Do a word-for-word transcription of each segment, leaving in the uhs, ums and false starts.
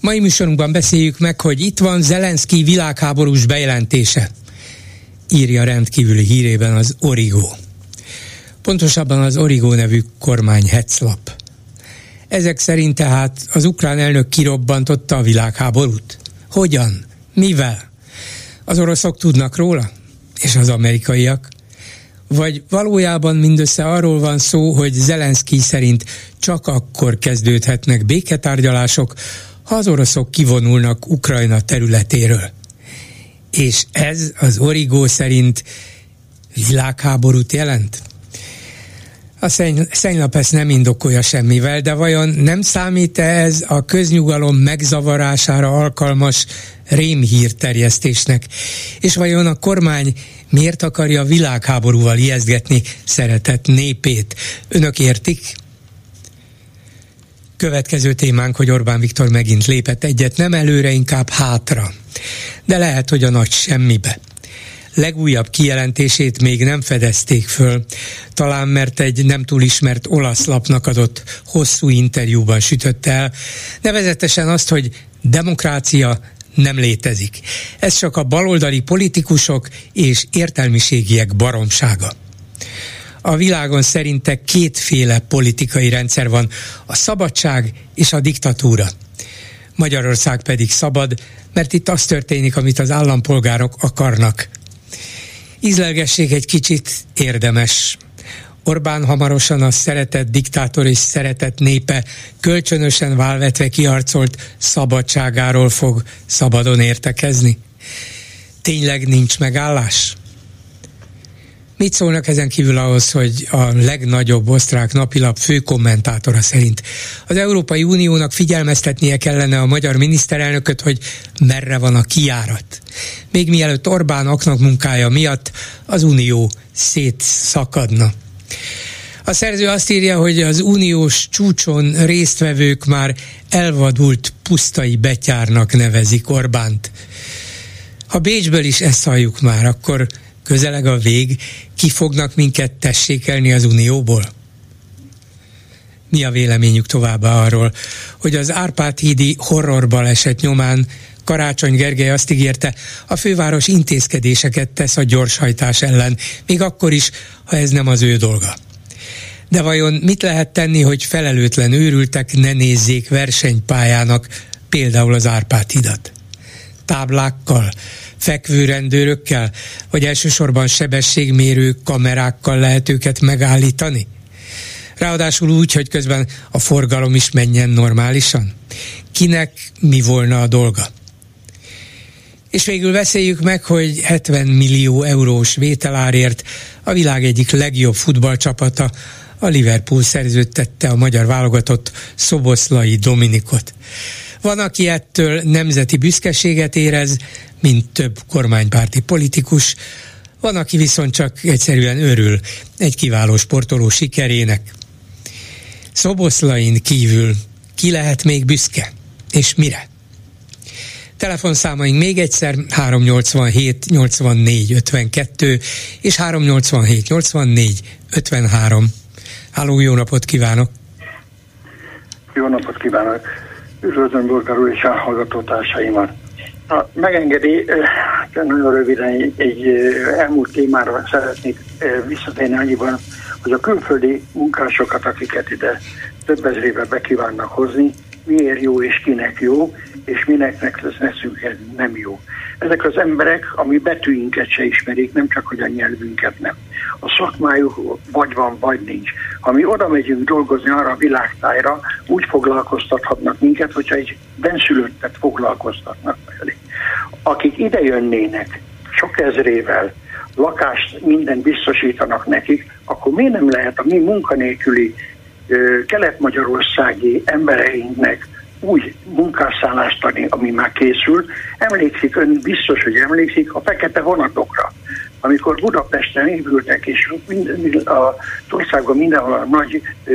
Mai műsorunkban beszéljük meg, hogy itt van Zelenszkij világháborús bejelentése, írja rendkívüli hírében az Origo. Pontosabban az Origo nevű kormány heclap. Ezek szerint tehát az ukrán elnök kirobbantotta a világháborút. Hogyan? Mivel? Az oroszok tudnak róla? És az amerikaiak? Vagy valójában mindössze arról van szó, hogy Zelenszkij szerint csak akkor kezdődhetnek béketárgyalások, ha az oroszok kivonulnak Ukrajna területéről. És ez az Origo szerint világháborút jelent? A szenny, szennylap ezt nem indokolja semmivel, de vajon nem számít-e ez a köznyugalom megzavarására alkalmas rémhírterjesztésnek? És vajon a kormány miért akarja világháborúval ijesztgetni szeretett népét? Önök értik? Következő témánk, hogy Orbán Viktor megint lépett egyet, nem előre, inkább hátra. De lehet, hogy a nagy semmibe. Legújabb kijelentését még nem fedezték föl, talán mert egy nem túl ismert olasz lapnak adott hosszú interjúban sütötte el, nevezetesen azt, hogy demokrácia nem létezik. Ez csak a baloldali politikusok és értelmiségiek baromsága. A világon szerinte kétféle politikai rendszer van, a szabadság és a diktatúra. Magyarország pedig szabad, mert itt az történik, amit az állampolgárok akarnak. Ízlelgessék egy kicsit, érdemes. Orbán hamarosan a szeretett diktátor és szeretett népe kölcsönösen válvetve kiharcolt szabadságáról fog szabadon értekezni. Tényleg nincs megállás? Mit szólnak ezen kívül ahhoz, hogy a legnagyobb osztrák napilap főkommentátora szerint az Európai Uniónak figyelmeztetnie kellene a magyar miniszterelnököt, hogy merre van a kijárat. Még mielőtt Orbán aknakmunkája miatt az Unió szétszakadna. A szerző azt írja, hogy az uniós csúcson résztvevők már elvadult pusztai betyárnak nevezik Orbánt. Ha Bécsből is ezt halljuk már, akkor közeleg a vég, ki fognak minket tessékelni az Unióból? Mi a véleményük továbbá arról, hogy az Árpád hídi horrorbaleset nyomán Karácsony Gergely azt ígérte, a főváros intézkedéseket tesz a gyorshajtás ellen, még akkor is, ha ez nem az ő dolga. De vajon mit lehet tenni, hogy felelőtlen őrültek ne nézzék versenypályának, például az Árpád hidat? Táblákkal, fekvőrendőrökkel, vagy elsősorban sebességmérő kamerákkal lehet őket megállítani? Ráadásul úgy, hogy közben a forgalom is menjen normálisan. Kinek mi volna a dolga? És végül beszéljük meg, hogy hetven millió eurós vételárért a világ egyik legjobb futballcsapata, a Liverpool szerződtette a magyar válogatott Szoboszlai Dominikot. Van, aki ettől nemzeti büszkeséget érez, mint több kormánypárti politikus, van, aki viszont csak egyszerűen örül egy kiváló sportoló sikerének. Szoboszlain kívül ki lehet még büszke, és mire? Telefonszámaink még egyszer háromnyolcvanhét, nyolcvannégy, ötvenkettő és háromnyolcvanhét, nyolcvannégy, ötvenhárom. Háló, jó napot kívánok! Jó napot kívánok! Üdvözlöm, Bolgár úr, és a hallgatótársaimat. Ha megengedi, nagyon röviden egy elmúlt témára szeretnék visszatérni annyiban, hogy a külföldi munkásokat, akiket ide több ezer éve bekívánnak hozni, miért jó és kinek jó, és mineknek leszünk nem jó. Ezek az emberek, ami betűinket se ismerik, nem csak hogy a nyelvünket nem. A szakmájuk vagy van, vagy nincs. Ha mi oda megyünk dolgozni arra a világtájra, úgy foglalkoztathatnak minket, hogyha egy benszülöttet foglalkoztatnak velük. Akik ide jönnének sok ezrével, lakást mindent biztosítanak nekik, akkor miért nem lehet a mi munkanélküli kelet-magyarországi embereinknek új munkásszállást adni, ami már készül. Emlékszik, ön biztos, hogy emlékszik a fekete vonatokra, amikor Budapesten épültek, és mind, a országban mindenhol a nagy ö,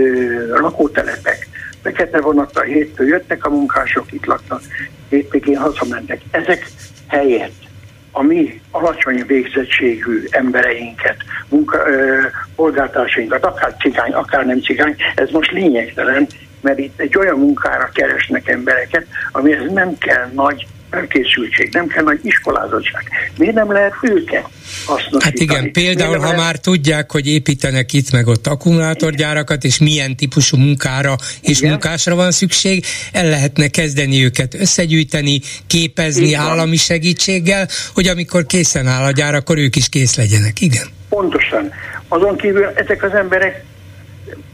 lakótelepek. Fekete vonattal héttől jöttek a munkások, itt laknak, hétvégén hazamentek. Ezek helyett a mi alacsony végzettségű embereinket, munka, ö, polgártársainkat, akár cigány, akár nem cigány, ez most lényegtelen, mert itt egy olyan munkára keresnek embereket, amihez nem kell nagy felkészültség, nem kell nagy iskolázottság. Miért nem lehet őket hasznosítani? Hát igen, például ha lehet... már tudják, hogy építenek itt meg ott akkumulátorgyárakat, és milyen típusú munkára és igen. munkásra van szükség, el lehetne kezdeni őket összegyűjteni, képezni igen. állami segítséggel, hogy amikor készen áll a gyár, akkor ők is kész legyenek, igen? Pontosan. Azon kívül ezek az emberek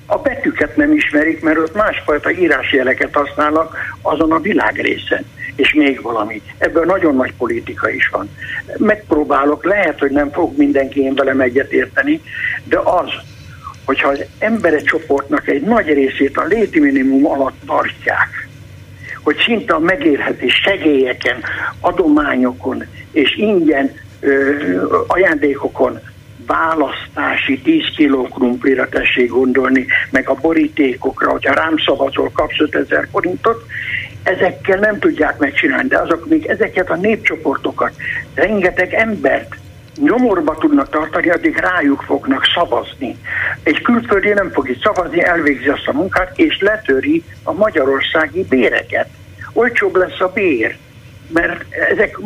a betűket nem ismerik, mert ott másfajta írásjeleket használnak azon a világrészen, és még valami. Ebből nagyon nagy politika is van. Megpróbálok, lehet, hogy nem fog mindenki én velem egyetérteni, de az, hogyha az emberi csoportnak egy nagy részét a léti minimum alatt tartják, hogy szinte a megélhetés segélyeken, adományokon és ingyen ö, ajándékokon választási tíz kiló krumplira tessék gondolni, meg a borítékokra, hogyha rám szavazol, kapsz ötezer forintot, ezekkel nem tudják megcsinálni, de azok még ezeket a népcsoportokat, rengeteg embert nyomorba tudnak tartani, addig rájuk fognak szavazni. Egy külföldi nem fog itt szavazni, elvégzi azt a munkát, és letöri a magyarországi béreket. Olcsóbb lesz a bér, mert ezek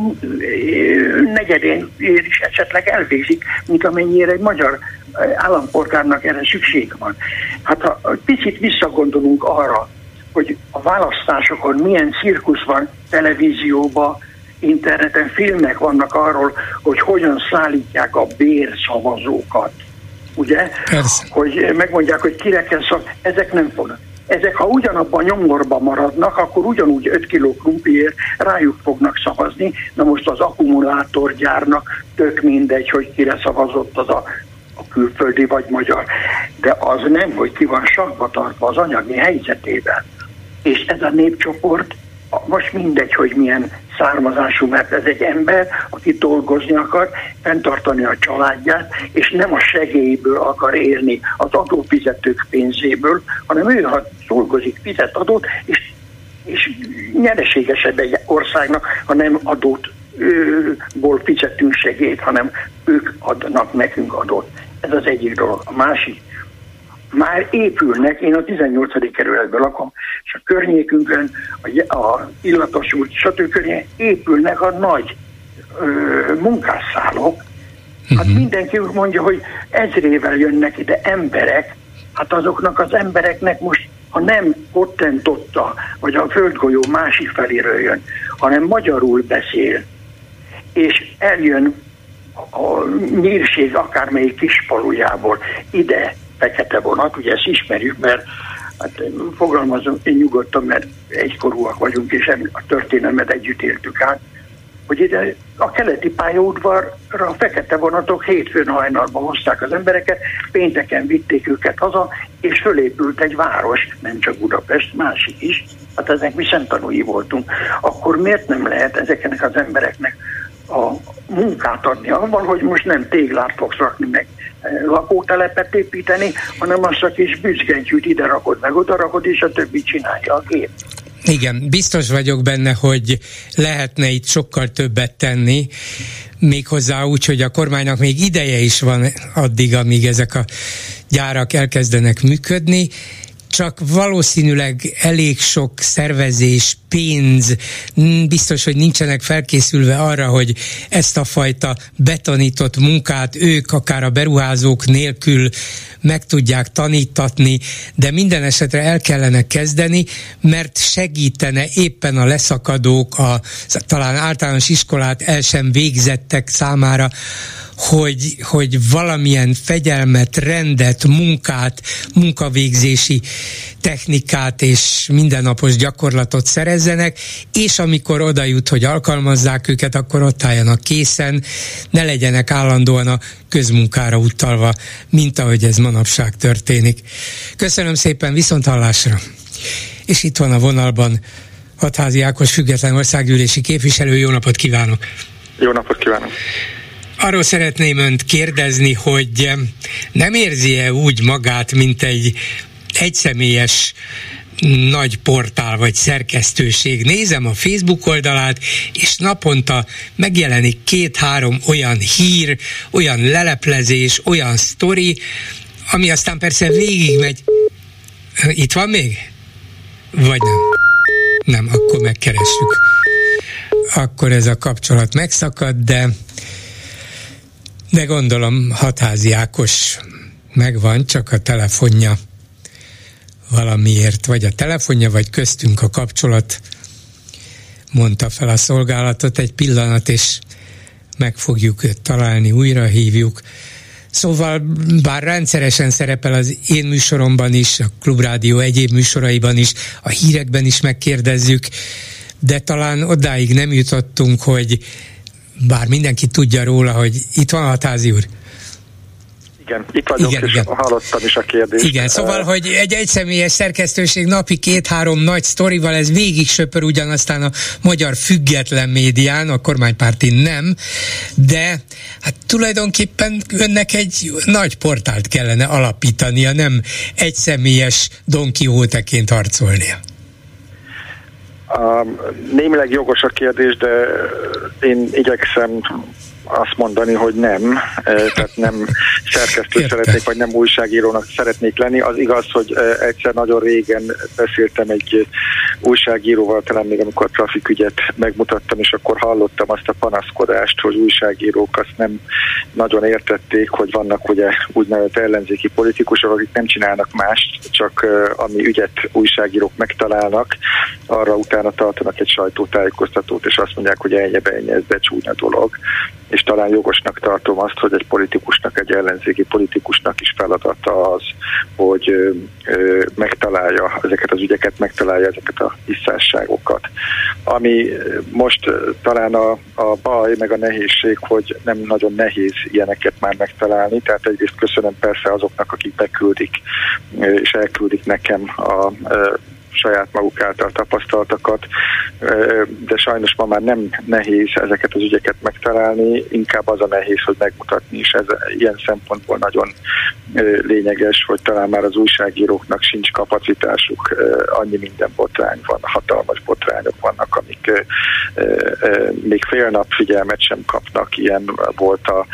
negyedén is esetleg elvégzik, mint amennyire egy magyar állampolgárnak erre szükség van. Hát ha picit visszagondolunk arra, hogy a választásokon milyen cirkusz van, televízióban, interneten filmek vannak arról, hogy hogyan szállítják a bérszavazókat. Ugye? Persze. Hogy megmondják, hogy kire kell szavazni. Ezek nem fognak. Ezek, ha ugyanabban nyomorban maradnak, akkor ugyanúgy öt kiló krumpliért rájuk fognak szavazni. Na most az akkumulátorgyárnak tök mindegy, hogy kire szavazott az a, a külföldi vagy magyar. De az nem, hogy ki van sarkba tartva az anyagi helyzetében. És ez a népcsoport, most mindegy, hogy milyen származású, mert ez egy ember, aki dolgozni akar, fenntartani a családját, és nem a segélyből akar élni, az adófizetők pénzéből, hanem ő, ha dolgozik, fizet adót, és, és nyereségesebb egy országnak, ha nem adótból fizetünk segélyt, hanem ők adnak nekünk adót. Ez az egyik dolog. A másik, már épülnek, én a tizennyolcadik kerületben lakom, és a környékünkön, a, a Illatos út, stb. Környéken épülnek a nagy ö, munkásszállók. Hát uh-huh. mindenki úgy mondja, hogy ezrével jönnek ide emberek, hát azoknak az embereknek most, ha nem ottentotta, vagy a földgolyó másik feléről jön, hanem magyarul beszél, és eljön a Nyírség akármelyik kisfalujából ide, fekete vonat, ugye ezt ismerjük, mert hát fogalmazom én nyugodtan, mert egykorúak vagyunk, és a történelmet együtt éltük át, hogy ide a keleti pályaudvarra a fekete vonatok hétfőn hajnalban hozták az embereket, pénteken vitték őket haza, és fölépült egy város, nem csak Budapest, másik is, hát ezek mi szemtanúi voltunk. Akkor miért nem lehet ezeknek az embereknek a munkát adni abban, hogy most nem téglát fogsz rakni, meg lakótelepet építeni, hanem azt a kis büszkentyűt ide rakod, meg oda rakod, és a többit csinálja a gép. Igen, biztos vagyok benne, hogy lehetne itt sokkal többet tenni, méghozzá úgy, hogy a kormánynak még ideje is van addig, amíg ezek a gyárak elkezdenek működni, csak valószínűleg elég sok szervezés, pénz, biztos, hogy nincsenek felkészülve arra, hogy ezt a fajta betanított munkát ők akár a beruházók nélkül meg tudják tanítatni, de minden esetre el kellene kezdeni, mert segítene éppen a leszakadók, a talán általános iskolát el sem végzettek számára, Hogy, hogy valamilyen fegyelmet, rendet, munkát, munkavégzési technikát és mindennapos gyakorlatot szerezzenek, és amikor oda jut, hogy alkalmazzák őket, akkor ott álljanak készen, ne legyenek állandóan a közmunkára utalva, mint ahogy ez manapság történik. Köszönöm szépen, viszont hallásra! És itt van a vonalban Hadházy Ákos független országgyűlési képviselő, jó napot kívánok! Jó napot kívánok! Arról szeretném önt kérdezni, hogy nem érzi-e úgy magát, mint egy egyszemélyes nagy portál vagy szerkesztőség. Nézem a Facebook oldalát, és naponta megjelenik két-három olyan hír, olyan leleplezés, olyan sztori, ami aztán persze végigmegy. Itt van még? Vagy nem? Nem, akkor megkeressük. Akkor ez a kapcsolat megszakad, de de gondolom Hadházy Ákos megvan, csak a telefonja valamiért, vagy a telefonja, vagy köztünk a kapcsolat mondta fel a szolgálatot. Egy pillanat, és meg fogjuk őt találni, újra hívjuk. Szóval bár rendszeresen szerepel az én műsoromban is, a Klubrádió egyéb műsoraiban is, a hírekben is megkérdezzük, de talán odáig nem jutottunk, hogy bár mindenki tudja róla, hogy itt van Hadházy úr. Igen, itt vagyok, igen, és igen. Hallottam is a kérdést. Igen, szóval, hogy egy egyszemélyes szerkesztőség napi két-három nagy sztorival, ez végig söpör ugyanaztán a magyar független médián, a kormánypárti nem, de hát tulajdonképpen önnek egy nagy portált kellene alapítania, nem egyszemélyes Don Quixote-ként harcolnia. Um, némileg jogos a kérdés, de én igyekszem azt mondani, hogy nem, tehát nem szerkesztő szeretnék, vagy nem újságírónak szeretnék lenni. Az igaz, hogy egyszer nagyon régen beszéltem egy újságíróval, talán még amikor a trafikügyet megmutattam, és akkor hallottam azt a panaszkodást, hogy újságírók azt nem nagyon értették, hogy vannak ugye úgynevezett ellenzéki politikusok, akik nem csinálnak mást, csak ami ügyet újságírók megtalálnak, arra utána tartanak egy sajtótájékoztatót, és azt mondják, hogy ennyi ennyi, ez de csúnya dolog. És talán jogosnak tartom azt, hogy egy politikusnak, egy ellenzéki politikusnak is feladata az, hogy ö, ö, megtalálja ezeket az ügyeket, megtalálja ezeket a visszásságokat. Ami most talán a, a baj, meg a nehézség, hogy nem nagyon nehéz ilyeneket már megtalálni, tehát egyrészt köszönöm persze azoknak, akik beküldik és elküldik nekem a saját maguk által tapasztaltakat, de sajnos ma már nem nehéz ezeket az ügyeket megtalálni, inkább az a nehéz, hogy megmutatni, és ez ilyen szempontból nagyon lényeges, hogy talán már az újságíróknak sincs kapacitásuk, annyi minden botrány van, hatalmas botrányok vannak, amik még fél nap figyelmet sem kapnak, ilyen volt a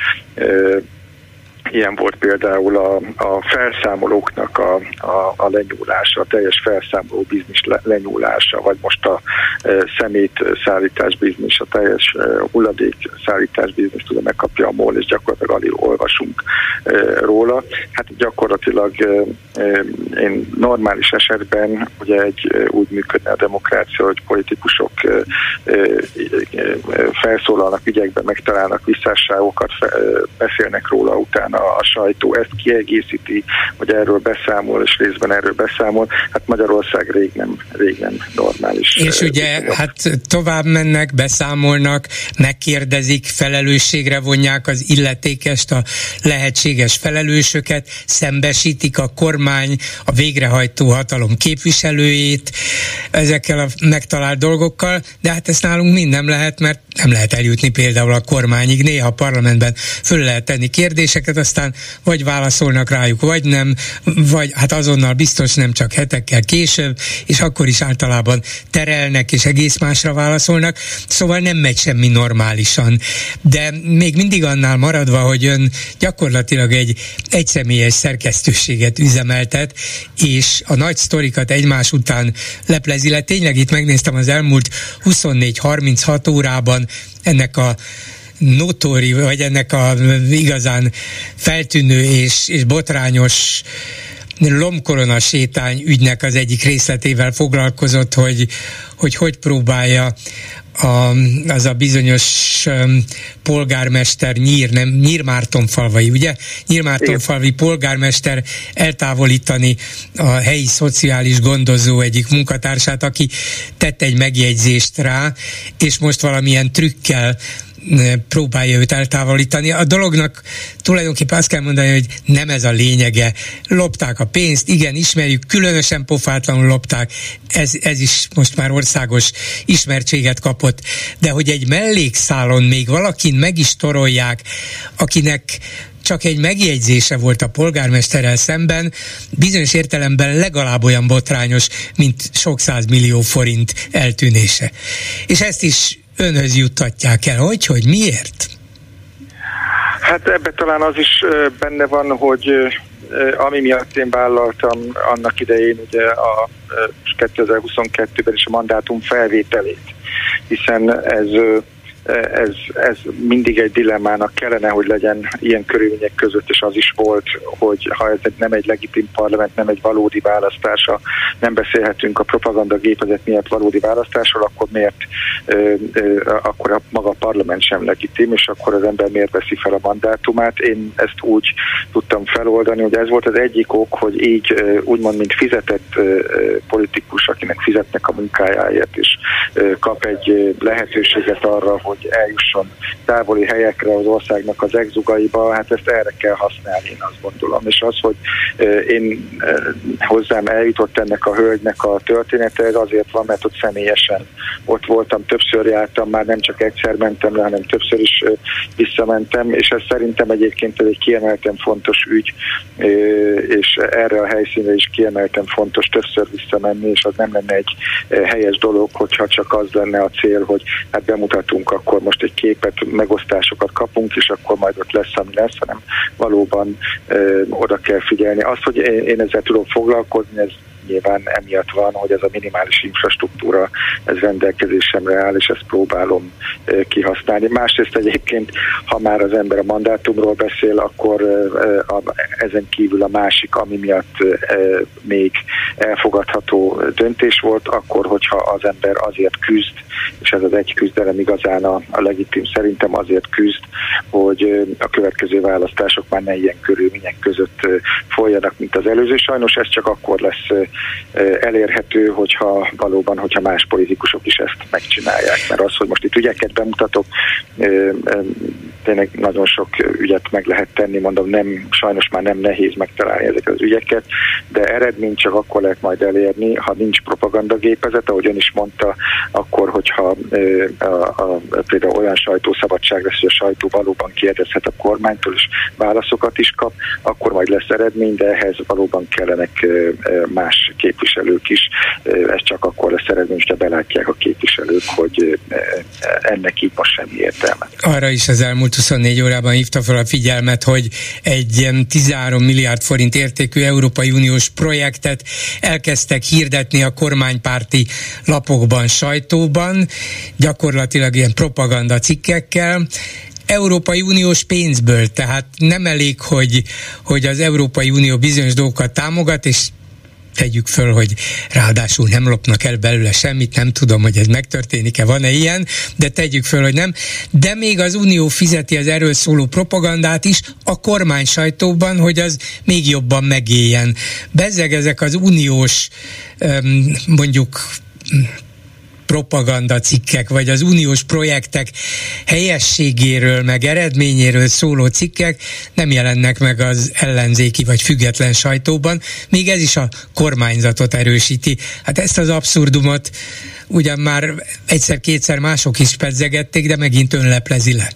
Ilyen volt például a, a felszámolóknak a, a, a lenyúlása, a teljes felszámoló biznisz le, lenyúlása, vagy most a e, szemétszállítás biznisz, a teljes e, hulladékszállítás biznisz, tudom, megkapja a MOL, és gyakorlatilag alig olvasunk e, róla. Hát gyakorlatilag e, én normális esetben ugye egy, úgy működne a demokrácia, hogy politikusok e, e, e, felszólalnak ügyekben, megtalálnak visszásságokat, e, beszélnek róla utána, a sajtó ezt kiegészíti, hogy erről beszámol, és részben erről beszámol. Hát Magyarország rég nem, rég nem normális. És uh, ugye, bizonyos. Hát tovább mennek, beszámolnak, megkérdezik, felelősségre vonják az illetékest, a lehetséges felelősöket, szembesítik a kormány, a végrehajtó hatalom képviselőjét ezekkel a megtalált dolgokkal, de hát ezt nálunk mind nem lehet, mert nem lehet eljutni például a kormányig, néha a parlamentben föl lehet tenni kérdéseket, aztán vagy válaszolnak rájuk, vagy nem, vagy hát azonnal biztos nem, csak hetekkel később, és akkor is általában terelnek, és egész másra válaszolnak, szóval nem megy semmi normálisan. De még mindig annál maradva, hogy ön gyakorlatilag egy egyszemélyes szerkesztőséget üzemeltet, és a nagy sztorikat egymás után leplezi le. Tényleg itt megnéztem az elmúlt huszonnégy harminchat órában ennek a notóri, vagy ennek a igazán feltűnő és, és botrányos lomkorona sétány ügynek az egyik részletével foglalkozott, hogy hogy, hogy próbálja a, az a bizonyos um, polgármester Nyír, nem, Nyírmártonfalvi, ugye? Nyírmártonfalvi polgármester eltávolítani a helyi szociális gondozó egyik munkatársát, aki tett egy megjegyzést rá, és most valamilyen trükkel próbálja őt eltávolítani. A dolognak tulajdonképpen azt kell mondani, hogy nem ez a lényege. Lopták a pénzt, igen, ismerjük, különösen pofátlanul lopták, ez, ez is most már országos ismertséget kapott. De hogy egy mellékszálon még valakin meg is torolják, akinek csak egy megjegyzése volt a polgármesterrel szemben, bizonyos értelemben legalább olyan botrányos, mint sok százmillió forint eltűnése. És ezt is önhöz juttatják el. Hogy, hogy miért? Hát ebben talán az is benne van, hogy ami miatt én vállaltam annak idején ugye a kétezer-huszonkettőben is a mandátum felvételét, hiszen ez Ez, ez mindig egy dilemmának kellene, hogy legyen ilyen körülmények között, és az is volt, hogy ha ez nem egy legitim parlament, nem egy valódi választása, nem beszélhetünk a propaganda gépezet miatt valódi választásról, akkor miért ö, ö, akkor a maga a parlament sem legitim, és akkor az ember miért veszi fel a mandátumát. Én ezt úgy tudtam feloldani, hogy ez volt az egyik ok, hogy így úgymond, mint fizetett politikus, akinek fizetnek a munkájáért, és kap egy lehetőséget arra, hogy eljusson távoli helyekre az országnak az egzugaiba, hát ezt erre kell használni, én azt gondolom. És az, hogy én hozzám eljutott ennek a hölgynek a története, ez azért van, mert ott személyesen ott voltam, többször jártam, már nem csak egyszer mentem le, hanem többször is visszamentem, és ez szerintem egyébként egy kiemelten fontos ügy, és erre a helyszínre is kiemelten fontos többször visszamenni, és az nem lenne egy helyes dolog, hogyha csak az lenne a cél, hogy hát bemutatunk akkor most egy képet, megosztásokat kapunk, és akkor majd ott lesz, ami lesz, hanem valóban ö, oda kell figyelni. Az, hogy én, én ezzel tudok foglalkozni, ez nyilván emiatt van, hogy ez a minimális infrastruktúra, ez rendelkezésemre áll, és ezt próbálom ö, kihasználni. Másrészt egyébként, ha már az ember a mandátumról beszél, akkor ö, a, ezen kívül a másik, ami miatt ö, még elfogadható döntés volt, akkor, hogyha az ember azért küzd, és ez az egy küzdelem igazán a, a legitim, szerintem azért küzd, hogy a következő választások már ne ilyen körülmények között folyjanak, mint az előző. Sajnos ez csak akkor lesz elérhető, hogyha valóban, hogyha más politikusok is ezt megcsinálják. Mert az, hogy most itt ügyeket bemutatok, tényleg nagyon sok ügyet meg lehet tenni, mondom, nem, sajnos már nem nehéz megtalálni ezeket az ügyeket, de eredményt csak akkor lehet majd elérni, ha nincs propagandagépezet, ahogy ön is mondta, akkor, hogyha a, a, a, például olyan sajtószabadság lesz, hogy a sajtó valóban kérdezhet a kormánytól, és válaszokat is kap, akkor majd lesz eredmény, de ehhez valóban kellenek más képviselők is. Ez csak akkor lesz eredmény, hogyha belátják a képviselők, hogy ennek így most semmi értelme. Arra is az elmúlt huszonnégy órában hívta fel a figyelmet, hogy egy ilyen tizenhárom milliárd forint értékű Európai Uniós projektet elkezdtek hirdetni a kormánypárti lapokban, sajtóban, gyakorlatilag ilyen propaganda cikkekkel, Európai Uniós pénzből, tehát nem elég, hogy, hogy az Európai Unió bizonyos dolgokat támogat, és tegyük föl, hogy ráadásul nem lopnak el belőle semmit, nem tudom, hogy ez megtörténik-e, van-e ilyen, de tegyük föl, hogy nem. De még az Unió fizeti az erről szóló propagandát is a kormány sajtóban, hogy az még jobban megéljen. Bezzeg ezek az uniós, mondjuk propagandacikkek, vagy az uniós projektek helyességéről, meg eredményéről szóló cikkek nem jelennek meg az ellenzéki vagy független sajtóban, még ez is a kormányzatot erősíti. Hát ezt az abszurdumot ugyan már egyszer-kétszer mások is pedzegették, de megint önleplezi le.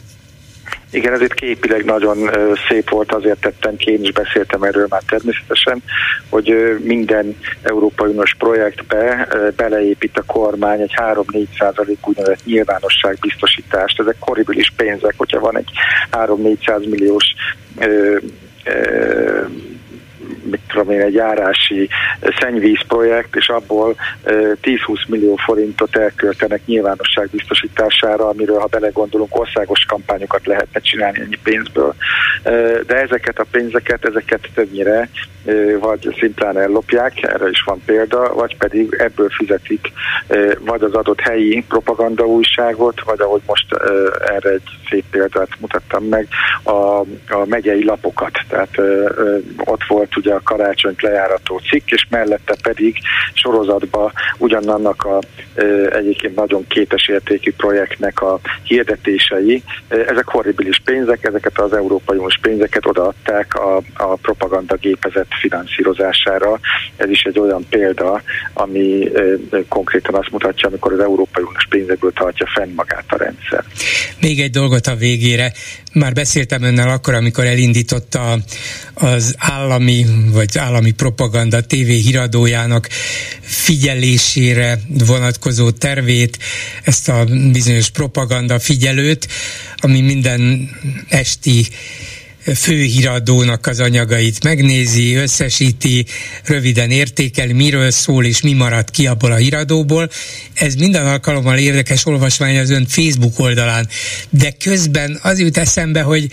Igen, ez itt képileg nagyon szép volt, azért tettem ki, én is beszéltem erről már természetesen, hogy minden Európai Uniós projektbe beleépít a kormány egy három-négy százalék úgynevezett nyilvánosságbiztosítást. Ezek horribilis pénzek, hogyha van egy három-négyszáz milliós ö, ö, mit tudom én, egy járási szennyvízprojekt, és abból tíz-húsz millió forintot elköltenek nyilvánosság biztosítására, amiről, ha belegondolunk, országos kampányokat lehetne csinálni ennyi pénzből. De ezeket a pénzeket, ezeket többnyire vagy szimplán ellopják, erre is van példa, vagy pedig ebből fizetik vagy az adott helyi propagandaújságot, vagy ahogy most erre egy szép példát mutattam meg, a, a megyei lapokat. Tehát ott volt ugye a karácsonyt lejárató cikk, és mellette pedig sorozatba ugyanannak a egyébként nagyon kétes értékű projektnek a hirdetései. Ezek horribilis pénzek, ezeket az Európai Uniós pénzeket odaadták a, a propagandagépezet finanszírozására. Ez is egy olyan példa, ami konkrétan azt mutatja, amikor az Európai Uniós pénzekből tartja fenn magát a rendszer. Még egy dolgot a végére. Már beszéltem önnel akkor, amikor elindította az állami vagy állami propaganda té vé híradójának figyelésére vonatkozó tervét, ezt a bizonyos propaganda figyelőt, ami minden esti főhíradónak az anyagait megnézi, összesíti, röviden értékel, miről szól és mi marad ki abból a híradóból. Ez minden alkalommal érdekes olvasmány az ön Facebook oldalán. De közben az jut eszembe, hogy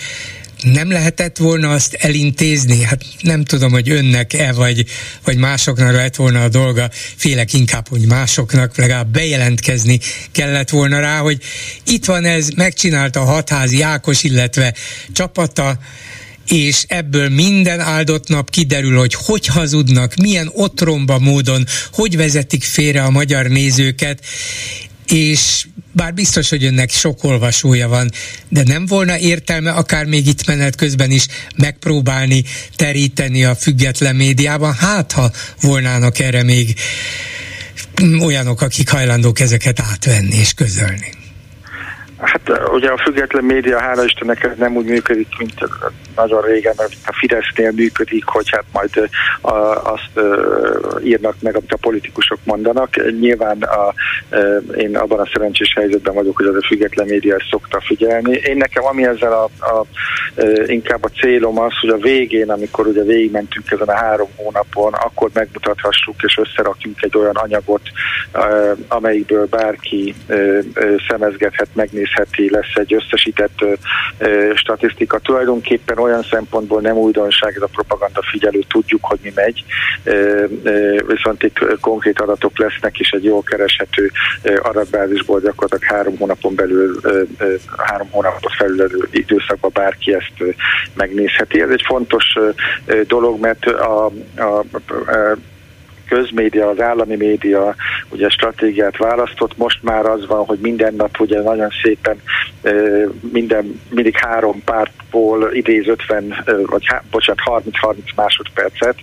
nem lehetett volna azt elintézni? Hát nem tudom, hogy önnek-e, vagy, vagy másoknak lett volna a dolga, félek inkább, hogy másoknak, legalább bejelentkezni kellett volna rá, hogy itt van ez, megcsinálta a Hadházy Ákos, illetve csapata, és ebből minden áldott nap kiderül, hogy hogy hazudnak, milyen otromba módon, hogy vezetik félre a magyar nézőket, és bár biztos, hogy önnek sok olvasója van, de nem volna értelme akár még itt menet közben is megpróbálni teríteni a független médiában, hát ha volnának erre még olyanok, akik hajlandók ezeket átvenni és közölni. Hát ugye a független média, hála Istennek, ez nem úgy működik, mint nagyon régen, mert a Fidesznél működik, hogy hát majd a, azt írnak meg, amit a politikusok mondanak. Nyilván a, én abban a szerencsés helyzetben vagyok, hogy az a független média ezt szokta figyelni. Én nekem, ami ezzel a, a, inkább a célom az, hogy a végén, amikor ugye végigmentünk ezen a három hónapon, akkor megmutathassuk és összerakjunk egy olyan anyagot, amelyikből bárki szemezgethet, megnéz, lesz egy összesített ö, ö, statisztika. Tulajdonképpen olyan szempontból nem újdonság ez a propaganda figyelő, tudjuk, hogy mi megy, ö, ö, viszont itt konkrét adatok lesznek, és egy jól kereshető ö, adatbázisból gyakorlatilag három hónapon belül, ö, ö, három hónapot felülelő időszakban bárki ezt ö, megnézheti. Ez egy fontos ö, ö, dolog, mert a, a, a, a közmédia, az állami média ugye stratégiát választott, most már az van, hogy minden nap ugye nagyon szépen minden, mindig három pártból idéz ötven, vagy bocsánat, harminc-harminc másodpercet,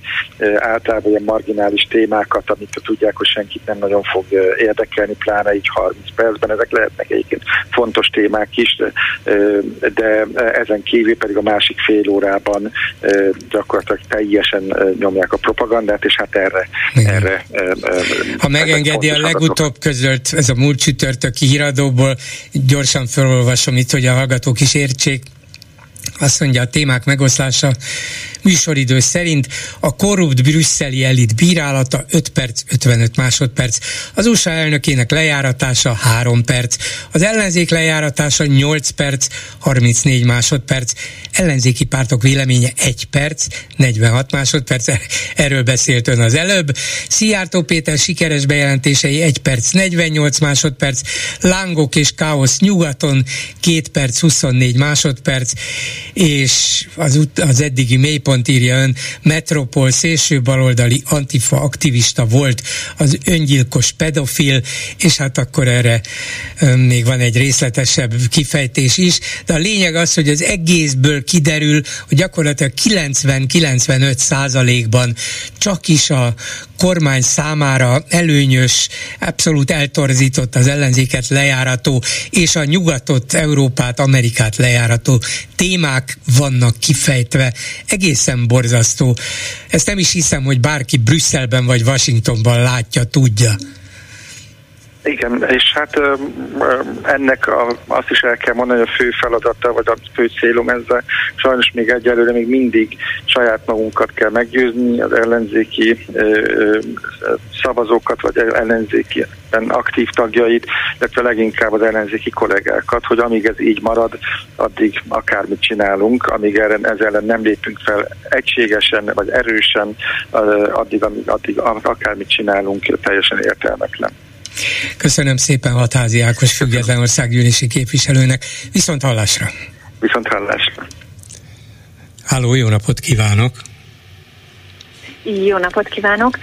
általában ilyen marginális témákat, amit tudják, hogy senkit nem nagyon fog érdekelni, pláne így harminc percben, ezek lehetnek egyébként fontos témák is, de ezen kívül pedig a másik fél órában gyakorlatilag teljesen nyomják a propagandát, és hát erre Erre, erre, ha megengedi, a legutóbb közölt, ez a múlt csütörtöki híradóból, gyorsan felolvasom itt, hogy a hallgatók is értsék. Azt mondja, a témák megoszlása műsoridő szerint: a korrupt brüsszeli elit bírálata öt perc ötvenöt másodperc, az u es á elnökének lejáratása három perc, az ellenzék lejáratása nyolc perc harmincnégy másodperc, ellenzéki pártok véleménye egy perc negyvenhat másodperc, erről beszélt ön az előbb, Szijjártó Péter sikeres bejelentései egy perc negyvennyolc másodperc, lángok és káosz nyugaton két perc huszonnégy másodperc, és az, ut- az eddigi mélypont, írja ön, Metropol szélső baloldali antifa aktivista volt, az öngyilkos pedofil, és hát akkor erre um, még van egy részletesebb kifejtés is, de a lényeg az, hogy az egészből kiderül, hogy gyakorlatilag kilencven-kilencvenöt százalékban csak is a kormány számára előnyös, abszolút eltorzított, az ellenzéket lejárató és a nyugatot, Európát, Amerikát lejárató témák vannak kifejtve. Egészen borzasztó. Ezt nem is hiszem, hogy bárki Brüsszelben vagy Washingtonban látja, tudja. Igen, és hát ennek a, azt is el kell mondani, hogy a fő feladata, vagy a fő célom ezzel, sajnos még egyelőre még mindig saját magunkat kell meggyőzni, az ellenzéki szavazókat, vagy ellenzéki aktív tagjait, illetve leginkább az ellenzéki kollégákat, hogy amíg ez így marad, addig akármit csinálunk, amíg ez ellen nem lépünk fel egységesen, vagy erősen, addig, amíg, addig akármit csinálunk, teljesen értelmetlen. Köszönöm szépen Hadházy Ákos független országgyűlési képviselőnek. Viszont hallásra. Viszont hallásra. Halló, jó napot kívánok! Jó napot kívánok!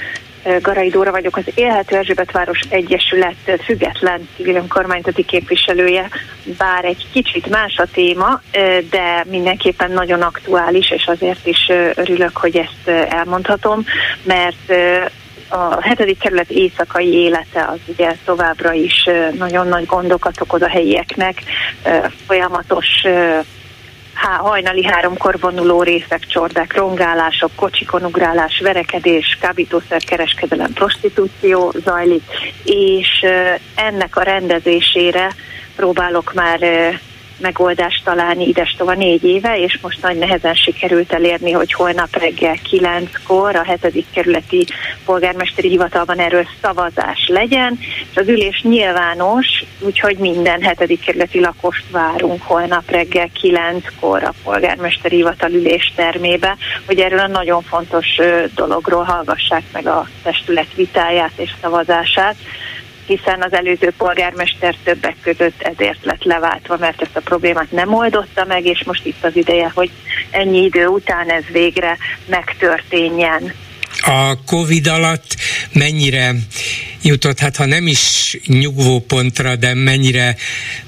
Garai Dóra vagyok, az Élhető Erzsébetváros Egyesület független civil önkormányzati képviselője, bár egy kicsit más a téma, de mindenképpen nagyon aktuális, és azért is örülök, hogy ezt elmondhatom, mert a hetedik kerület éjszakai élete az ugye továbbra is nagyon nagy gondokat okoz a helyieknek, folyamatos Há, hajnali háromkor vonuló részek, csordák, rongálások, kocsikon ugrálás, verekedés, kábítószerkereskedelem, prostitúció zajlik, és uh, ennek a rendezésére próbálok már uh, megoldást találni idestova négy éve, és most nagy nehezen sikerült elérni, hogy holnap reggel kilenckor a hetedik kerületi polgármesteri hivatalban erről szavazás legyen, és az ülés nyilvános, úgyhogy minden hetedik kerületi lakost várunk holnap reggel kilenckor a polgármesteri hivatal ülés termébe, hogy erről a nagyon fontos dologról hallgassák meg a testület vitáját és szavazását, hiszen az előző polgármester többek között ezért lett leváltva, mert ezt a problémát nem oldotta meg, és most itt az ideje, hogy ennyi idő után ez végre megtörténjen. A Covid alatt mennyire jutott, hát ha nem is nyugvópontra, de mennyire,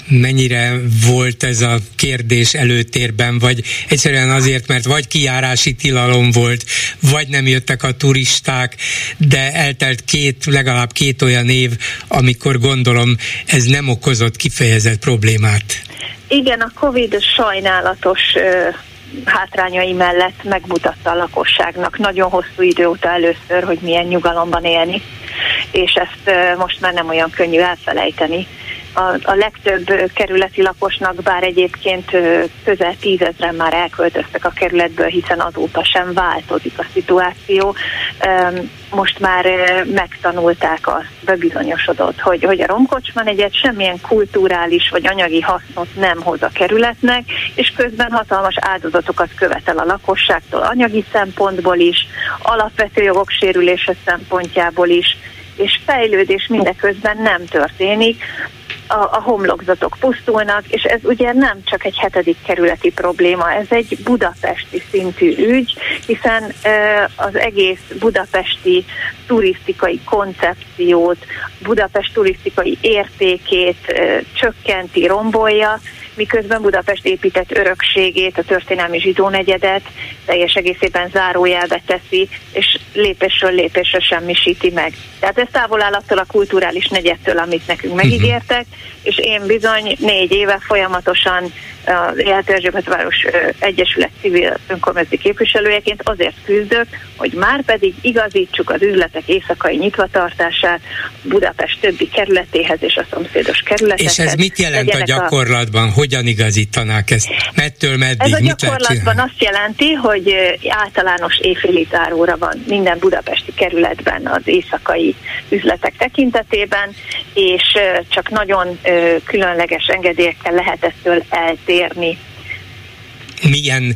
mennyire volt ez a kérdés előtérben, vagy egyszerűen azért, mert vagy kijárási tilalom volt, vagy nem jöttek a turisták, de eltelt két, legalább két olyan év, amikor gondolom ez nem okozott kifejezett problémát. Igen, a Covid sajnálatos hátrányai mellett megmutatta a lakosságnak nagyon hosszú idő óta először, hogy milyen nyugalomban élni, és ezt most már nem olyan könnyű elfelejteni. A, a legtöbb kerületi lakosnak, bár egyébként közel tízezren már elköltöztek a kerületből, hiszen azóta sem változik a szituáció. Most már megtanulták azt, bebizonyosodott, hogy, hogy a romkocsma negyed semmilyen kulturális vagy anyagi hasznot nem hoz a kerületnek, és közben hatalmas áldozatokat követel a lakosságtól anyagi szempontból is, alapvető jogok sérülése szempontjából is, és fejlődés mindeközben nem történik. A, a homlokzatok pusztulnak, és ez ugye nem csak egy hetedik kerületi probléma, ez egy budapesti szintű ügy, hiszen az egész budapesti turisztikai koncepciót, Budapest turisztikai értékét csökkenti, rombolja, miközben Budapest épített örökségét, a történelmi zsidó negyedet teljes egészében zárójelbe teszi, és lépésről lépésre semmisíti meg. Tehát ez távol áll attól a kulturális negyedtől, amit nekünk megígértek, és én bizony négy éve folyamatosan az Élhető Erzsébetváros Egyesület civil önkormányzati képviselőjeként azért küzdök, hogy már pedig igazítsuk az üzletek éjszakai nyitvatartását Budapest többi kerületéhez és a szomszédos kerületekhez. És ez mit jelent a gyakorlatban? A... Hogyan igazítanák ezt? Mettől meddig? Ez a gyakorlatban azt jelenti, hogy általános éjféli záróra van minden budapesti kerületben az éjszakai üzletek tekintetében, és csak nagyon különleges engedélyekkel lehet ettől eltérni. Érni. Milyen,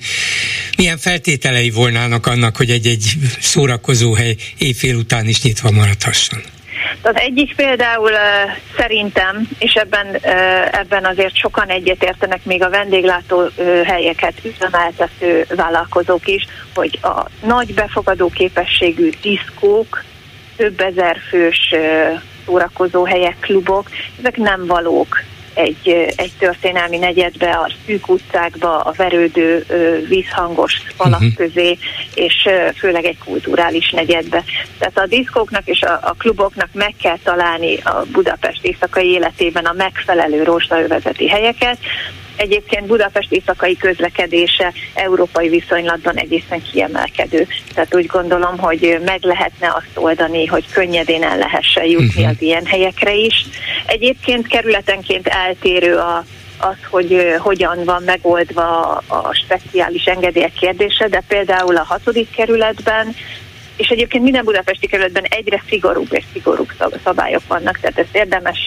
milyen feltételei volnának annak, hogy egy-egy szórakozóhely éjfél után is nyitva maradhasson? Az egyik például szerintem, és ebben, ebben azért sokan egyetértenek még a vendéglátóhelyeket üzemeltető vállalkozók is, hogy a nagy befogadó képességű diszkók, több ezer fős szórakozóhelyek, klubok, ezek nem valók Egy, egy történelmi negyedbe, a szűk utcákba, a verődő vízhangos falak közé, és főleg egy kulturális negyedbe. Tehát a diszkóknak és a, a kluboknak meg kell találni a Budapest éjszakai életében a megfelelő rozsdaövezeti helyeket. Egyébként Budapest éjszakai közlekedése európai viszonylatban egészen kiemelkedő. Tehát úgy gondolom, hogy meg lehetne azt oldani, hogy könnyedén el lehessen jutni az ilyen helyekre is. Egyébként kerületenként eltérő a az, hogy hogyan van megoldva a speciális engedélyek kérdése, de például a hatodik kerületben, és egyébként minden budapesti kerületben egyre szigorúbb és szigorúbb szabályok vannak, tehát ezt érdemes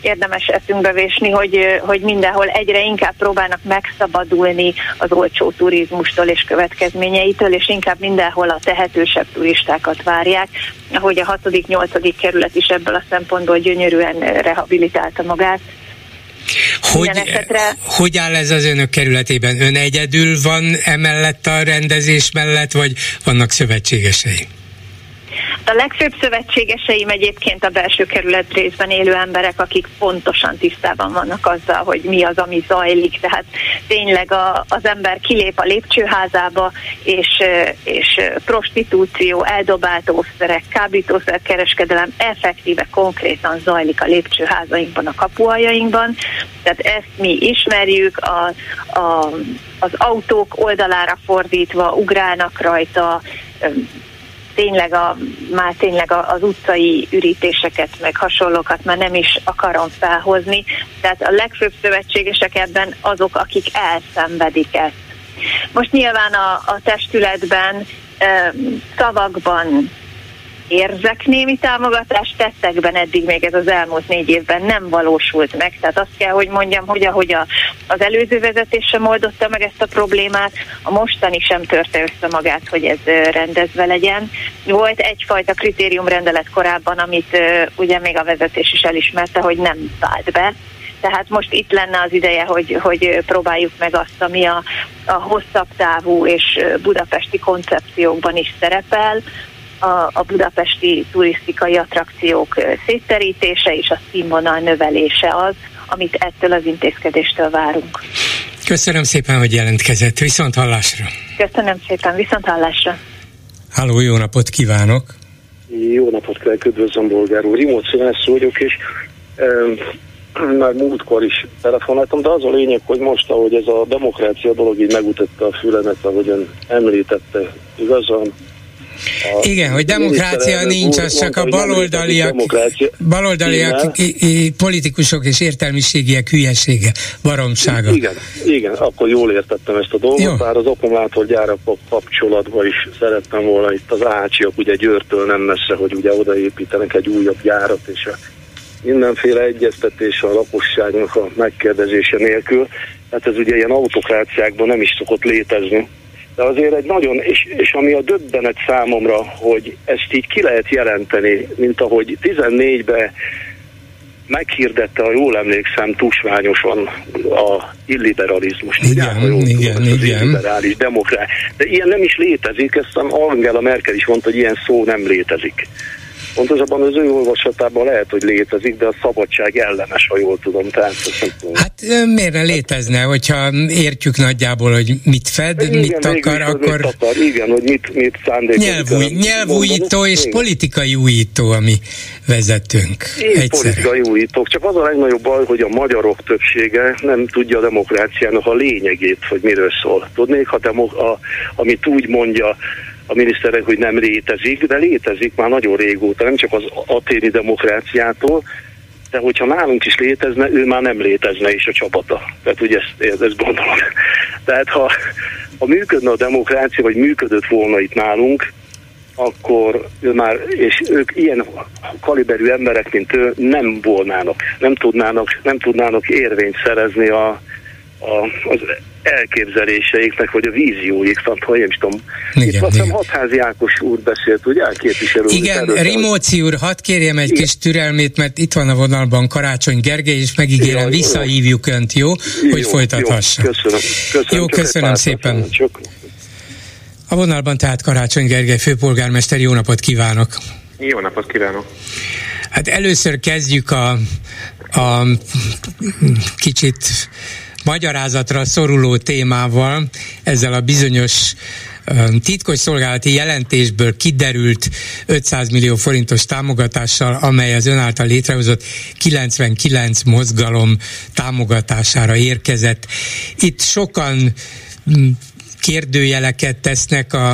érdemes eszünkbe vésni, hogy, hogy mindenhol egyre inkább próbálnak megszabadulni az olcsó turizmustól és következményeitől, és inkább mindenhol a tehetősebb turistákat várják, ahogy a hatodik nyolcadik kerület is ebből a szempontból gyönyörűen rehabilitálta magát. Hogy, esetre... hogy áll ez az önök kerületében? Ön egyedül van emellett a rendezés mellett, vagy vannak szövetségesei? A legfőbb szövetségeseim egyébként a belső kerület részben élő emberek, akik pontosan tisztában vannak azzal, hogy mi az, ami zajlik. Tehát tényleg a, az ember kilép a lépcsőházába, és, és prostitúció, eldobált ószerek, kábítószerkereskedelem effektíve konkrétan zajlik a lépcsőházainkban, a kapualjainkban. Tehát ezt mi ismerjük, a, a, az autók oldalára fordítva ugrálnak rajta, tényleg a, már tényleg az utcai ürítéseket, meg hasonlókat már nem is akarom felhozni. Tehát a legfőbb szövetségesek ebben azok, akik elszenvedik ezt. Most nyilván a, a testületben e, szavakban érzek némi támogatást, tettekben eddig még ez az elmúlt négy évben nem valósult meg. Tehát azt kell, hogy mondjam, hogy ahogy a, az előző vezetés sem oldotta meg ezt a problémát, a mostani sem törte össze magát, hogy ez rendezve legyen. Volt egyfajta kritériumrendelet korábban, amit ugye még a vezetés is elismerte, hogy nem vált be. Tehát most itt lenne az ideje, hogy, hogy próbáljuk meg azt, ami a, a hosszabb távú és budapesti koncepciókban is szerepel, A, a budapesti turisztikai attrakciók szétterítése és a színvonal növelése az, amit ettől az intézkedéstől várunk. Köszönöm szépen, hogy jelentkezett. Viszont hallásra. Köszönöm szépen, viszont hallásra. Halló, jó napot kívánok! Jó napot kívánok, üdvözlöm, Bolgár úr. Imóciász vagyok, és um, már múltkor is telefonáltam, de az a lényeg, hogy most, ahogy ez a demokrácia dolog így megütötte a fülemet, ahogyan említette, igazán A Igen, hogy demokrácia nincs, az csak a baloldaliak, baloldaliak politikusok és értelmiségiek hülyesége, baromsága. Igen, igen, akkor jól értettem ezt a dolgot, Jó. bár az akkumulátorgyárakkal kapcsolatban is szerettem volna, itt az ácsiak ugye Győrtől nem messze, hogy ugye odaépítenek egy újabb gyárat, és a mindenféle egyeztetés a lakosságnak a megkérdezése nélkül, hát ez ugye ilyen autokráciákban nem is szokott létezni. De azért egy nagyon, és, és ami a döbbenet számomra, hogy ezt így ki lehet jelenteni, mint ahogy tizennégyben meghirdette, ha jól emlékszem, tusványosan a illiberalizmus. Igen, igen, tudom, igen. Az illiberális demokrácia. De ilyen nem is létezik, ezt Angela Merkel is mondta, hogy ilyen szó nem létezik. Pontosabban az ő olvasatában lehet, hogy létezik, de a szabadság ellenes, ha jól tudom. Tehát, hát miért ne létezne, hogyha értjük nagyjából, hogy mit fed, igen, mit akar, akkor... Mit akar, igen, hogy mit, mit szándékozik. Nyelvúj, nyelvújító és igen. politikai újító, ami vezetünk. Én politikai újítók, csak az a legnagyobb baj, hogy a magyarok többsége nem tudja a demokráciának a lényegét, hogy miről szól. Tudnék, ha demok- a, amit úgy mondja a miniszterek, hogy nem létezik, de létezik már nagyon régóta, nem csak az aténi demokráciától, de hogyha nálunk is létezne, ő már nem létezne is a csapata. Tehát ugye ezt, ezt gondolom. Tehát ha, ha működne a demokrácia, vagy működött volna itt nálunk, akkor ő már, és ők ilyen kaliberű emberek, mint ő, nem volnának, nem tudnának, nem tudnának érvényt szerezni a, a, az elképzeléseiknek, vagy a vízióiknak, ha én is tudom. Igen, Itt aztán Hadházy Ákos úr beszélt, ugye? Képviselő. Igen, Rimóci úr, hadd kérjem egy igen. kis türelmét, mert itt van a vonalban Karácsony Gergely, és megígérem, ja, visszahívjuk önt, jó? jó hogy folytathassa. Jó, köszönöm. köszönöm. Jó, köszönöm szépen. Csak... A vonalban tehát Karácsony Gergely főpolgármester, jó napot kívánok! Jó napot kívánok! Hát először kezdjük a, a kicsit magyarázatra szoruló témával, ezzel a bizonyos titkos szolgálati jelentésből kiderült ötszáz millió forintos támogatással, amely az ön által létrehozott kilencvenkilenc mozgalom támogatására érkezett. Itt sokan kérdőjeleket tesznek a,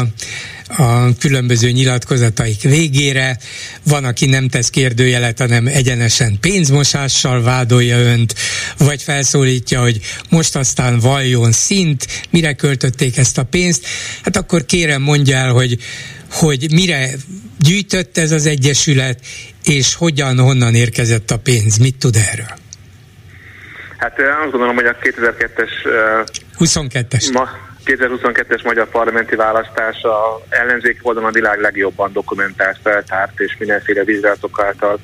a különböző nyilatkozataik végére. Van, aki nem tesz kérdőjelet, hanem egyenesen pénzmosással vádolja önt, vagy felszólítja, hogy most aztán valljon szint, mire költötték ezt a pénzt. Hát akkor kérem, mondja el, hogy, hogy mire gyűjtött ez az egyesület, és hogyan, honnan érkezett a pénz. Mit tud erről? Hát azt gondolom, hogy a kétezer-kettes... huszonkettes. Ma... kétezer-huszonkettes magyar parlamenti választása ellenzéki oldalon a világ legjobban dokumentált, feltárt és mindenféle vizsgálatok által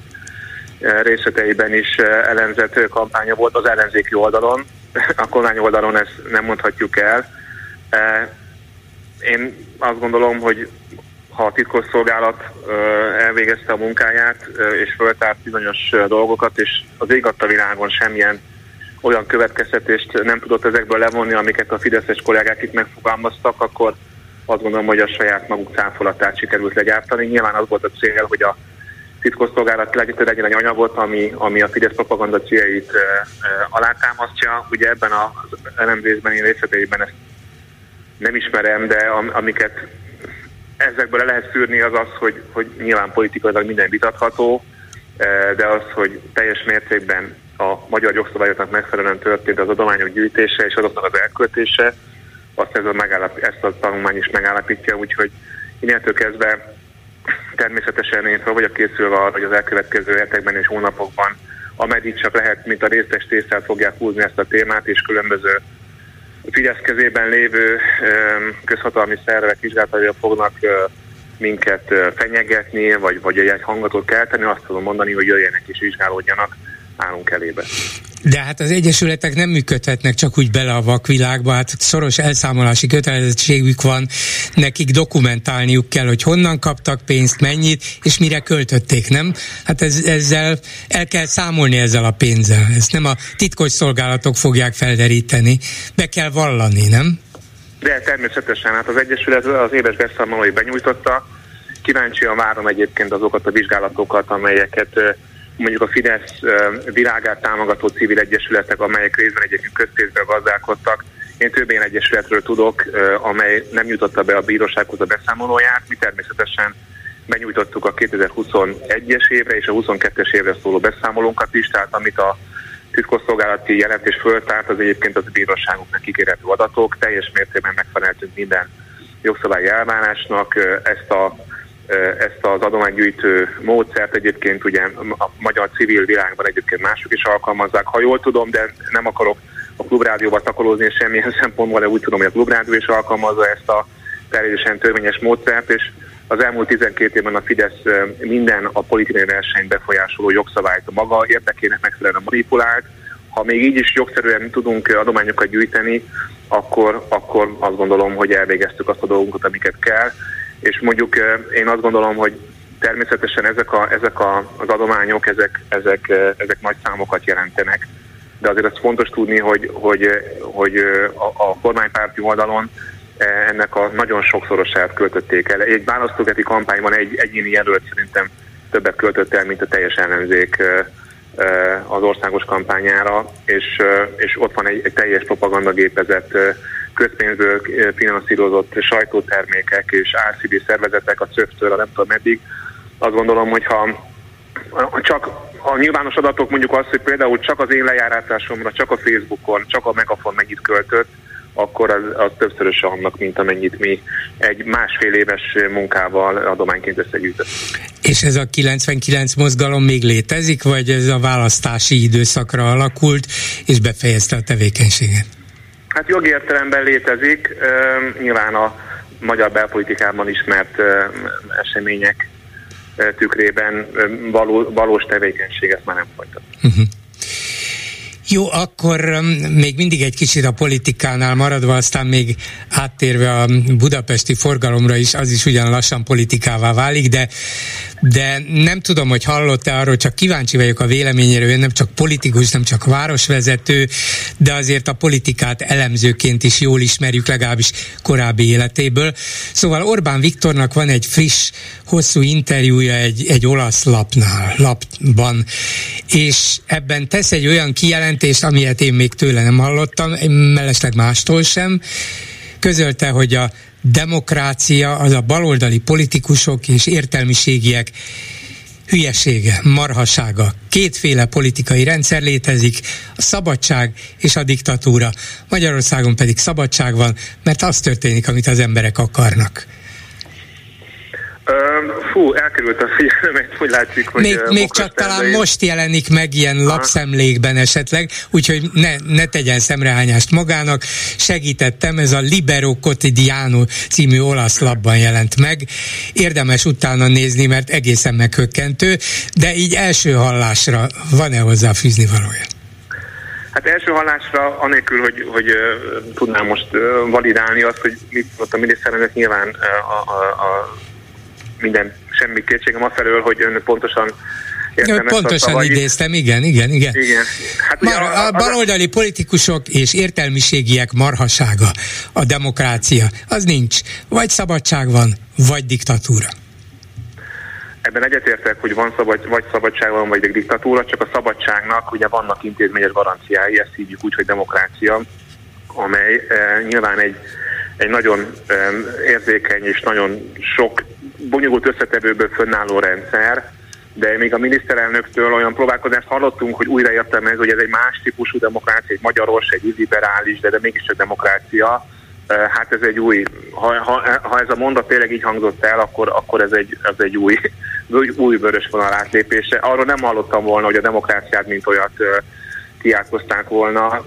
részleteiben is elemzett kampánya volt az ellenzéki oldalon, a kormány oldalon ezt nem mondhatjuk el. Én azt gondolom, hogy ha a titkosszolgálat elvégezte a munkáját, és föltárt bizonyos dolgokat, és az ég adta világon semmilyen olyan következtetést nem tudott ezekből levonni, amiket a fideszes kollégák itt megfogalmaztak, akkor azt gondolom, hogy a saját maguk cáfolatát sikerült legyártani. Nyilván az volt a cél, hogy a titkosszolgálat legyen egy anyagot, ami, ami a Fidesz propaganda céljait e, e, alátámasztja. Ugye ebben az elemzésben, én részleteiben ezt nem ismerem, de am, amiket ezekből le lehet szűrni, az az, hogy, hogy nyilván politikailag minden vitatható, e, de az, hogy teljes mértékben a magyar jogszabályoknak megfelelően történt az adományok gyűjtése és azoknak az elköltése, azt ez a megállap, ezt a tanulmány is megállapítja, úgyhogy innentől kezdve természetesen én fel vagyok készülve arra, hogy az elkövetkező hetekben és hónapokban, ameddig csak lehet, mint a részes tésztát fogják húzni ezt a témát, és különböző Fidesz kezében lévő közhatalmi szervek vizsgálataival fognak minket fenyegetni, vagy, vagy egy hangatot kelteni, azt tudom mondani, hogy jöjjenek és vizsgálódjanak, állunk elébe. De hát az egyesületek nem működhetnek csak úgy bele a vakvilágba, hát szoros elszámolási kötelezettségük van, nekik dokumentálniuk kell, hogy honnan kaptak pénzt, mennyit, és mire költötték, nem? Hát ez, ezzel el kell számolni ezzel a pénzzel, ezt nem a titkos szolgálatok fogják felderíteni, be kell vallani, nem? De természetesen, hát az egyesület az éves beszámolói benyújtotta, kíváncsian várom egyébként azokat a vizsgálatokat, amelyeket mondjuk a Fidesz világát támogató civil egyesületek, amelyek részben egyébként közpénzből gazdálkodtak. Én több ilyen egyesületről tudok, amely nem nyújtotta be a bírósághoz a beszámolóját. Mi természetesen benyújtottuk a kétezer-huszonegyes évre és a huszonkettes évre szóló beszámolónkat is, tehát amit a titkosszolgálati jelentés föltárt, az egyébként az bíróságunknak ígérhető adatok. Teljes mértékben megfeleltünk minden jogszabályi elvárásnak. Ezt a ezt az adománygyűjtő módszert egyébként ugye a magyar civil világban egyébként mások is alkalmazzák, ha jól tudom, de nem akarok a Klubrádióba takolózni és semmilyen szempontból, de úgy tudom, hogy a Klubrádió is alkalmazza ezt a természetesen törvényes módszert, és az elmúlt tizenkét évben a Fidesz minden a politikai versenyt befolyásoló jogszabályt a maga érdekének megfelelően manipulált. Ha még így is jogszerűen tudunk adományokat gyűjteni, akkor, akkor azt gondolom, hogy elvégeztük azt a dolgunkat, amiket kell. És mondjuk én azt gondolom, hogy természetesen ezek, a, ezek a, az adományok, ezek, ezek, ezek nagy számokat jelentenek. De azért azt fontos tudni, hogy, hogy, hogy a, a kormánypárti oldalon ennek a nagyon sokszorosát költötték el. Egy választókerületi kampányban egy egyéni jelölt szerintem többet költött el, mint a teljes ellenzék az országos kampányára, és, és ott van egy, egy teljes propagandagépezet, közpénzből finanszírozott sajtótermékek és á cé bé szervezetek a cé ö ef-től, nem tudom meddig. Azt gondolom, hogy ha csak a nyilvános adatok mondjuk azt, hogy például csak az én lejáratásomra, csak a Facebookon, csak a Megafon mennyit költött, akkor az, az többszöröse annak, mint amennyit mi egy másfél éves munkával adományként összegyűjtött. És ez a kilencvenkilenc mozgalom még létezik, vagy ez a választási időszakra alakult, és befejezte a tevékenységet? Hát jogi értelemben létezik, nyilván a magyar belpolitikában ismert események tükrében valós tevékenységet már nem folytat. Uh-huh. Jó, akkor még mindig egy kicsit a politikánál maradva, aztán még áttérve a budapesti forgalomra is, az is ugyan lassan politikává válik, de, de nem tudom, hogy hallott-e arról, csak kíváncsi vagyok a véleményére, ő nem csak politikus, nem csak városvezető, de azért a politikát elemzőként is jól ismerjük, legalábbis korábbi életéből. Szóval Orbán Viktornak van egy friss, hosszú interjúja egy, egy olasz lapnál, lapban, és ebben tesz egy olyan kijelentést, amilyet én még tőle nem hallottam, mellesleg mástól sem. Közölte, hogy a demokrácia az a baloldali politikusok és értelmiségiek hülyesége, marhasága. Kétféle politikai rendszer létezik, a szabadság és a diktatúra. Magyarországon pedig szabadság van, mert az történik, amit az emberek akarnak. Fú, elkerült a figyelmet, hogy látszik, hogy... Még, még csak talán én... most jelenik meg ilyen lapszemlékben esetleg, úgyhogy ne, ne tegyen szemrehányást magának. Segítettem, ez a Libero Cotidiano című olasz lapban jelent meg. Érdemes utána nézni, mert egészen meghökkentő, de így első hallásra van-e hozzá fűzni valója? Hát első hallásra, anélkül, hogy, hogy uh, tudnám most uh, validálni azt, hogy mit ott a miniszterelnök, nyilván uh, a, a, a minden, semmi kétségem afelől, hogy ön pontosan értem ezt pontosan a idéztem, igen, igen, igen. igen. Hát Mar, a, a, a baloldali politikusok és értelmiségiek marhasága, a demokrácia, az nincs. Vagy szabadság van, vagy diktatúra. Ebben egyetértek, hogy van szabad, vagy szabadság van, vagy diktatúra, csak a szabadságnak ugye vannak intézményes garanciái, ezt hívjuk úgy, hogy demokrácia, amely e, nyilván egy, egy nagyon e, érzékeny és nagyon sok bonyolult összetevőből fönnálló rendszer, de még a miniszterelnöktől olyan próbálkozást hallottunk, hogy újra értelmez, hogy ez egy más típusú demokrácia, egy magyaros, egy liberális, de, de mégiscsak demokrácia. Hát ez egy új, ha, ha, ha ez a mondat tényleg így hangzott el, akkor, akkor ez egy, ez egy új, új vörös vonal átlépése. Arról nem hallottam volna, hogy a demokráciát mint olyat kiátkozták volna,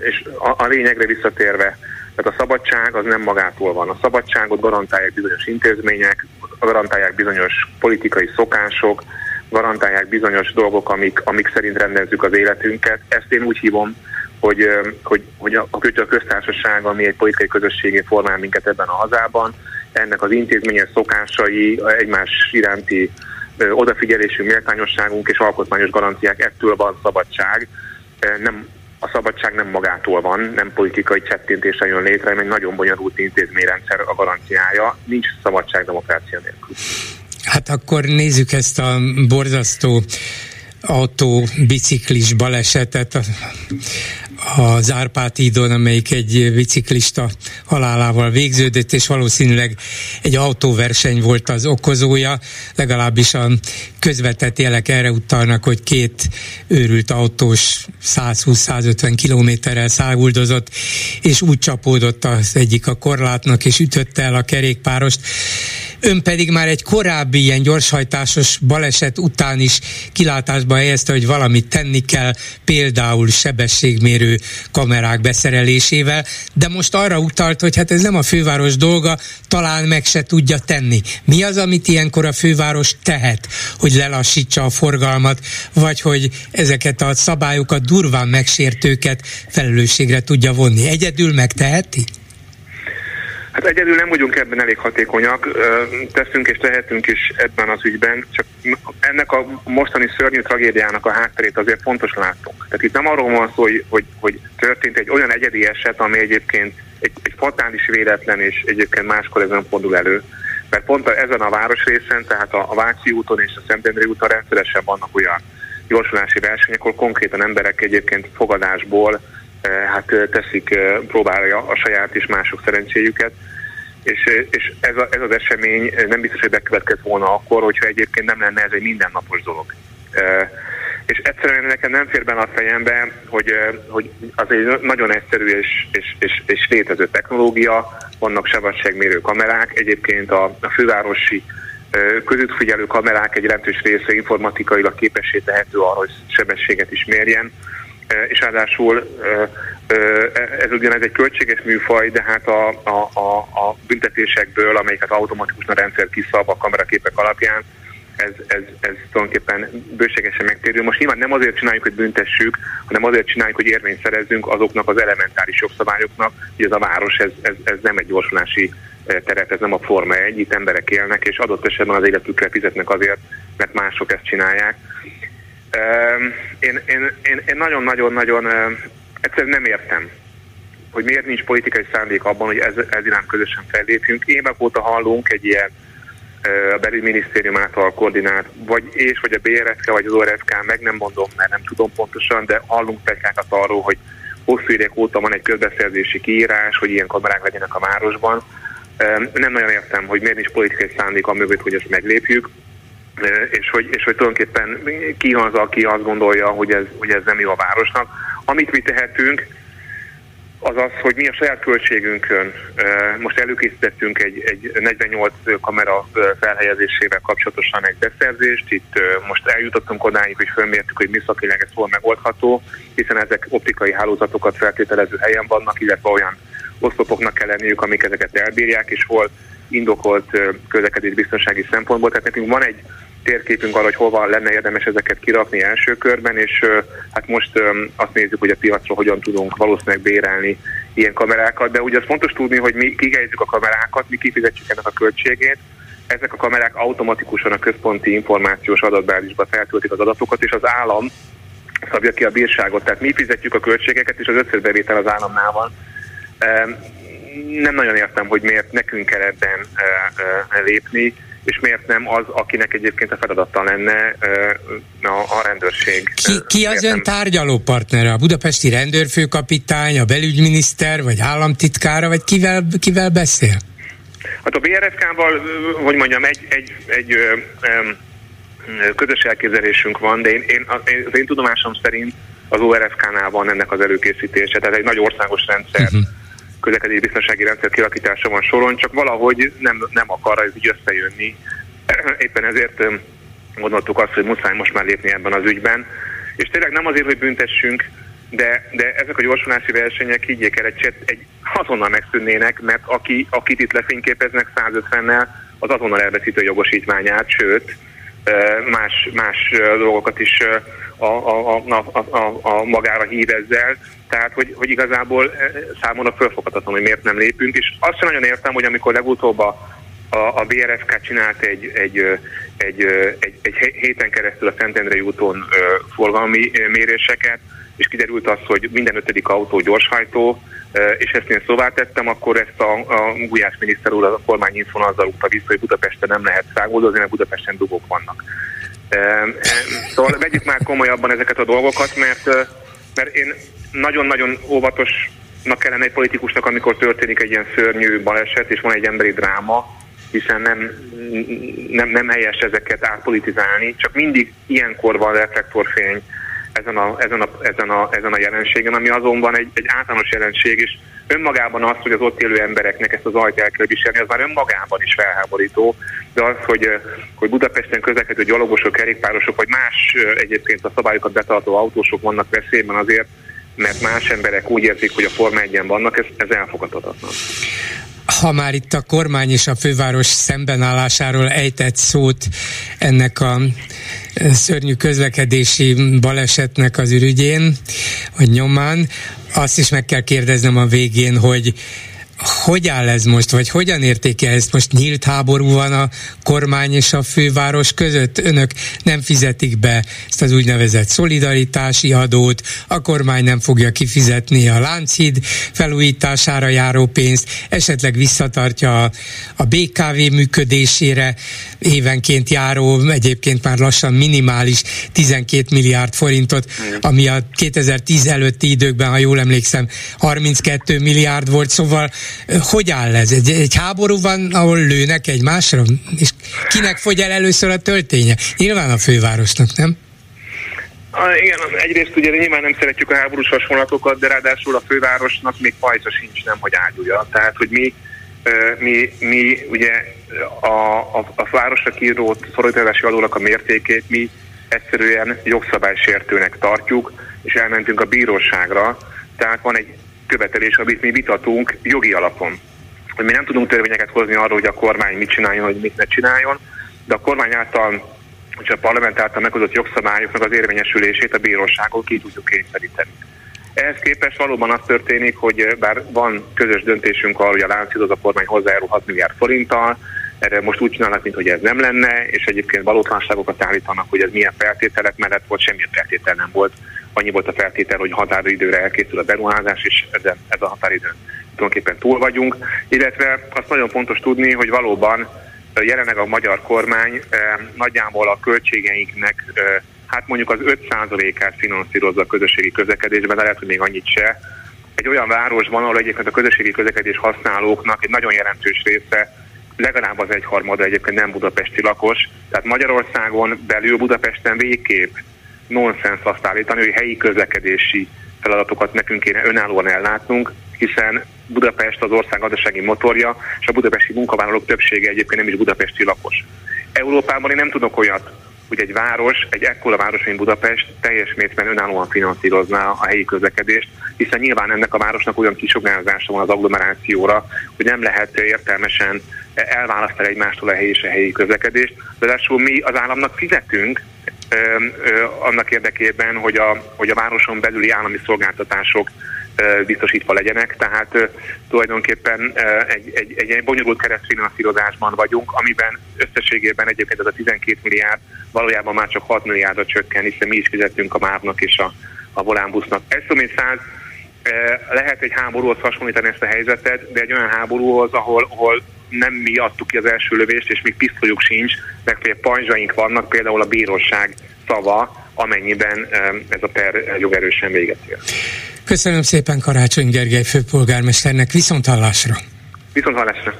és a, a lényegre visszatérve. Tehát a szabadság az nem magától van. A szabadságot garantálják bizonyos intézmények, garantálják bizonyos politikai szokások, garantálják bizonyos dolgok, amik, amik szerint rendezzük az életünket. Ezt én úgy hívom, hogy, hogy, hogy a, a köztársaság, ami egy politikai közösségé formál minket ebben a hazában, ennek az intézményes szokásai, egymás iránti odafigyelésünk, méltányosságunk és alkotmányos garanciák, ettől van szabadság. Nem A szabadság nem magától van, nem politikai csettintésre jön létre, hanem egy nagyon bonyolult intézményrendszer a garanciája. Nincs szabadság demokrácia nélkül. Hát akkor nézzük ezt a borzasztó autó-biciklis balesetet az Árpád hídon, amelyik egy biciklista halálával végződött, és valószínűleg egy autóverseny volt az okozója, legalábbis a közvetett jelek erre utalnak, hogy két őrült autós százhúsz-százötven kilométerrel száguldozott, és úgy csapódott az egyik a korlátnak, és ütötte el a kerékpárost. Ön pedig már egy korábbi ilyen gyorshajtásos baleset után is kilátásba helyezte, hogy valamit tenni kell, például sebességmérő kamerák beszerelésével, de most arra utalt, hogy hát ez nem a főváros dolga, talán meg se tudja tenni. Mi az, amit ilyenkor a főváros tehet, hogy lelassítsa a forgalmat, vagy hogy ezeket a szabályokat, durván megsértőket felelősségre tudja vonni? Egyedül megteheti? Hát egyedül nem vagyunk ebben elég hatékonyak, teszünk és tehetünk is ebben az ügyben, csak ennek a mostani szörnyű tragédiának a hátterét azért fontos látnunk. Tehát itt nem arról van szó, hogy, hogy, hogy történt egy olyan egyedi eset, ami egyébként egy, egy fatális véletlen, és egyébként máskor ez nem fordul elő. Mert pont ezen a városrészen, tehát a Váci úton és a Szentendrei úton rendszeresen vannak olyan gyorsulási versenyek, ahol konkrétan emberek egyébként fogadásból hát teszik, próbálja a saját és mások szerencséjüket, és, és ez, a, ez az esemény nem biztos, hogy bekövetkezett volna akkor, hogyha egyébként nem lenne ez egy mindennapos dolog. És egyszerűen nekem nem fér benne a fejembe, hogy, hogy az egy nagyon egyszerű és, és, és, és létező technológia, vannak sebességmérő kamerák, egyébként a, a fővárosi közútfigyelő kamerák egy jelentős része informatikailag képessé tehető arra, hogy sebességet is mérjen, és ráadásul ez ugyanez egy költséges műfaj, de hát a, a, a, a büntetésekből, amelyeket automatikusan a rendszer kiszab a kameraképek alapján, ez, ez, ez tulajdonképpen bőségesen megtérül. Most nyilván nem azért csináljuk, hogy büntessük, hanem azért csináljuk, hogy érvényt szerezzünk azoknak az elementáris jogszabályoknak, hogy ez a város, ez, ez, ez nem egy gyorsulási teret, ez nem a Forma egy, itt emberek élnek, és adott esetben az életükre fizetnek azért, mert mások ezt csinálják. Én, én, én, én nagyon-nagyon-nagyon egyszerűen nem értem, hogy miért nincs politikai szándék abban, hogy ez, ez iránt közösen fellépjünk. Évek óta hallunk egy ilyen a belügyminisztérium által koordinált, vagy és vagy a bé er ef ká, vagy az o er ef ká, meg nem mondom, mert nem tudom pontosan, de hallunk pletykákat arról, hogy hosszú idejek óta van egy közbeszerzési kiírás, hogy ilyen kamerák legyenek a városban. Nem nagyon értem, hogy miért nincs politikai szándék a mögött, hogy ezt meglépjük. És hogy, és hogy tulajdonképpen ki az, aki azt gondolja, hogy ez, hogy ez nem jó a városnak. Amit mi tehetünk, az az, hogy mi a saját költségünkön most előkészítettünk egy, egy negyvennyolc kamera felhelyezésével kapcsolatosan egy beszerzést. Itt most eljutottunk odáig, hogy fölmértük, hogy műszakilag ez hol megoldható, hiszen ezek optikai hálózatokat feltételező helyen vannak, illetve olyan oszlopoknak kell lenniük, amik ezeket elbírják, és hol indokolt közlekedésbiztonsági szempontból. Tehát nekünk van egy térképünk arra, hogy hova lenne érdemes ezeket kirakni első körben, és hát most azt nézzük, hogy a piacról hogyan tudunk valószínűleg bérelni ilyen kamerákat, de ugye az fontos tudni, hogy mi kihelyezzük a kamerákat, mi kifizetjük ennek a költségét. Ezek a kamerák automatikusan a központi információs adatbázisba feltöltik az adatokat, és az állam szabja ki a bírságot. Tehát mi fizetjük a költségeket, és az összbevétel az államnál van. Nem nagyon értem, hogy miért nekünk kell ebben lépni, és miért nem az, akinek egyébként a feladata lenne a rendőrség. Ki, ki az ön tárgyaló partnere? A budapesti rendőrfőkapitány, a belügyminiszter, vagy államtitkára, vagy kivel, kivel beszél? Hát a bé er ef ká-val, hogy mondjam, egy, egy, egy ö, ö, közös elképzelésünk van, de én, én, az én tudomásom szerint az o er ef ká-nál van ennek az előkészítése, tehát egy nagy országos rendszer, uh-huh. közlekedésbiztonsági rendszer kialakítása van soron, csak valahogy nem, nem akar ez így összejönni. Éppen ezért gondoltuk azt, hogy muszáj most már lépni ebben az ügyben. És tényleg nem azért, hogy büntessünk, de, de ezek a gyorsulási versenyek, higgyék el, egy, egy, azonnal megszűnnének, mert aki, akit itt lefényképeznek százötvennel, az azonnal elveszíti a jogosítványát, sőt, más, más dolgokat is a, a, a, a, a magára hív ezzel. Tehát, hogy, hogy igazából számomra fölfoghatatlan, hogy miért nem lépünk, és azt sem nagyon értem, hogy amikor legutóbb a, a, a bé er ef ká csinált egy, egy, egy, egy, egy héten keresztül a Szentendrei úton forgalmi méréseket, és kiderült az, hogy minden ötödik autó gyorshajtó, és ezt én szóvá tettem, akkor ezt a, a Gulyás miniszter úr a kormányinfón azzal rúgta vissza, hogy Budapesten nem lehet száguldozni, mert Budapesten dugók vannak. Szóval vegyük már komolyabban ezeket a dolgokat, mert, mert én nagyon-nagyon óvatosnak kellene egy politikusnak, amikor történik egy ilyen szörnyű baleset, és van egy emberi dráma, hiszen nem, nem, nem helyes ezeket átpolitizálni, csak mindig ilyenkor van reflektorfény ezen a, ezen a, ezen a, ezen a jelenségen, ami azonban egy, egy általános jelenség, és önmagában az, hogy az ott élő embereknek ezt az ajt el kell viselni, az már önmagában is felháborító, de az, hogy, hogy Budapesten közlekedő gyalogosok, kerékpárosok, vagy más egyébként a szabályokat betartó autósok vannak veszélyben azért, mert más emberek úgy érzik, hogy a Forma egyen vannak, ez, ez elfogadhatatlan. Ha már itt a kormány és a főváros szembenállásáról ejtett szót ennek a szörnyű közlekedési balesetnek az ürügyén, vagy nyomán, azt is meg kell kérdeznem a végén, hogy hogy áll ez most, vagy hogyan értékel ezt most? Nyílt háború van a kormány és a főváros között? Önök nem fizetik be ezt az úgynevezett szolidaritási adót, a kormány nem fogja kifizetni a Lánchíd felújítására járó pénzt, esetleg visszatartja a, a bé ká vé működésére évenként járó, egyébként már lassan minimális tizenkét milliárd forintot, ami a kétezer-tíz előtti időkben, ha jól emlékszem, harminckét milliárd volt, szóval hogy áll ez? Egy, egy háború van, ahol lőnek egymásra? És kinek fogy el először a tölténye? Nyilván a fővárosnak, nem? A, igen, egyrészt ugye nyilván nem szeretjük a háborús hasonlatokat, de ráadásul a fővárosnak még pajza sincs, nem, hogy ágyulja. Tehát, hogy mi, mi, mi ugye a, a, a városra kiírót szolidaritási adónak a mértékét mi egyszerűen jogszabálysértőnek tartjuk, és elmentünk a bíróságra, tehát van egy követelés, amit mi vitatunk jogi alapon. Hogy mi nem tudunk törvényeket hozni arról, hogy a kormány mit csináljon, hogy mit ne csináljon, de a kormány által, és a parlament által meghozott jogszabályoknak az érvényesülését a bíróságon ki tudjuk kényszeríteni. Ehhez képest valóban az történik, hogy bár van közös döntésünk arról, hogy a Lánchídhoz a kormány hozzájárul hat milliárd forinttal, erre most úgy csinálnak, minthogy ez nem lenne, és egyébként valótlanságokat állítanak, hogy ez milyen feltételek mellett volt, semmilyen feltétel nem volt. Annyi volt a feltétel, hogy határidőre elkészül a beruházás, és ezen, ez a határidőn tulajdonképpen túl vagyunk. Illetve azt nagyon fontos tudni, hogy valóban jelenleg a magyar kormány eh, nagyjából a költségeinknek, eh, hát mondjuk az öt százalékát finanszírozza a közösségi közlekedésben, de lehet, hogy még annyit se. Egy olyan városban, ahol egyébként a közösségi közlekedés használóknak egy nagyon jelentős része, legalább az egyharmada egyébként nem budapesti lakos, tehát Magyarországon belül Budapesten végképp nonsens azt állítani, hogy helyi közlekedési feladatokat nekünk kéne önállóan ellátnunk, hiszen Budapest az ország gazdasági motorja, és a budapesti munkavállalók többsége egyébként nem is budapesti lakos. Európában én nem tudok olyat, hogy egy város, egy ekkora város, mint Budapest teljes mértékben önállóan finanszírozná a helyi közlekedést, hiszen nyilván ennek a városnak olyan kisugárzása van az agglomerációra, hogy nem lehet értelmesen elválasztani egymástól a helyi és a helyi közlekedést. Ráadásul mi az államnak fizetünk ö, ö, annak érdekében, hogy a, hogy a városon belüli állami szolgáltatások ö, biztosítva legyenek, tehát ö, tulajdonképpen ö, egy, egy, egy, egy bonyolult keresztfinanszírozásban vagyunk, amiben összességében egyébként ez a tizenkét milliárd valójában már csak hat milliárdra csökken, hiszen mi is fizettünk a MÁV-nak és a, a Volánbusznak. Ez szó mint száz, lehet egy háborúhoz hasonlítani ezt a helyzetet, de egy olyan háborúhoz, ahol, ahol nem mi adtuk ki az első lövést, és még pisztolyuk sincs, legfeljebb pajzsaink vannak, például a bíróság szava, amennyiben ez a per jogerősen véget ér. Köszönöm szépen Karácsony Gergely főpolgármesternek, viszont hallásra! Viszont hallásra!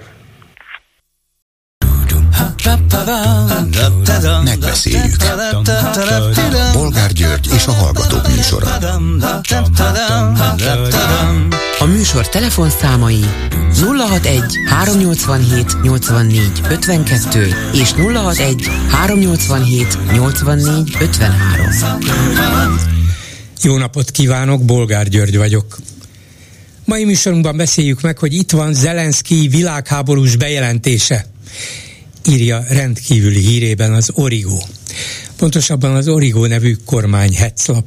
Megbeszéljük. Bolgár György és a hallgatók műsora. A műsor telefonszámai nulla hatvanegy, háromnyolcvanhét, nyolcvannégy, ötvenkettő és nulla hatvanegy, háromnyolcvanhét, nyolcvannégy, ötvenhárom. Jó napot kívánok, Bolgár György vagyok. Mai műsorunkban beszéljük meg, hogy itt van Zelenszkij világháborús bejelentése. Írja rendkívüli hírében az Origo. Pontosabban az Origo nevű kormányheclap.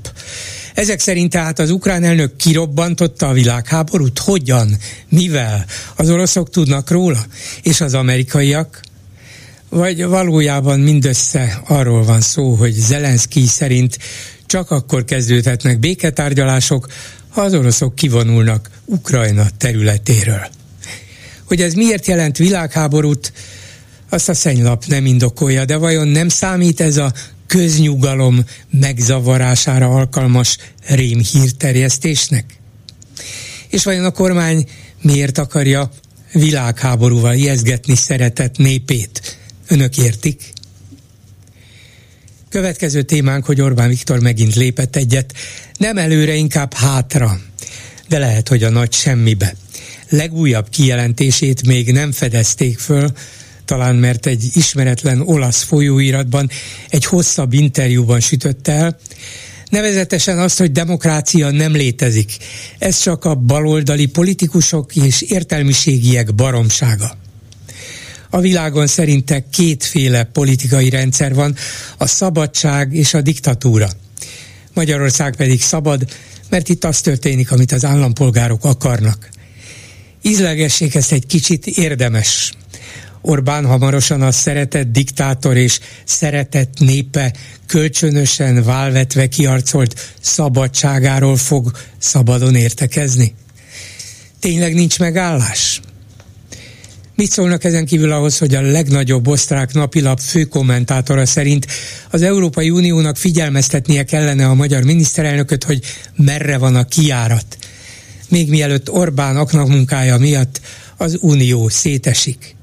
Ezek szerint tehát az ukrán elnök kirobbantotta a világháborút? Hogyan? Mivel? Az oroszok tudnak róla? És az amerikaiak? Vagy valójában mindössze arról van szó, hogy Zelenszkij szerint csak akkor kezdődhetnek béketárgyalások, ha az oroszok kivonulnak Ukrajna területéről. Hogy ez miért jelent világháborút, azt a szennylap nem indokolja, de vajon nem számít ez a köznyugalom megzavarására alkalmas rémhírterjesztésnek? És vajon a kormány miért akarja világháborúval ijesztgetni szeretett népét? Önök értik? Következő témánk, hogy Orbán Viktor megint lépett egyet, nem előre, inkább hátra, de lehet, hogy a nagy semmibe. Legújabb kijelentését még nem fedezték föl, talán mert egy ismeretlen olasz folyóiratban egy hosszabb interjúban sütött el, nevezetesen azt, hogy demokrácia nem létezik. Ez csak a baloldali politikusok és értelmiségiek baromsága. A világon szerinte kétféle politikai rendszer van, a szabadság és a diktatúra. Magyarország pedig szabad, mert itt az történik, amit az állampolgárok akarnak. Ízlegessék, ezt egy kicsit érdemes. Orbán hamarosan a szeretett diktátor és szeretett népe kölcsönösen válvetve kiarcolt szabadságáról fog szabadon értekezni. Tényleg nincs megállás? Mit szólnak ezen kívül ahhoz, hogy a legnagyobb osztrák napilap főkommentátora szerint az Európai Uniónak figyelmeztetnie kellene a magyar miniszterelnököt, hogy merre van a kijárat, még mielőtt Orbán aknamunkája miatt az Unió szétesik.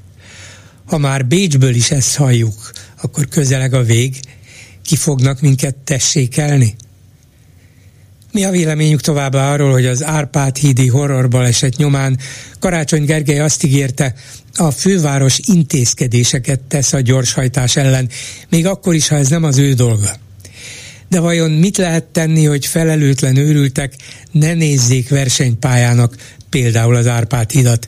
Ha már Bécsből is ezt halljuk, akkor közeleg a vég, ki fognak minket tessékelni? Mi a véleményük továbbá arról, hogy az Árpád hídi horrorbaleset nyomán Karácsony Gergely azt ígérte, a főváros intézkedéseket tesz a gyorshajtás ellen, még akkor is, ha ez nem az ő dolga. De vajon mit lehet tenni, hogy felelőtlen őrültek ne nézzék versenypályának például az Árpád hídat?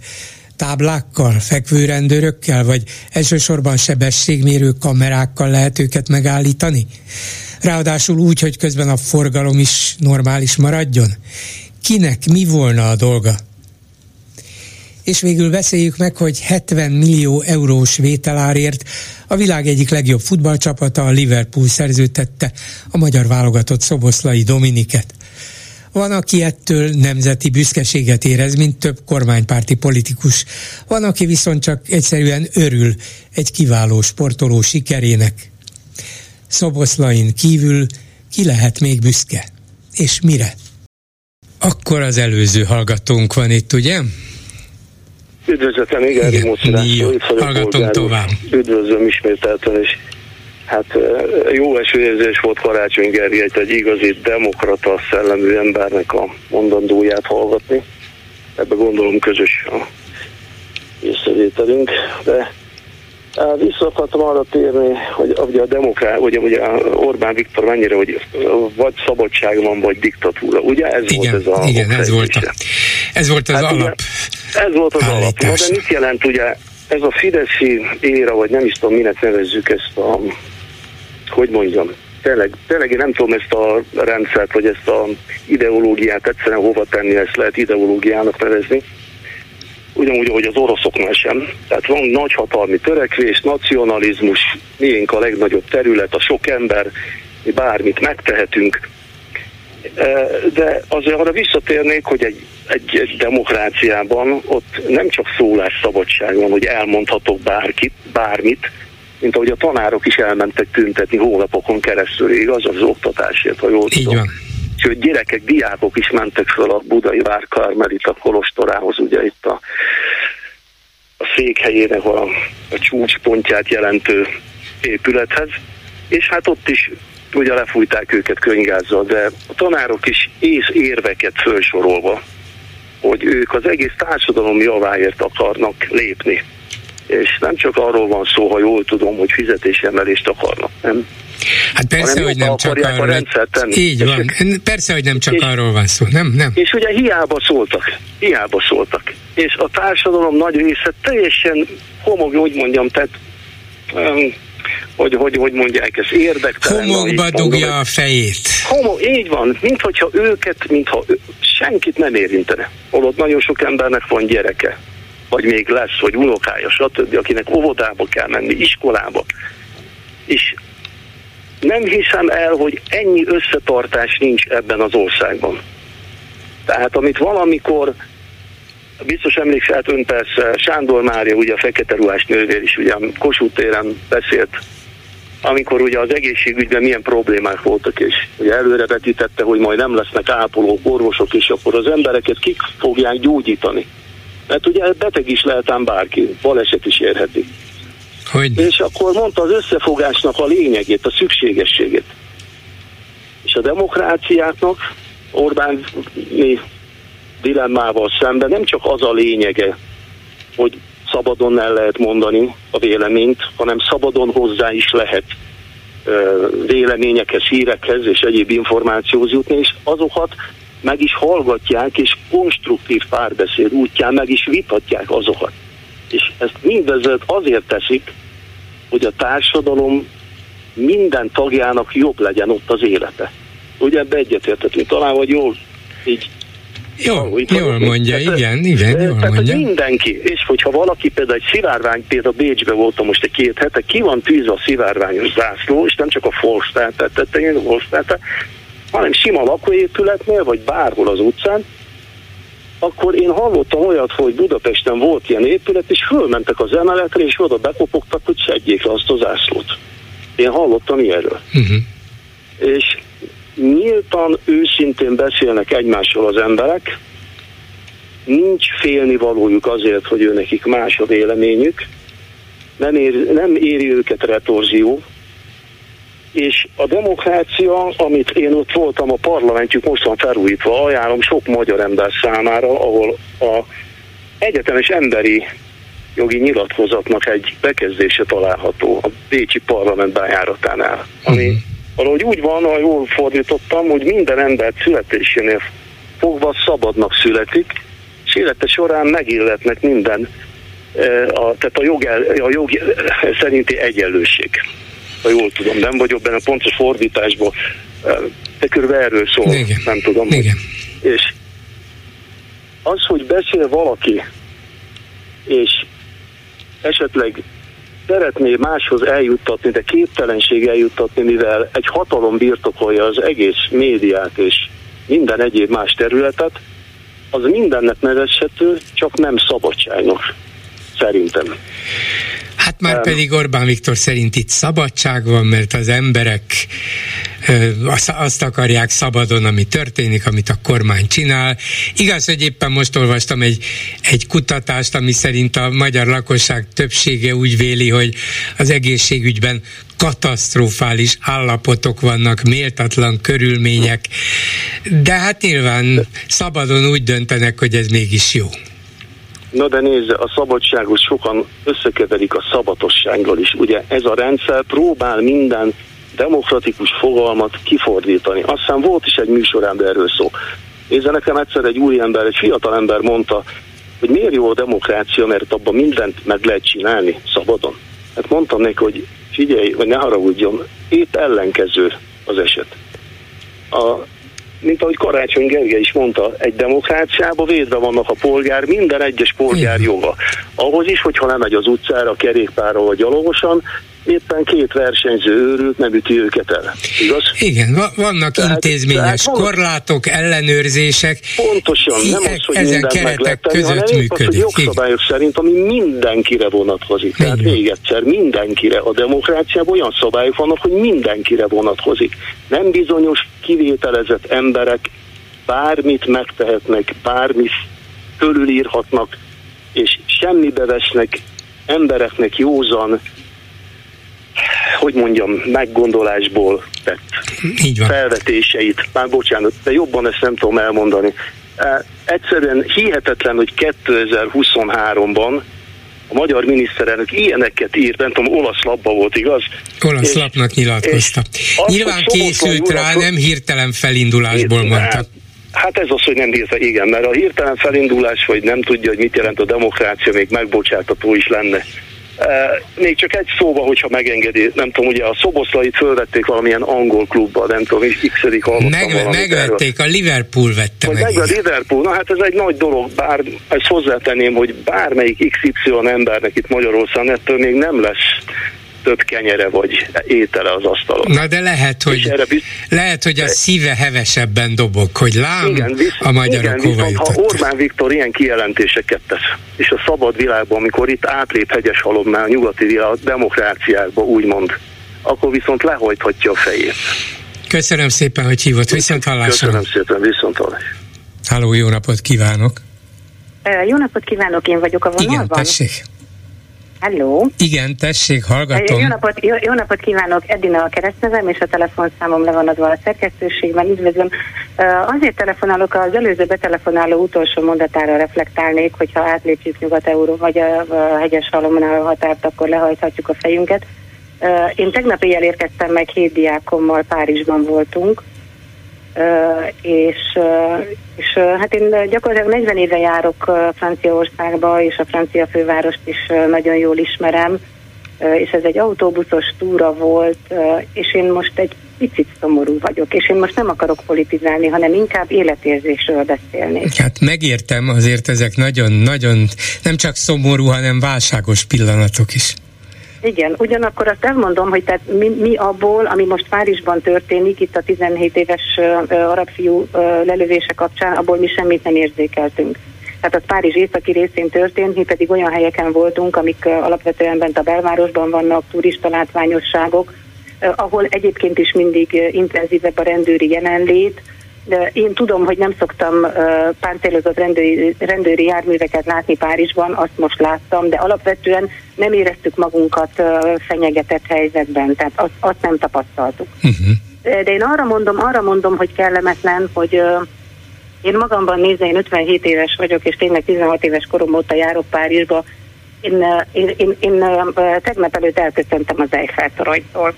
Táblákkal, fekvőrendőrökkel, vagy elsősorban sebességmérő kamerákkal lehet őket megállítani? Ráadásul úgy, hogy közben a forgalom is normális maradjon? Kinek mi volna a dolga? És végül beszéljük meg, hogy hetven millió eurós vételárért a világ egyik legjobb futballcsapata, a Liverpool szerződtette a magyar válogatott Szoboszlai Dominiket. Van, aki ettől nemzeti büszkeséget érez, mint több kormánypárti politikus. Van, aki viszont csak egyszerűen örül egy kiváló sportoló sikerének. Szoboszlain kívül ki lehet még büszke? És mire? Akkor az előző hallgatónk van itt, ugye? Üdvözletem, igen, igen. Jó, hallgatom tovább. Üdvözlöm ismételten is. Hát jó esőérzés volt Karácsony Gergelyt, egy igazi demokrata szellemű embernek a mondandóját hallgatni. ebben gondolom közös a észrevételünk, de vissza akartam arra térni, hogy ugye a demokrá, ugye, ugye Orbán Viktor mennyire, hogy vagy szabadság van, vagy diktatúra. Ugye ez igen, volt ez a... Igen, ez volt, a, ez volt az hát alap. Ugye, ez volt az alap. Na, de mit jelent ugye ez a fideszi éra, vagy nem is tudom, minek nevezzük ezt a... Hogy mondjam? Tényleg, tényleg én nem tudom ezt a rendszert, vagy ezt a ideológiát egyszerűen hova tenni, ezt lehet ideológiának nevezni. Ugyanúgy, ahogy az oroszoknál sem. Tehát van nagyhatalmi törekvés, nacionalizmus, miénk a legnagyobb terület, a sok ember, mi bármit megtehetünk. De azért arra visszatérnék, hogy egy, egy, egy demokráciában ott nem csak szólásszabadság van, hogy elmondhatok bárkit, bármit, mint ahogy a tanárok is elmentek tüntetni hónapokon keresztül, igaz, az oktatásért, ha jól tudom. Így van. Sőt, gyerekek, diákok is mentek föl a Budai Vár Karmelita kolostorához, ugye itt a, a székhelyének a, a csúcspontját jelentő épülethez, és hát ott is ugye lefújták őket könygázzal, de a tanárok is ész érveket felsorolva, hogy ők az egész társadalom javáért akarnak lépni. És nem csak arról van szó, ha jól tudom, hogy fizetésemelést akarnak, nem? Hát persze, hogy nem csak arról. Így van. Persze, hogy nem csak arról van szó, nem? nem? És ugye hiába szóltak. Hiába szóltak. És a társadalom nagy része teljesen homog, úgy mondjam, tehát... Um, Hogy, hogy, hogy mondják, ez érdektelen. Homokba dugja a fejét. Homo, így van, mintha őket, mintha ő, senkit nem érintene. Holott nagyon sok embernek van gyereke, vagy még lesz, vagy unokája, stb., akinek óvodába kell menni, iskolába. És nem hiszem el, hogy ennyi összetartás nincs ebben az országban. Tehát amit valamikor... Biztos emlékszel, hát ön persze, Sándor Mária, ugye a fekete ruhás nővér is, ugye Kossuth téren beszélt, amikor ugye az egészségügyben milyen problémák voltak, és ugye előre vetítette, hogy majd nem lesznek ápolók, orvosok, és akkor az embereket kik fogják gyógyítani. Mert ugye beteg is lehet ám bárki, baleset is érheti. Hogy? És akkor mondta az összefogásnak a lényegét, a szükségességét. És a demokráciáknak Orbán mi dilemmával szemben nem csak az a lényege, hogy szabadon el lehet mondani a véleményt, hanem szabadon hozzá is lehet véleményekhez, hírekhez és egyéb információhoz jutni, és azokat meg is hallgatják, és konstruktív párbeszéd útján meg is vitatják azokat. És ezt mindezzel azért teszik, hogy a társadalom minden tagjának jobb legyen ott az élete. Ugye ebbe egyetértetünk, talán vagy jól így. Jó, jól mondja, tehát, igen, igen, jól tehát mondja. Mindenki, és hogyha valaki például egy szivárvány, például Bécsben voltam most egy két hete, ki van tűzve a szivárványos zászló, és nem csak a Volksstadt tetején, hanem sima lakóépületnél, vagy bárhol az utcán, akkor én hallottam olyat, hogy Budapesten volt ilyen épület, és fölmentek az emeletre, és oda bekopogtak, hogy szedjék le azt a zászlót. Én hallottam ilyenről. Uh-huh. És nyíltan, őszintén beszélnek egymással az emberek, nincs félnivalójuk azért, hogy őnekik más a véleményük, nem, ér, nem éri őket retorzió, és a demokrácia, amit én ott voltam, a parlamentjük most van felújítva, ajánlom sok magyar ember számára, ahol a egyetemes emberi jogi nyilatkozatnak egy bekezdése található a bécsi parlament bejáratánál, ami mm. Valahogy úgy van, ha jól fordítottam, hogy minden ember születésénél fogva szabadnak születik, és élete során megilletnek minden, a, tehát a jog, a jog szerinti egyenlőség. Ha jól tudom, nem vagyok benne a pontos fordításban, de körülbelül erről szól, igen. Nem tudom. Igen. Hogy. És az, hogy beszél valaki, és esetleg szeretné máshoz eljuttatni, de képtelenség eljuttatni, mivel egy hatalom birtokolja az egész médiát és minden egyéb más területet, az mindennek nevezhető, csak nem szabadságnak, szerintem. Hát már um, pedig Orbán Viktor szerint itt szabadság van, mert az emberek azt akarják szabadon, ami történik, amit a kormány csinál. Igaz, hogy éppen most olvastam egy, egy kutatást, ami szerint a magyar lakosság többsége úgy véli, hogy az egészségügyben katasztrofális állapotok vannak, méltatlan körülmények, de hát nyilván szabadon úgy döntenek, hogy ez mégis jó. Na de nézze, a szabadságot sokan összekeverik a szabatossággal is. Ugye ez a rendszer próbál minden demokratikus fogalmat kifordítani. Aztán volt is egy műsorában erről szó. Nézze, nekem egyszer egy úriember, egy fiatal ember mondta, hogy miért jó a demokrácia, mert abban mindent meg lehet csinálni szabadon. Hát mondtam neki, hogy figyelj, vagy ne haragudjon, épp ellenkező az eset. A, mint ahogy Karácsony Gergely is mondta, egy demokráciában védve vannak a polgár, minden egyes polgár joga. Ahhoz is, hogyha nem megy az utcára, kerékpárral vagy gyalogosan, éppen két versenyző őrült, nem üti őket el. Igaz? Igen, va- vannak tehát, intézményes tehát korlátok, ellenőrzések. Pontosan, nem az, hogy ezen keretek között hanem működik. Hanem jogszabályok szerint, ami mindenkire vonatkozik. Tehát még egyszer, mindenkire. A demokráciában olyan szabályok vannak, hogy mindenkire vonatkozik. Nem bizonyos kivételezett emberek bármit megtehetnek, bármit körülírhatnak, és semmibe vesznek embereknek józan, hogy mondjam, meggondolásból tett felvetéseit. Már bocsánat, de jobban ezt nem tudom elmondani. Egyszerűen hihetetlen, hogy kétezer-huszonháromban a magyar miniszterelnök ilyeneket írt, nem tudom, olasz lapba volt, igaz? Olasz és, lapnak nyilatkozta. Nyilván azt, készült rá, uratok, nem hirtelen felindulásból ért, mondta. Hát, hát ez az, hogy nem írta, igen, mert a hirtelen felindulás, vagy nem tudja, hogy mit jelent a demokrácia, még megbocsátató is lenne. Még csak egy szóba, hogyha megengedi, nem tudom, ugye a Szoboszlait fölvették valamilyen angol klubba, nem tudom, és x-edik hallottam Meg, Megvették, erről. A Liverpool vette vagy meg. Meg a Liverpool, na hát ez egy nagy dolog, bár ezt hozzátenném, hogy bármelyik iksz ipszilon embernek itt Magyarországon ettől még nem lesz több kenyere vagy étele az asztalon. Na de lehet, hogy, bizt... lehet, hogy a szíve hevesebben dobok, hogy lám igen, visz... a magyarok igen, hova jutottak. Ha Orbán Viktor ilyen kijelentéseket tesz, és a szabad világban, amikor itt átlép hegyes halomnál a nyugati világ, a demokráciákba úgymond, akkor viszont lehajthatja a fejét. Köszönöm szépen, hogy hívott. Viszont hallásra. Köszönöm szépen, viszont hallásra. Halló, jó napot kívánok! Uh, jó napot kívánok, én vagyok a vonalban. Igen, tessék. Hello. Igen, tessék, hallgatom. Jó napot, jó, jó napot kívánok, Edina a keresztnevem, és a telefonszámom le van adva a szerkesztőségben, üdvözlöm. Azért telefonálok, az előző betelefonáló utolsó mondatára reflektálnék, hogyha átlépjük Nyugat-Európa vagy a hegyes halomnál a határt, akkor lehajthatjuk a fejünket. Én tegnap éjjel érkeztem meg, hét diákommal Párizsban voltunk, és, és hát én gyakorlatilag negyven éve járok Franciaországba, és a francia fővárost is nagyon jól ismerem, és ez egy autóbuszos túra volt, és én most egy picit szomorú vagyok, és én most nem akarok politizálni, hanem inkább életérzésről beszélnék. Hát megértem, azért ezek nagyon-nagyon nem csak szomorú, hanem válságos pillanatok is. Igen, ugyanakkor azt elmondom, hogy tehát mi, mi abból, ami most Párizsban történik, itt a tizenhét éves uh, arab fiú uh, lelövése kapcsán, abból mi semmit nem érzékeltünk. Tehát az Párizs északi részén történt, mi pedig olyan helyeken voltunk, amik uh, alapvetően bent a belvárosban vannak, turista látványosságok, uh, ahol egyébként is mindig uh, intenzívebb a rendőri jelenlét. De én tudom, hogy nem szoktam uh, páncélozott rendőri, rendőri járműveket látni Párizsban, azt most láttam, de alapvetően nem éreztük magunkat uh, fenyegetett helyzetben, tehát azt, azt nem tapasztaltuk. Uh-huh. De én arra mondom, arra mondom, hogy kellemetlen, hogy uh, én magamban nézve, én ötvenhét éves vagyok, és tényleg tizenhat éves korom óta járok Párizsba, én, uh, én, én, én uh, tegnap előtt elköszöntem az Eiffel-toronytól.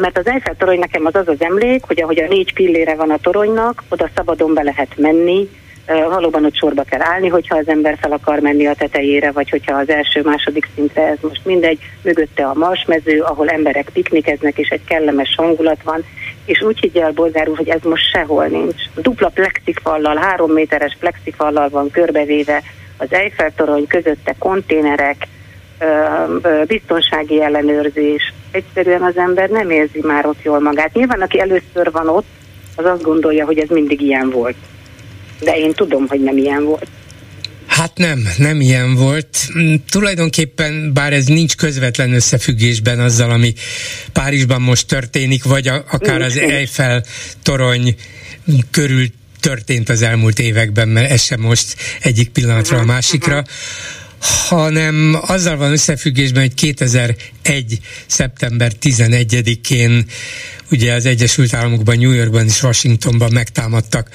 Mert az Eiffel-torony nekem az az az emlék, hogy ahogy a négy pillére van a toronynak, oda szabadon be lehet menni, valóban ott sorba kell állni, hogyha az ember fel akar menni a tetejére, vagy hogyha az első-második szintre, ez most mindegy, mögötte a Marsmező, ahol emberek piknikeznek, és egy kellemes hangulat van, és úgy higgye el, Bolgár úr, hogy ez most sehol nincs. Dupla plexifallal, három méteres plexifallal van körbevéve az Eiffel-torony, közötte konténerek, biztonsági ellenőrzés. Egyszerűen az ember nem érzi már ott jól magát. Nyilván, aki először van ott, az azt gondolja, hogy ez mindig ilyen volt. De én tudom, hogy nem ilyen volt. Hát nem, nem ilyen volt. Tulajdonképpen, bár ez nincs közvetlen összefüggésben azzal, ami Párizsban most történik, vagy a, akár nincs, az Eiffel-torony körül történt az elmúlt években, mert ez sem most egyik pillanatra uh-huh, a másikra, uh-huh. hanem azzal van összefüggésben, hogy kétezer-egy. szeptember tizenegyedikén ugye az Egyesült Államokban, New Yorkban és Washingtonban megtámadtak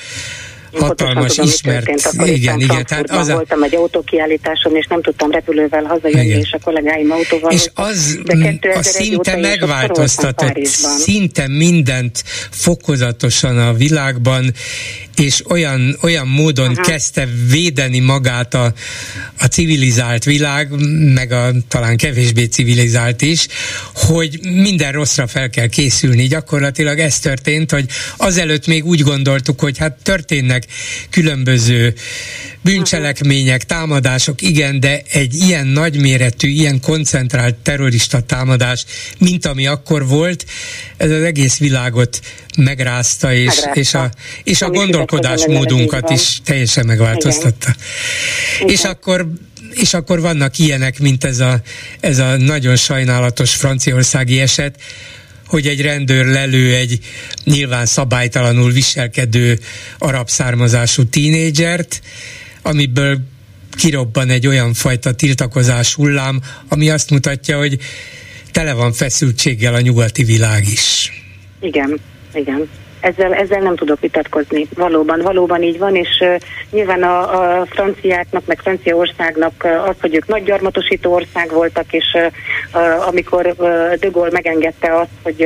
hatalmas tudom, ismert... Igen, igen. Tehát az a... voltam egy autókiállításon, és nem tudtam repülővel hazajönni, és a kollégáim autóval... És az a szinte megváltoztatott szinte mindent fokozatosan a világban, és olyan, olyan módon Aha. kezdte védeni magát a, a civilizált világ, meg a talán kevésbé civilizált is, hogy minden rosszra fel kell készülni. Gyakorlatilag ez történt, hogy azelőtt még úgy gondoltuk, hogy hát történnek különböző bűncselekmények, támadások, igen, de egy ilyen nagyméretű, ilyen koncentrált terrorista támadás, mint ami akkor volt, ez az egész világot megrázta, és, megrázta. és a, és a gondolkodásmódunkat is teljesen megváltoztatta. Igen. És, igen. Akkor, és akkor vannak ilyenek, mint ez a, ez a nagyon sajnálatos franciaországi eset, hogy egy rendőr lelő egy nyilván szabálytalanul viselkedő arab származású tínédzsert, amiből kirobban egy olyan fajta tiltakozás hullám, ami azt mutatja, hogy tele van feszültséggel a nyugati világ is. Igen, igen. Ezzel, ezzel nem tudok vitatkozni. Valóban, valóban így van, és uh, nyilván a, a franciáknak, meg Franciaországnak uh, az, hogy ők nagy gyarmatosító ország voltak, és uh, uh, amikor uh, de Gaulle megengedte azt, hogy,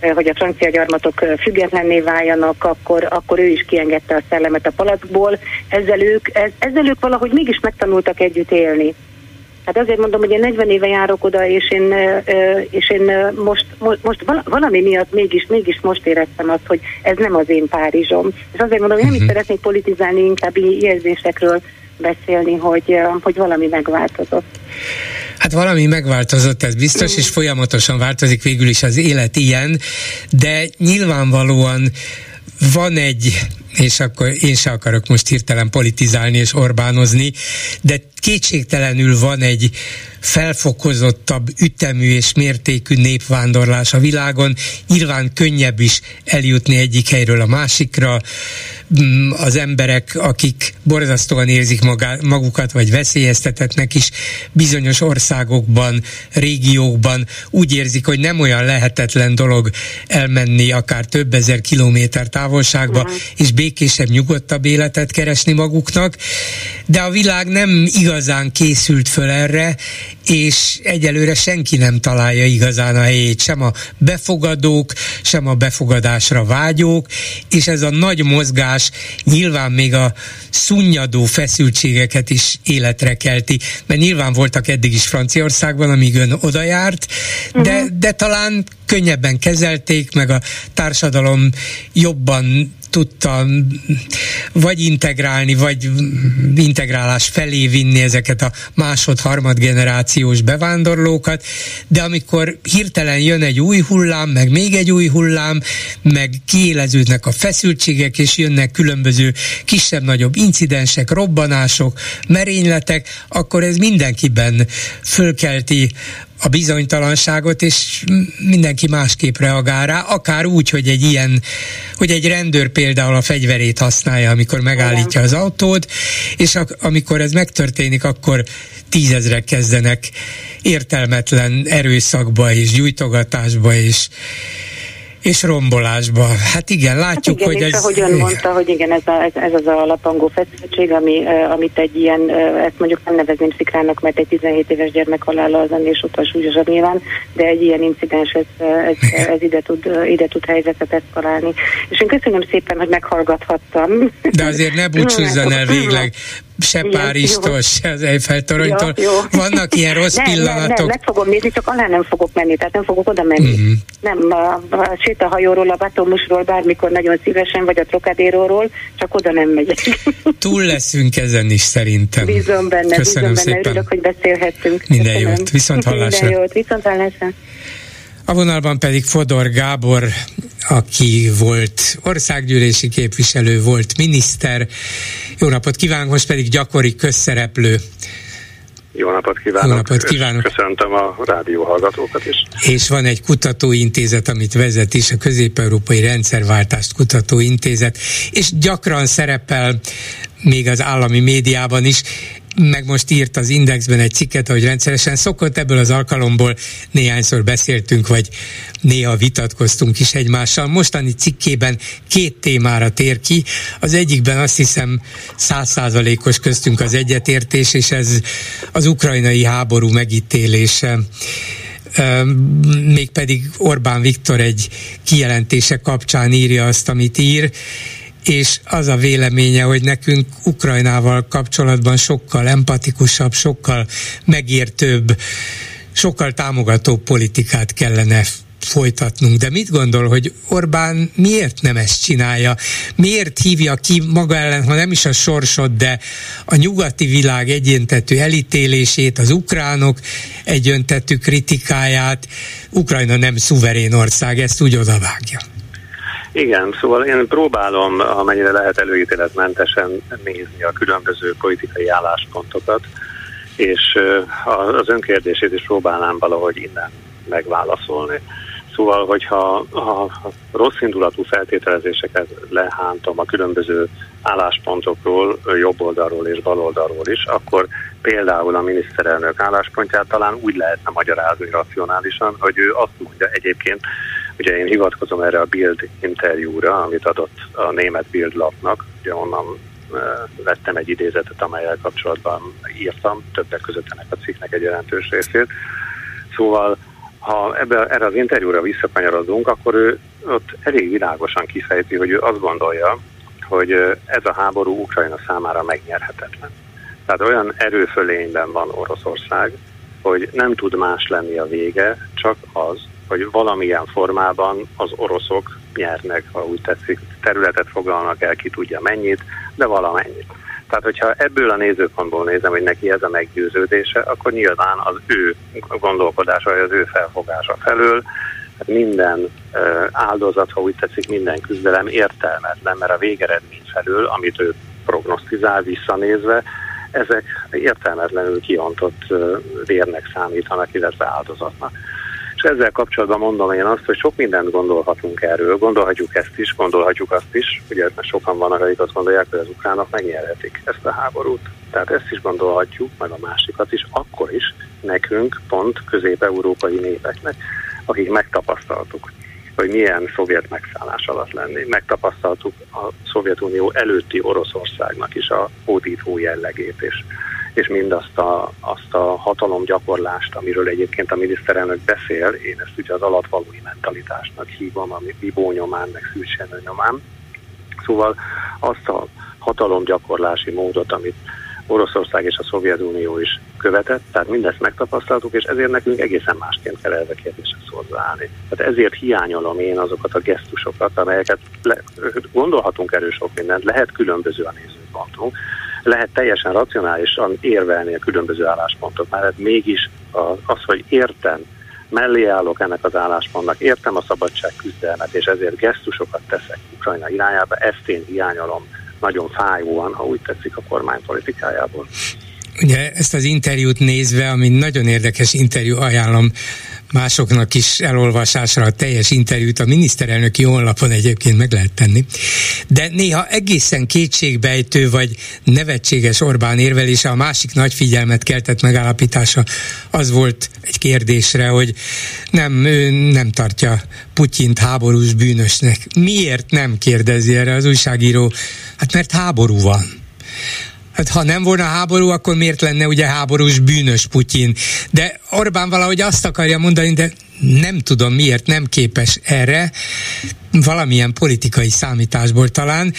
uh, hogy a francia gyarmatok uh, függetlenné váljanak, akkor, akkor ő is kiengedte a szellemet a palackból. Ezzel ők, ez, ezzel ők valahogy mégis megtanultak együtt élni. Hát azért mondom, hogy én negyven éve járok oda, és én, és én most, most valami miatt mégis, mégis most éreztem azt, hogy ez nem az én Párizsom. És azért mondom, hogy nem is szeretnék politizálni, inkább érzésekről beszélni, hogy, hogy valami megváltozott. Hát valami megváltozott, ez biztos, és folyamatosan változik, végül is az élet ilyen, de nyilvánvalóan van egy, és akkor én se akarok most hirtelen politizálni és orbánozni, de kétségtelenül van egy felfokozottabb ütemű és mértékű népvándorlás a világon. Nyilván könnyebb is eljutni egyik helyről a másikra. Az emberek, akik borzasztóan érzik magát, magukat, vagy veszélyeztetetnek is bizonyos országokban, régiókban úgy érzik, hogy nem olyan lehetetlen dolog elmenni akár több ezer kilométer távolságba, uh-huh. és békésebb, nyugodtabb életet keresni maguknak. De a világ nem igazán készült föl erre, és egyelőre senki nem találja igazán a helyét, sem a befogadók, sem a befogadásra vágyók, és ez a nagy mozgás nyilván még a szunnyadó feszültségeket is életre kelti, mert nyilván voltak eddig is Franciaországban, amíg ön oda járt, de, de talán könnyebben kezelték, meg a társadalom jobban tudta vagy integrálni, vagy integrálás felé vinni ezeket a másod-harmad generációs bevándorlókat, de amikor hirtelen jön egy új hullám, meg még egy új hullám, meg kiéleződnek a feszültségek, és jönnek különböző kisebb-nagyobb incidensek, robbanások, merényletek, akkor ez mindenkiben fölkelti a bizonytalanságot, és mindenki másképp reagál rá, akár úgy, hogy egy ilyen, hogy egy rendőr például a fegyverét használja, amikor megállítja az autót, és ak- amikor ez megtörténik, akkor tízezrek kezdenek értelmetlen erőszakba és gyújtogatásba és és rombolásba. Hát igen, látjuk, hát igen, hogy és ez... ahogy ön mondta, hogy igen, ez, a, ez az a lapangó feszültség, ami, amit egy ilyen, ezt mondjuk nem nevezném szikrának, mert egy tizenhét éves gyermek halála az ennél sokkal súlyosabb nyilván, de egy ilyen incidens, ez, ez, ez ide, tud, ide tud helyzetet eszkalálni. És én köszönöm szépen, hogy meghallgathattam. De azért ne búcsúzzon el végleg. Se igen, Párizstól, jó. Se az Eiffel-toronytól. Ja, vannak ilyen rossz nem, pillanatok. Nem, nem, meg fogom nézni, csak alá nem fogok menni, tehát nem fogok oda menni. Uh-huh. Nem, a, a sétahajóról, a batomusról, bármikor nagyon szívesen, vagy a Trocadéróról, csak oda nem megyek. Túl leszünk ezen is, szerintem. Bízom benne, köszönöm bízom benne, örülök, hogy beszélhettünk. Minden köszönöm. Jót, viszont hallásra. Minden jót, viszont hallásra. A vonalban pedig Fodor Gábor, aki volt országgyűlési képviselő, volt miniszter. Jó napot kívánok, most pedig gyakori közszereplő. Jó napot kívánok. Jó napot kívánok. Köszöntöm a rádió hallgatókat is. És van egy kutatóintézet, amit vezet is, a Közép-Európai Rendszerváltást Kutatóintézet, és gyakran szerepel még az állami médiában is. meg most írt az Indexben egy cikket, ahogy rendszeresen szokott, ebből az alkalomból néhányszor beszéltünk, vagy néha vitatkoztunk is egymással. Mostani cikkében két témára tér ki. Az egyikben azt hiszem száz százalékos köztünk az egyetértés, és ez az ukrajnai háború megítélése. Mégpedig Orbán Viktor egy kijelentése kapcsán írja azt, amit ír, és az a véleménye, hogy nekünk Ukrajnával kapcsolatban sokkal empatikusabb, sokkal megértőbb, sokkal támogatóbb politikát kellene folytatnunk. De mit gondol, hogy Orbán miért nem ezt csinálja? Miért hívja ki maga ellen, ha nem is a sorsot, de a nyugati világ egyöntetű elítélését, az ukránok egyöntetű kritikáját? Ukrajna nem szuverén ország, ezt úgy odavágja. Igen, szóval én próbálom, amennyire lehet előítéletmentesen nézni a különböző politikai álláspontokat, és az önkérdését is próbálnám valahogy innen megválaszolni. Szóval, hogyha a rossz indulatú feltételezéseket lehántom a különböző álláspontokról, jobb oldalról és bal oldalról is, akkor például a miniszterelnök álláspontját talán úgy lehetne magyarázni racionálisan, hogy ő azt mondja egyébként, ugye én hivatkozom erre a Bild interjúra, amit adott a német Bild lapnak, ugye onnan vettem egy idézetet, amelyel kapcsolatban írtam, többek között ennek a cikknek egy jelentős részét. Szóval, ha ebbe, erre az interjúra visszakanyarodunk, akkor ő ott elég világosan kifejti, hogy ő azt gondolja, hogy ez a háború Ukrajna számára megnyerhetetlen. Tehát olyan erőfölényben van Oroszország, hogy nem tud más lenni a vége, csak az, hogy valamilyen formában az oroszok nyernek, ha úgy tetszik, területet foglalnak el, ki tudja mennyit, de valamennyit. Tehát, hogyha ebből a nézőpontból nézem, hogy neki ez a meggyőződése, akkor nyilván az ő gondolkodása, vagy az ő felfogása felől minden áldozat, ha úgy tetszik, minden küzdelem értelmetlen, mert a végeredmény felől, amit ő prognosztizál visszanézve, ezek értelmetlenül kiontott vérnek számítanak, illetve áldozatnak. És ezzel kapcsolatban mondom én azt, hogy sok mindent gondolhatunk erről, gondolhatjuk ezt is, gondolhatjuk azt is, ugye mert sokan vannak, akik azt gondolják, hogy az ukránok megnyerhetik ezt a háborút. Tehát ezt is gondolhatjuk, meg a másikat is, akkor is nekünk, pont közép-európai népeknek, akik megtapasztaltuk, hogy milyen szovjet megszállás alatt lenni. Megtapasztaltuk a Szovjetunió előtti Oroszországnak is a hódító jellegét is, és mindazt a, azt a hatalomgyakorlást, amiről egyébként a miniszterelnök beszél, én ezt ugye az alatvalói mentalitásnak hívom, ami Bibó nyomán, meg Szűcs Jenő nyomán. Szóval azt a hatalomgyakorlási módot, amit Oroszország és a Szovjetunió is követett, tehát mindezt megtapasztaltuk, és ezért nekünk egészen másként kell ehhez a kérdéshez hozzáállni. Tehát ezért hiányolom én azokat a gesztusokat, amelyeket le, gondolhatunk erről sok mindent, lehet különböző a nézőpontunk, lehet teljesen racionálisan érvelni a különböző álláspontok mellett, mégis az, hogy értem, mellé állok ennek az álláspontnak, értem a szabadságküzdelmet, és ezért gesztusokat teszek Ukrajna irányába, ezt én hiányolom nagyon fájóan, ha úgy tetszik, a kormánypolitikájából. Ugye ezt az interjút nézve, ami nagyon érdekes interjú, ajánlom másoknak is elolvasásra a teljes interjút, a miniszterelnöki honlapon egyébként meg lehet tenni. De néha egészen kétségbejtő vagy nevetséges Orbán érvelése, a másik nagy figyelmet keltett megállapítása az volt egy kérdésre, hogy nem, ő nem tartja Putyint háborús bűnösnek. Miért nem, kérdezi erre az újságíró? Hát mert háború van. Hát ha nem volna háború, akkor miért lenne ugye háborús bűnös Putyin? De Orbán valahogy azt akarja mondani, de nem tudom miért nem képes erre, valamilyen politikai számításból talán.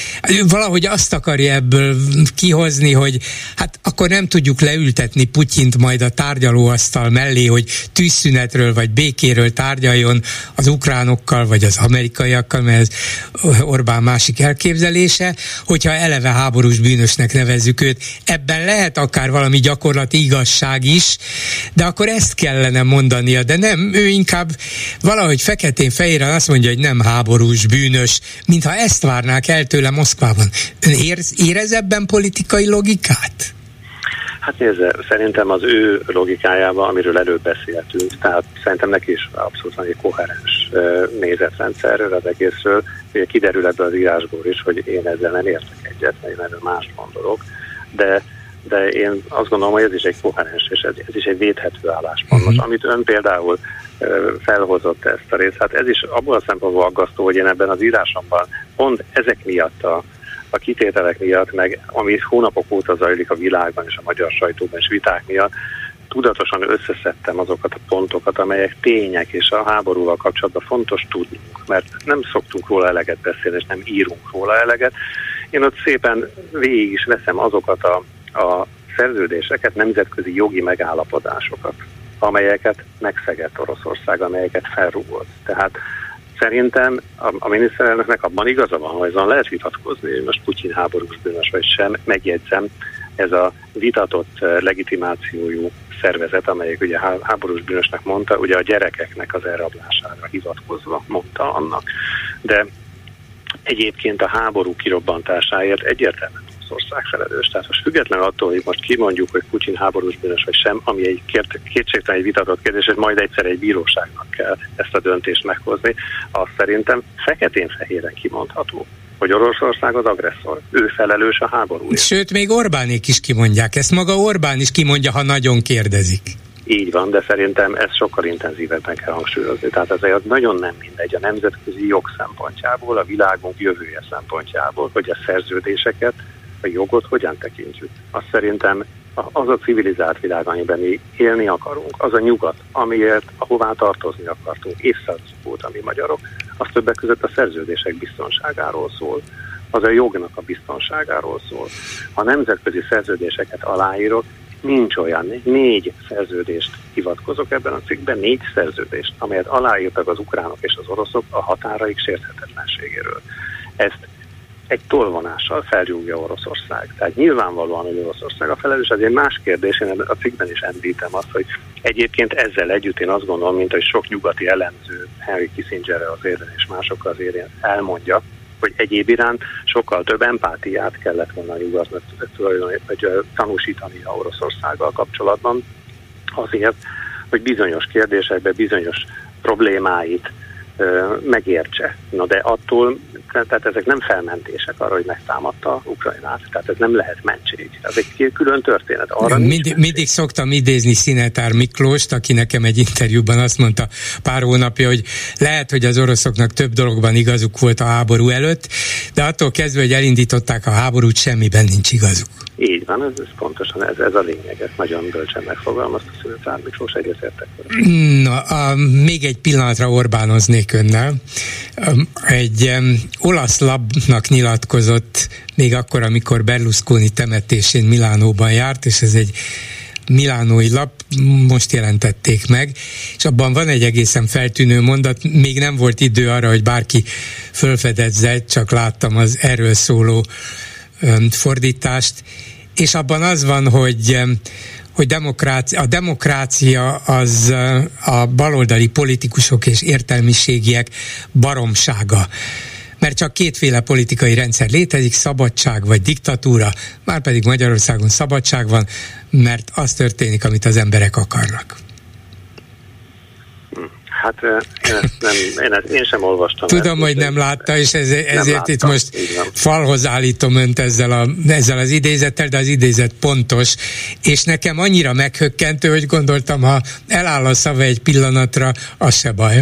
Valahogy azt akarja ebből kihozni, hogy hát akkor nem tudjuk leültetni Putyint majd a tárgyalóasztal mellé, hogy tűzszünetről vagy békéről tárgyaljon az ukránokkal vagy az amerikaiakkal, mert ez Orbán másik elképzelése, hogyha eleve háborús bűnösnek nevezzük őt. Ebben lehet akár valami gyakorlati igazság is, de akkor ezt kellene mondania, de nem, ő inkább valahogy feketén-fehéren azt mondja, hogy nem háború bűnös, mintha ezt várnák el tőle Moszkvában. Ön érez, érez ebben politikai logikát? Hát nézze, szerintem az ő logikájában, amiről előbb beszéltünk, tehát szerintem neki is abszolút egy koherens nézetrendszerről az egészről, ugye kiderül ebből az írásból is, hogy én ezzel nem értek egyet, mert én erről mást gondolok, de de én azt gondolom, hogy ez is egy koherens, és ez, ez is egy védhető álláspont. Uh-huh. Most, amit ön például felhozott ezt a részt, hát ez is abból a szempontból aggasztó, hogy én ebben az írásomban pont ezek miatt a a kitételek miatt, meg ami hónapok óta zajlik a világban és a magyar sajtóban és viták miatt, tudatosan összeszedtem azokat a pontokat, amelyek tények, és a háborúval kapcsolatban fontos tudnunk, mert nem szoktunk róla eleget beszélni, és nem írunk róla eleget. Én ott szépen végig is veszem azokat a, a szerződéseket, nemzetközi jogi megállapodásokat, amelyeket megszegett Oroszország, amelyeket felrúgott. Tehát szerintem a, a miniszterelnöknek abban igaza van, hogy azon lehet vitatkozni, hogy most Putyin háborús bűnös vagy sem, megjegyzem, ez a vitatott legitimációjú szervezet, amelyik ugye háborús bűnösnek mondta, ugye a gyerekeknek az elrablására hivatkozva mondta annak. De egyébként a háború kirobbantásáért egyértelműen Oroszország felelős. Tehát most függetlenül attól, hogy most kimondjuk, hogy Putyin háborús bűnös vagy sem, ami egy kétségtelen egy vitatott kérdés, és majd egyszer egy bíróságnak kell ezt a döntést meghozni, azt szerintem feketén-fehéren kimondható, hogy Oroszország az agresszor. Ő felelős a háborúért. Sőt, még Orbánék is kimondják. Ezt maga Orbán is kimondja, ha nagyon kérdezik. Így van, de szerintem ezt sokkal intenzívebben kell hangsúlyozni. Tehát azért nagyon nem mindegy a nemzetközi jog szempontjából, a világunk jövője szempontjából, hogy a szerződéseket, a jogot hogyan tekintjük. Azt szerintem az a civilizált világ, amiben mi élni akarunk, az a nyugat, amiért ahová tartozni akartunk, évszázadok óta mi magyarok, az többek között a szerződések biztonságáról szól, az a jognak a biztonságáról szól. Ha nemzetközi szerződéseket aláírok, nincs olyan, négy szerződést hivatkozok ebben a cikkben, négy szerződést, amelyet aláírtak az ukránok és az oroszok a határaik sérthetetlenségéről. Ezt egy tolvonással felrúgja Oroszország. Tehát nyilvánvalóan, hogy Oroszország a felelős, az egy más kérdés, én a cikkben is említem azt, hogy egyébként ezzel együtt én azt gondolom, mint hogy sok nyugati elemző, Henry Kissingerre az érden és másokkal az érden elmondja, hogy egyéb iránt sokkal több empátiát kellett volna a nyugatnak tanúsítani a Oroszországgal kapcsolatban, azért, hogy bizonyos kérdésekben bizonyos problémáit megértse. Na de attól, tehát ezek nem felmentések arra, hogy megtámadta Ukrajnát, tehát ez nem lehet mentség. Ez egy külön történet. Arra mindig, mindig szoktam idézni Szinetár Miklóst, aki nekem egy interjúban azt mondta pár hónapja, hogy lehet, hogy az oroszoknak több dologban igazuk volt a háború előtt, de attól kezdve, hogy elindították a háborút, semmiben nincs igazuk. Így van, ez, ez pontosan ez, ez a lényeg, ezt nagyon bölcsen megfogalmazta Szinetár Miklós, egész értek. Na, a, még egy pillanatra Orbánoznék önnel. Egy um, olasz labnak nyilatkozott még akkor, amikor Berlusconi temetésén Milánóban járt, és ez egy milánói lap, most jelentették meg, és abban van egy egészen feltűnő mondat, még nem volt idő arra, hogy bárki fölfedezze, csak láttam az erről szóló fordítást, és abban az van, hogy, hogy demokrácia, a demokrácia az a baloldali politikusok és értelmiségiek baromsága. Mert csak kétféle politikai rendszer létezik, szabadság vagy diktatúra, már pedig Magyarországon szabadság van, mert az történik, amit az emberek akarnak. Hát én, ezt nem, én, ezt, én sem olvastam. Tudom, ezt, hogy nem látta, és ez, ezért látta. Itt most falhoz állítom önt ezzel, a, ezzel az idézettel, de az idézet pontos, és nekem annyira meghökkentő, hogy gondoltam, ha eláll a szava egy pillanatra, az se baj.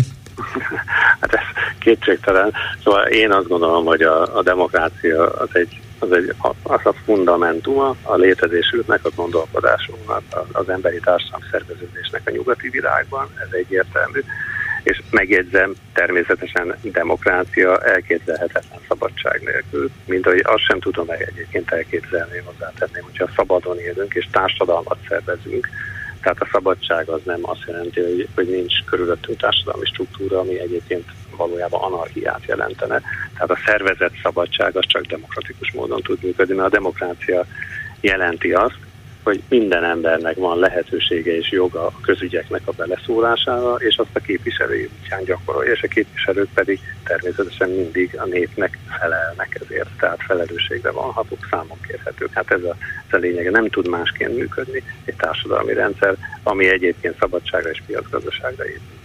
Hát ez kétségtelen. Szóval én azt gondolom, hogy a, a demokrácia az egy, az, egy, az a fundamentuma a létezésünknek, a gondolkodásunknak, az emberi társadalom szerveződésnek a nyugati világban, ez egyértelmű. És megjegyzem, természetesen demokrácia elképzelhetetlen szabadság nélkül, mint ahogy azt sem tudom meg egyébként elképzelni, hozzátenném, hogyha szabadon élünk és társadalmat szervezünk. Tehát a szabadság az nem azt jelenti, hogy, hogy nincs körülöttünk társadalmi struktúra, ami egyébként valójában anarchiát jelentene. Tehát a szervezett szabadság az csak demokratikus módon tud működni, mert a demokrácia jelenti azt, hogy minden embernek van lehetősége és joga a közügyeknek a beleszólására, és azt a képviselői útján gyakorolja, és a képviselők pedig természetesen mindig a népnek felelnek ezért, tehát felelősségre vanhatók, számon kérhetők. Hát ez a, ez a lényege, nem tud másként működni egy társadalmi rendszer, ami egyébként szabadságra és piacgazdaságra épül.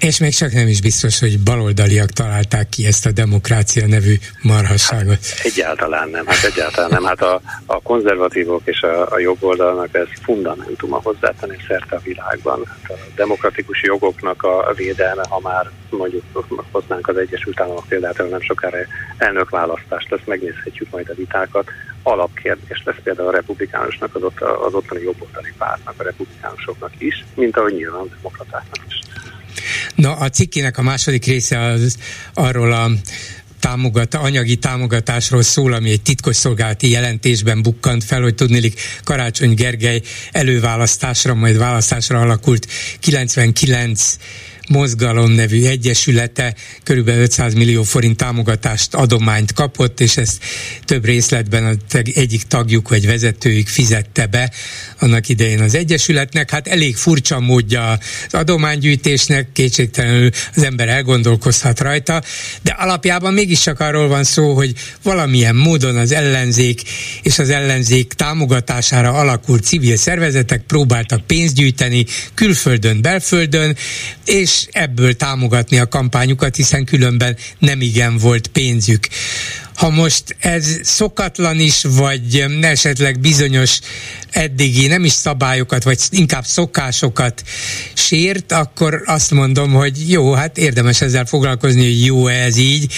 És még csak nem is biztos, hogy baloldaliak találták ki ezt a demokrácia nevű marhasságot. Hát, egyáltalán nem, hát egyáltalán nem. Hát a, a konzervatívok és a, a jobboldalnak ez fundamentuma hozzátenni szerte a világban. Hát a demokratikus jogoknak a védelme, ha már mondjuk hoznánk az Egyesült Államok példától, nem sokára elnökválasztást lesz, megnézhetjük majd a vitákat. Alapkérdés lesz például a republikánusnak, az, ott, az ottani jobboldali pártnak, a republikánusoknak is, mint ahogy nyilván a demokratáknak is. Na, a cikkének a második része az arról a támogata, anyagi támogatásról szól, ami egy titkosszolgálati jelentésben bukkant fel, hogy tudniillik Karácsony Gergely előválasztásra, majd választásra alakult kilencvenkilenc mozgalom nevű egyesülete körülbelül ötszáz millió forint támogatást, adományt kapott, és ezt több részletben az egyik tagjuk vagy vezetőjük fizette be annak idején az egyesületnek. Hát elég furcsa módja az adománygyűjtésnek, kétségtelenül az ember elgondolkozhat rajta, de alapjában mégiscsak arról van szó, hogy valamilyen módon az ellenzék és az ellenzék támogatására alakult civil szervezetek próbáltak pénzt gyűjteni külföldön, belföldön, és és ebből támogatni a kampányukat, hiszen különben nem igen volt pénzük. Ha most ez szokatlan is, vagy esetleg bizonyos eddigi nem is szabályokat, vagy inkább szokásokat sért, akkor azt mondom, hogy jó, hát érdemes ezzel foglalkozni, hogy jó ez így,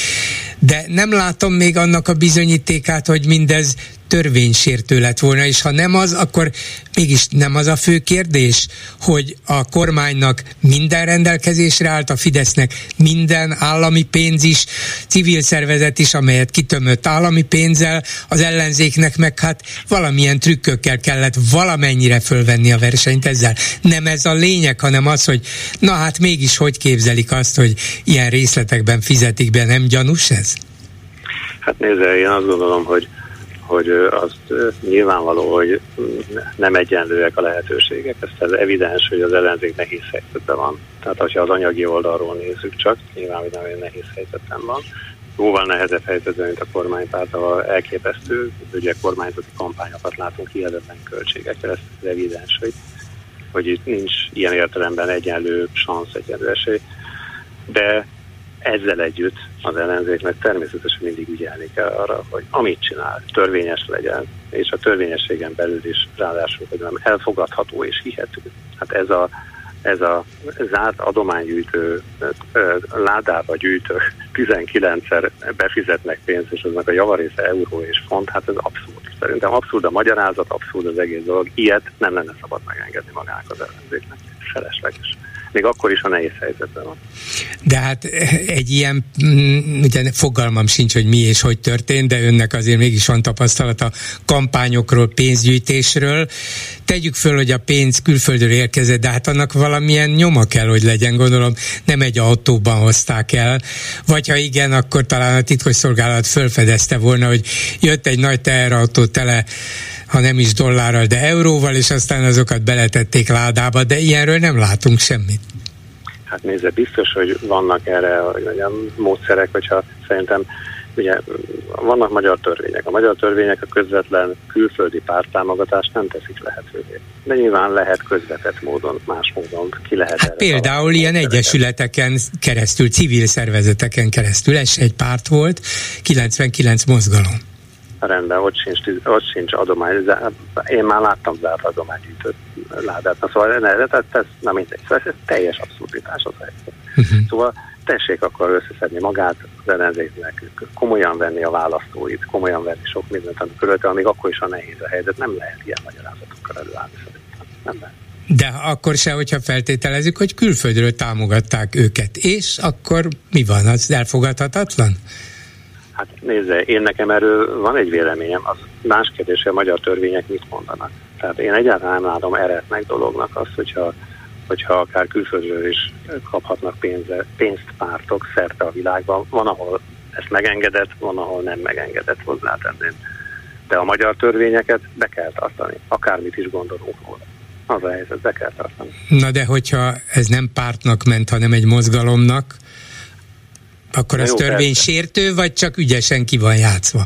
de nem látom még annak a bizonyítékát, hogy mindez törvénysértő lett volna, és ha nem az, akkor mégis nem az a fő kérdés, hogy a kormánynak minden rendelkezésre állt, a Fidesznek minden állami pénz is, civil szervezet is, amelyet kitömött állami pénzzel, az ellenzéknek meg hát valamilyen trükkökkel kellett valamennyire fölvenni a versenyt ezzel. Nem ez a lényeg, hanem az, hogy na hát mégis hogy képzelik azt, hogy ilyen részletekben fizetik be, nem gyanús ez? Hát nézzel, én azt gondolom, hogy hogy azt nyilvánvaló, hogy nem egyenlőek a lehetőségek. Ez evidens, hogy az ellenzék nehéz helyzetben van. Tehát, hogyha az anyagi oldalról nézzük csak, nyilván nagyon nehéz helyzetben van. Jóval nehezebb helyzetben, mint a kormánypárt, ahol elképesztő, ugye kormányzati kampányokat látunk hihetetlen költségekkel, ez evidens, hogy, hogy itt nincs ilyen értelemben egyenlő szansz, egyenlő esély. De ezzel együtt az ellenzéknek természetesen mindig ügyelni kell arra, hogy amit csinál, törvényes legyen, és a törvényességen belül is ráadásul, hogy nem elfogadható és hihető. Hát ez a, ez a zárt adománygyűjtő ládába gyűjtő tizenkilencszer befizetnek pénzt, és aznak a javarésze euró és font, hát ez abszurd. Szerintem abszurd a magyarázat, abszurd az egész dolog. Ilyet nem lenne szabad megengedni magának az ellenzéknek. Felesleges. Még akkor is a nehéz helyzetben van. De hát egy ilyen, ugye fogalmam sincs, hogy mi és hogy történt, de önnek azért mégis van tapasztalata kampányokról, pénzgyűjtésről. Tegyük föl, hogy a pénz külföldről érkezett, de hát annak valamilyen nyoma kell, hogy legyen, gondolom, nem egy autóban hozták el. Vagy ha igen, akkor talán a titkosszolgálat felfedezte volna, hogy jött egy nagy teherautó tele, ha nem is dollárral, de euróval, és aztán azokat beletették ládába, de ilyenről nem látunk semmit. Hát nézze, biztos, hogy vannak erre olyan módszerek, hogyha szerintem ugye vannak magyar törvények. A magyar törvények a közvetlen külföldi párttámogatást nem teszik lehetővé. De nyilván lehet közvetett módon, más módon ki lehet. Hát például ilyen egyesületeken keresztül, civil szervezeteken keresztül, ez egy párt volt, kilencvenkilenc mozgalom. Rendben, ott sincs, ott sincs adomány. Én már láttam zárt adománygyűjtő ládát. Na, szóval erre, tehát ez, na mindegy. Szóval ez teljes abszurditás az helyzet. Uh-huh. Szóval tessék akkor összeszedni magát az ellenzéknek, komolyan venni a választóit, komolyan venni sok mindent, amit körülötte, amíg akkor is a nehéz a helyzet. Nem lehet ilyen magyarázatokkal előállni szerintem. Nem lehet. De akkor se, hogyha feltételezzük, hogy külföldről támogatták őket. És akkor mi van? Az elfogadhatatlan? Hát nézze, én nekem erről van egy véleményem, az más kérdés, hogy a magyar törvények mit mondanak. Tehát én egyáltalán nem látom eretnek dolognak azt, hogyha, hogyha akár külföldről is kaphatnak pénze, pénzt pártok szerte a világban. Van, ahol ezt megengedett, van, ahol nem megengedett, hozzátenném. De a magyar törvényeket be kell tartani, akármit is gondolunk róla. Az a helyzet, be kell tartani. Na de hogyha ez nem pártnak ment, hanem egy mozgalomnak, akkor ez törvénysértő, vagy csak ügyesen ki van játszva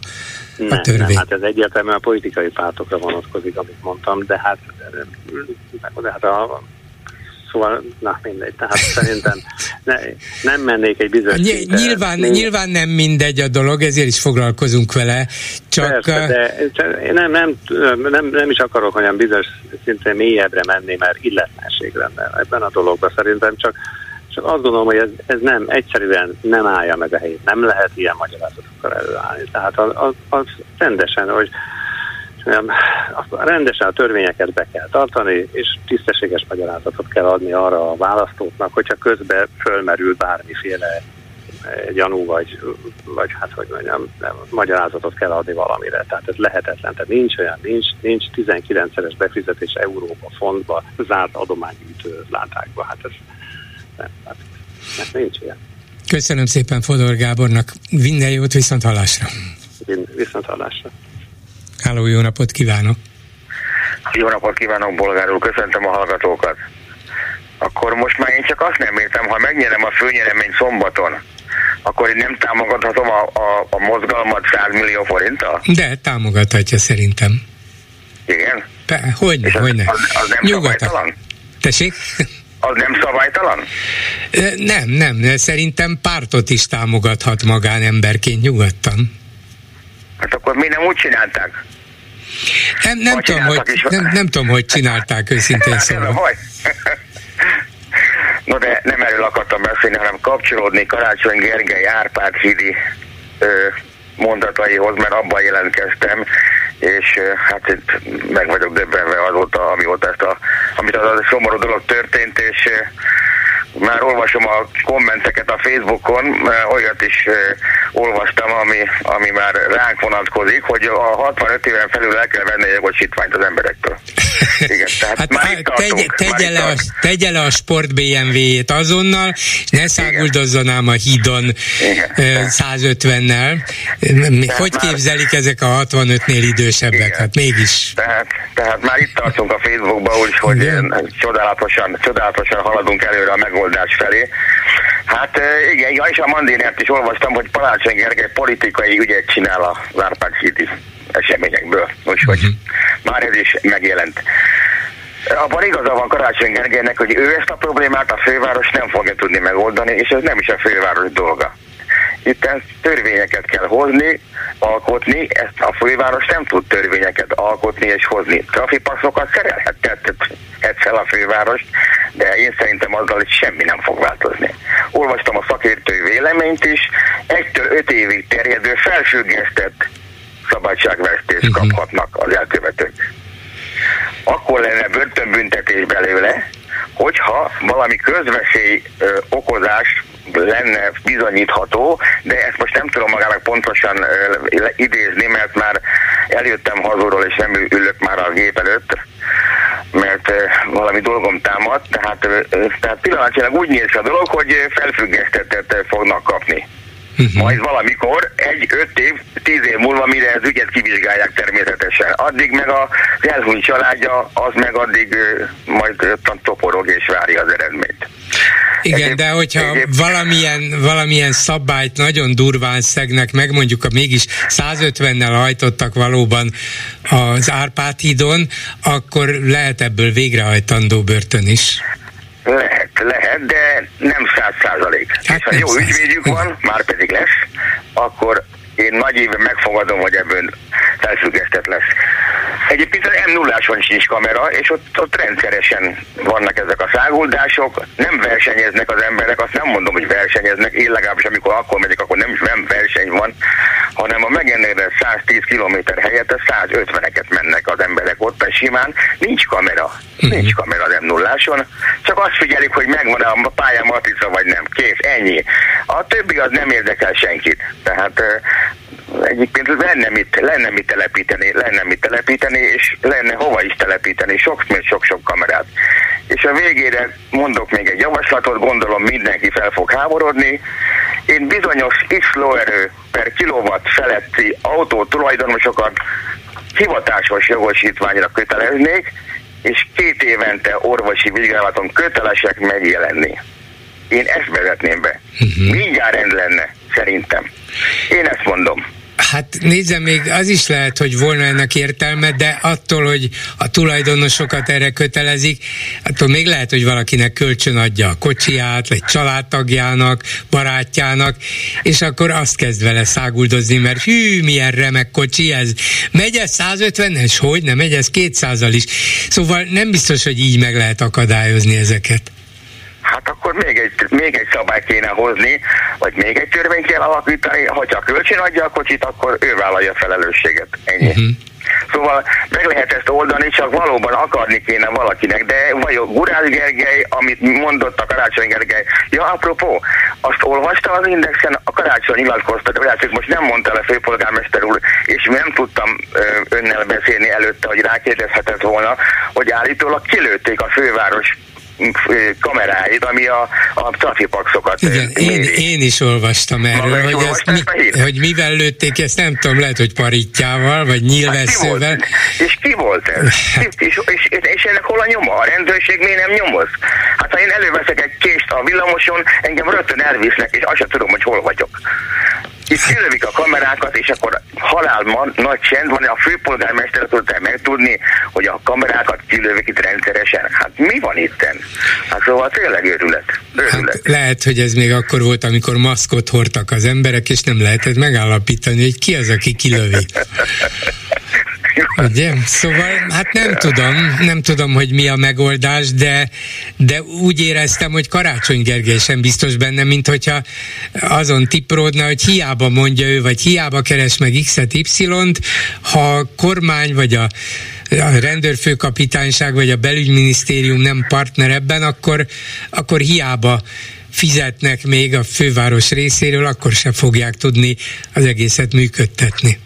a törvény? Nem, hát ez egyértelműen a politikai pártokra vonatkozik, amit mondtam, de hát, de hát a szóval, na mindegy, tehát szerintem ne, nem mennék egy bizonyos... Ny- nyilván, nyilván nem mindegy a dolog, ezért is foglalkozunk vele, csak... Persze, de nem, nem, nem, nem is akarok olyan bizonyos szinte mélyebbre menni, mert illetlenség lenne ebben a dologban szerintem, csak, csak azt gondolom, hogy ez, ez nem, egyszerűen nem állja meg a helyét, nem lehet ilyen magyarázatokkal előállni, tehát az, az, az rendesen, hogy rendesen a törvényeket be kell tartani, és tisztességes magyarázatot kell adni arra a választóknak, hogyha közben fölmerül bármiféle gyanú, vagy, vagy hát hogy mondjam, magyarázatot kell adni valamire. Tehát ez lehetetlen. Tehát nincs olyan, nincs, nincs tizenkilenceres befizetés Európa fontba, zárt adománygyűjtő látákba. Hát ez nem, hát nincs ilyen. Köszönöm szépen Fodor Gábornak. Minden jót, viszont hallásra. Viszont hallásra. Háló, jó napot kívánok! Jó napot kívánok, Bolgár úr, köszöntöm a hallgatókat! Akkor most már én csak azt nem értem, ha megnyerem a főnyereményt szombaton, akkor én nem támogathatom a, a, a mozgalmat száz millió forinttal? De, támogathatja szerintem. Igen? Pe, hogyne, az, hogyne. Az, az nem Nyugodtan. Szabálytalan? Tessék? Az nem szabálytalan? Nem, nem. Szerintem pártot is támogathat magánemberként nyugodtan. Hát akkor mi nem úgy csinálták? Nem, nem, tudom, hogy, nem, nem tudom, hogy csinálták őszintén szóval. No de nem erről akartam beszélni, hanem kapcsolódni Karácsony Gergely Árpád hídi ö, mondataihoz, mert abban jelentkeztem, és ö, hát itt meg vagyok döbbenve azóta, amióta ezt a, amit az a szomorú dolog történt, és ö, már olvasom a kommenteket a Facebookon, olyat is olvastam, ami, ami már ránk vonatkozik, hogy a hatvanöt éven felül el kell venni a jogosítványt az emberektől. Igen, tehát hát már itt tartunk, tegy, tegye, már le a, tegye le a sport bé em vé-jét azonnal, és ne száguldozzon ám a hídon száz ötvennel. Hogy már... képzelik ezek a hatvanötnél idősebbek? Igen. Hát mégis. Tehát, tehát már itt tartunk a Facebookban úgy, hogy igen. csodálatosan, csodálatosan haladunk előre a megoldás felé. Hát igen, ja, és a Mandinert is olvastam, hogy Karácsony Gergely politikai ügyet csinál az Árpád hídi eseményekből. Úgyhogy uh-huh. már ez is megjelent. Abban igaza van Karácsony Gergelynek, hogy ő ezt a problémát a főváros nem fogja tudni megoldani, és ez nem is a főváros dolga. Itt törvényeket kell hozni, alkotni, ezt a főváros nem tud törvényeket alkotni és hozni. Trafipasszokat szerelhetett egyszer a fővárost, de én szerintem azzal is semmi nem fog változni. Olvastam a szakértői véleményt is, egytől öt évig terjedő felfüggesztett szabadságvesztést kaphatnak az elkövetők. Akkor lenne börtönbüntetés belőle, hogyha valami közveszély ö, okozás lenne bizonyítható, de ezt most nem tudom magának pontosan ö, idézni, mert már eljöttem hazóról, és nem ülök már a gép előtt, mert ö, valami dolgom támad, tehát, ö, tehát pillanatnyilag úgy néz a dolog, hogy felfüggesztettet fognak kapni. Uh-huh. Majd valamikor, egy, öt év, tíz év múlva, mire az ügyet kivizsgálják természetesen. Addig meg az elhunyt családja, az meg addig uh, majd uh, toporog és várja az eredményt. Igen, egyéb, de hogyha egyéb... valamilyen, valamilyen szabályt nagyon durván szegnek meg, mondjuk a mégis száz ötvennel hajtottak valóban az Árpád hídon, akkor lehet ebből végrehajtandó börtön is. Lehet, lehet, de nem száz százalék. Hát és ha jó ügyvédjük van, már pedig lesz, akkor én nagy éve megfogadom, hogy ebből felfüggesztett lesz. Egyébként az em nullás-on sincs kamera, és ott, ott rendszeresen vannak ezek a száguldások, nem versenyeznek az emberek, azt nem mondom, hogy versenyeznek, én legalábbis amikor akkor megyek, akkor nem is nem verseny van, hanem a megennél száztíz kilométer helyett száz ötveneket mennek az emberek ott, és simán nincs kamera, nincs kamera az em nullás-on, csak azt figyelik, hogy megvan a pályán matrica, vagy nem, kész, ennyi. A többi az nem érdekel senkit, tehát... Egyébként lenne mit, lenne mit telepíteni, lenne mit telepíteni, és lenne hova is telepíteni, sok, még sok-sok kamerát. És a végére mondok még egy javaslatot, gondolom mindenki fel fog háborodni. Én bizonyos x lóerő per kilowatt feletti autó tulajdonosokat hivatásos jogosítványra köteleznék, és két évente orvosi vizsgálaton kötelesek megjelenni. Én ezt vezetném be. Uh-huh. Mindjárt rend lenne, szerintem. Én ezt mondom. Hát nézzem, még az is lehet, hogy volna ennek értelme, de attól, hogy a tulajdonosokat erre kötelezik, attól még lehet, hogy valakinek kölcsön adja a kocsiját, vagy családtagjának, barátjának, és akkor azt kezd vele száguldozni, mert hű, milyen remek kocsi ez. Megy ez százötvennel? Hogy nem, megy ez kétszázzal is. Szóval nem biztos, hogy így meg lehet akadályozni ezeket. Hát akkor még egy, még egy szabály kéne hozni, vagy még egy törvényt kell alakítani, ha csak kölcsön adja a kocsit, akkor ő vállalja a felelősséget. Ennyi. Uh-huh. Szóval meg lehet ezt oldani, csak valóban akarni kéne valakinek, de vajon Gurász Gergely, amit mondott a Karácsony Gergely, ja, apropó, azt olvastam az Indexen, a Karácsony nyilatkoztat, hogy csak most nem mondta le főpolgármester úr, és nem tudtam önnel beszélni előtte, hogy rákérdezhetett volna, hogy állítólag kilőtték a főváros kameráid, ami a, a trafipaxokat. Igen, én, én is olvastam erről, hogy, olvastam ezt, mi, hogy mivel lőtték, ezt nem tudom, lehet, hogy parittyával, vagy nyílvesszővel. Hát és ki volt ez? és, és, és ennek hol a nyoma? A rendőrség miért nem nyomoz? Hát ha én előveszek egy kést a villamoson, engem rögtön elvisznek, és azt sem tudom, hogy hol vagyok. Itt kilövik a kamerákat, és akkor halál man, nagy csend van, a főpolgármester tudta megtudni, hogy a kamerákat kilövik itt rendszeresen. Hát mi van itten? Hát szóval tényleg őrület. őrület. Hát lehet, hogy ez még akkor volt, amikor maszkot hordtak az emberek, és nem lehetett megállapítani, hogy ki az, aki kilövi. Ugye? Szóval, hát nem tudom, nem tudom, hogy mi a megoldás, de, de úgy éreztem, hogy Karácsony Gergely sem biztos benne, mint hogyha azon tipródna, hogy hiába mondja ő, vagy hiába keres meg X-et, Y-t, ha a kormány, vagy a, a rendőrfőkapitányság, vagy a belügyminisztérium nem partner ebben, akkor, akkor hiába fizetnek még a főváros részéről, akkor sem fogják tudni az egészet működtetni.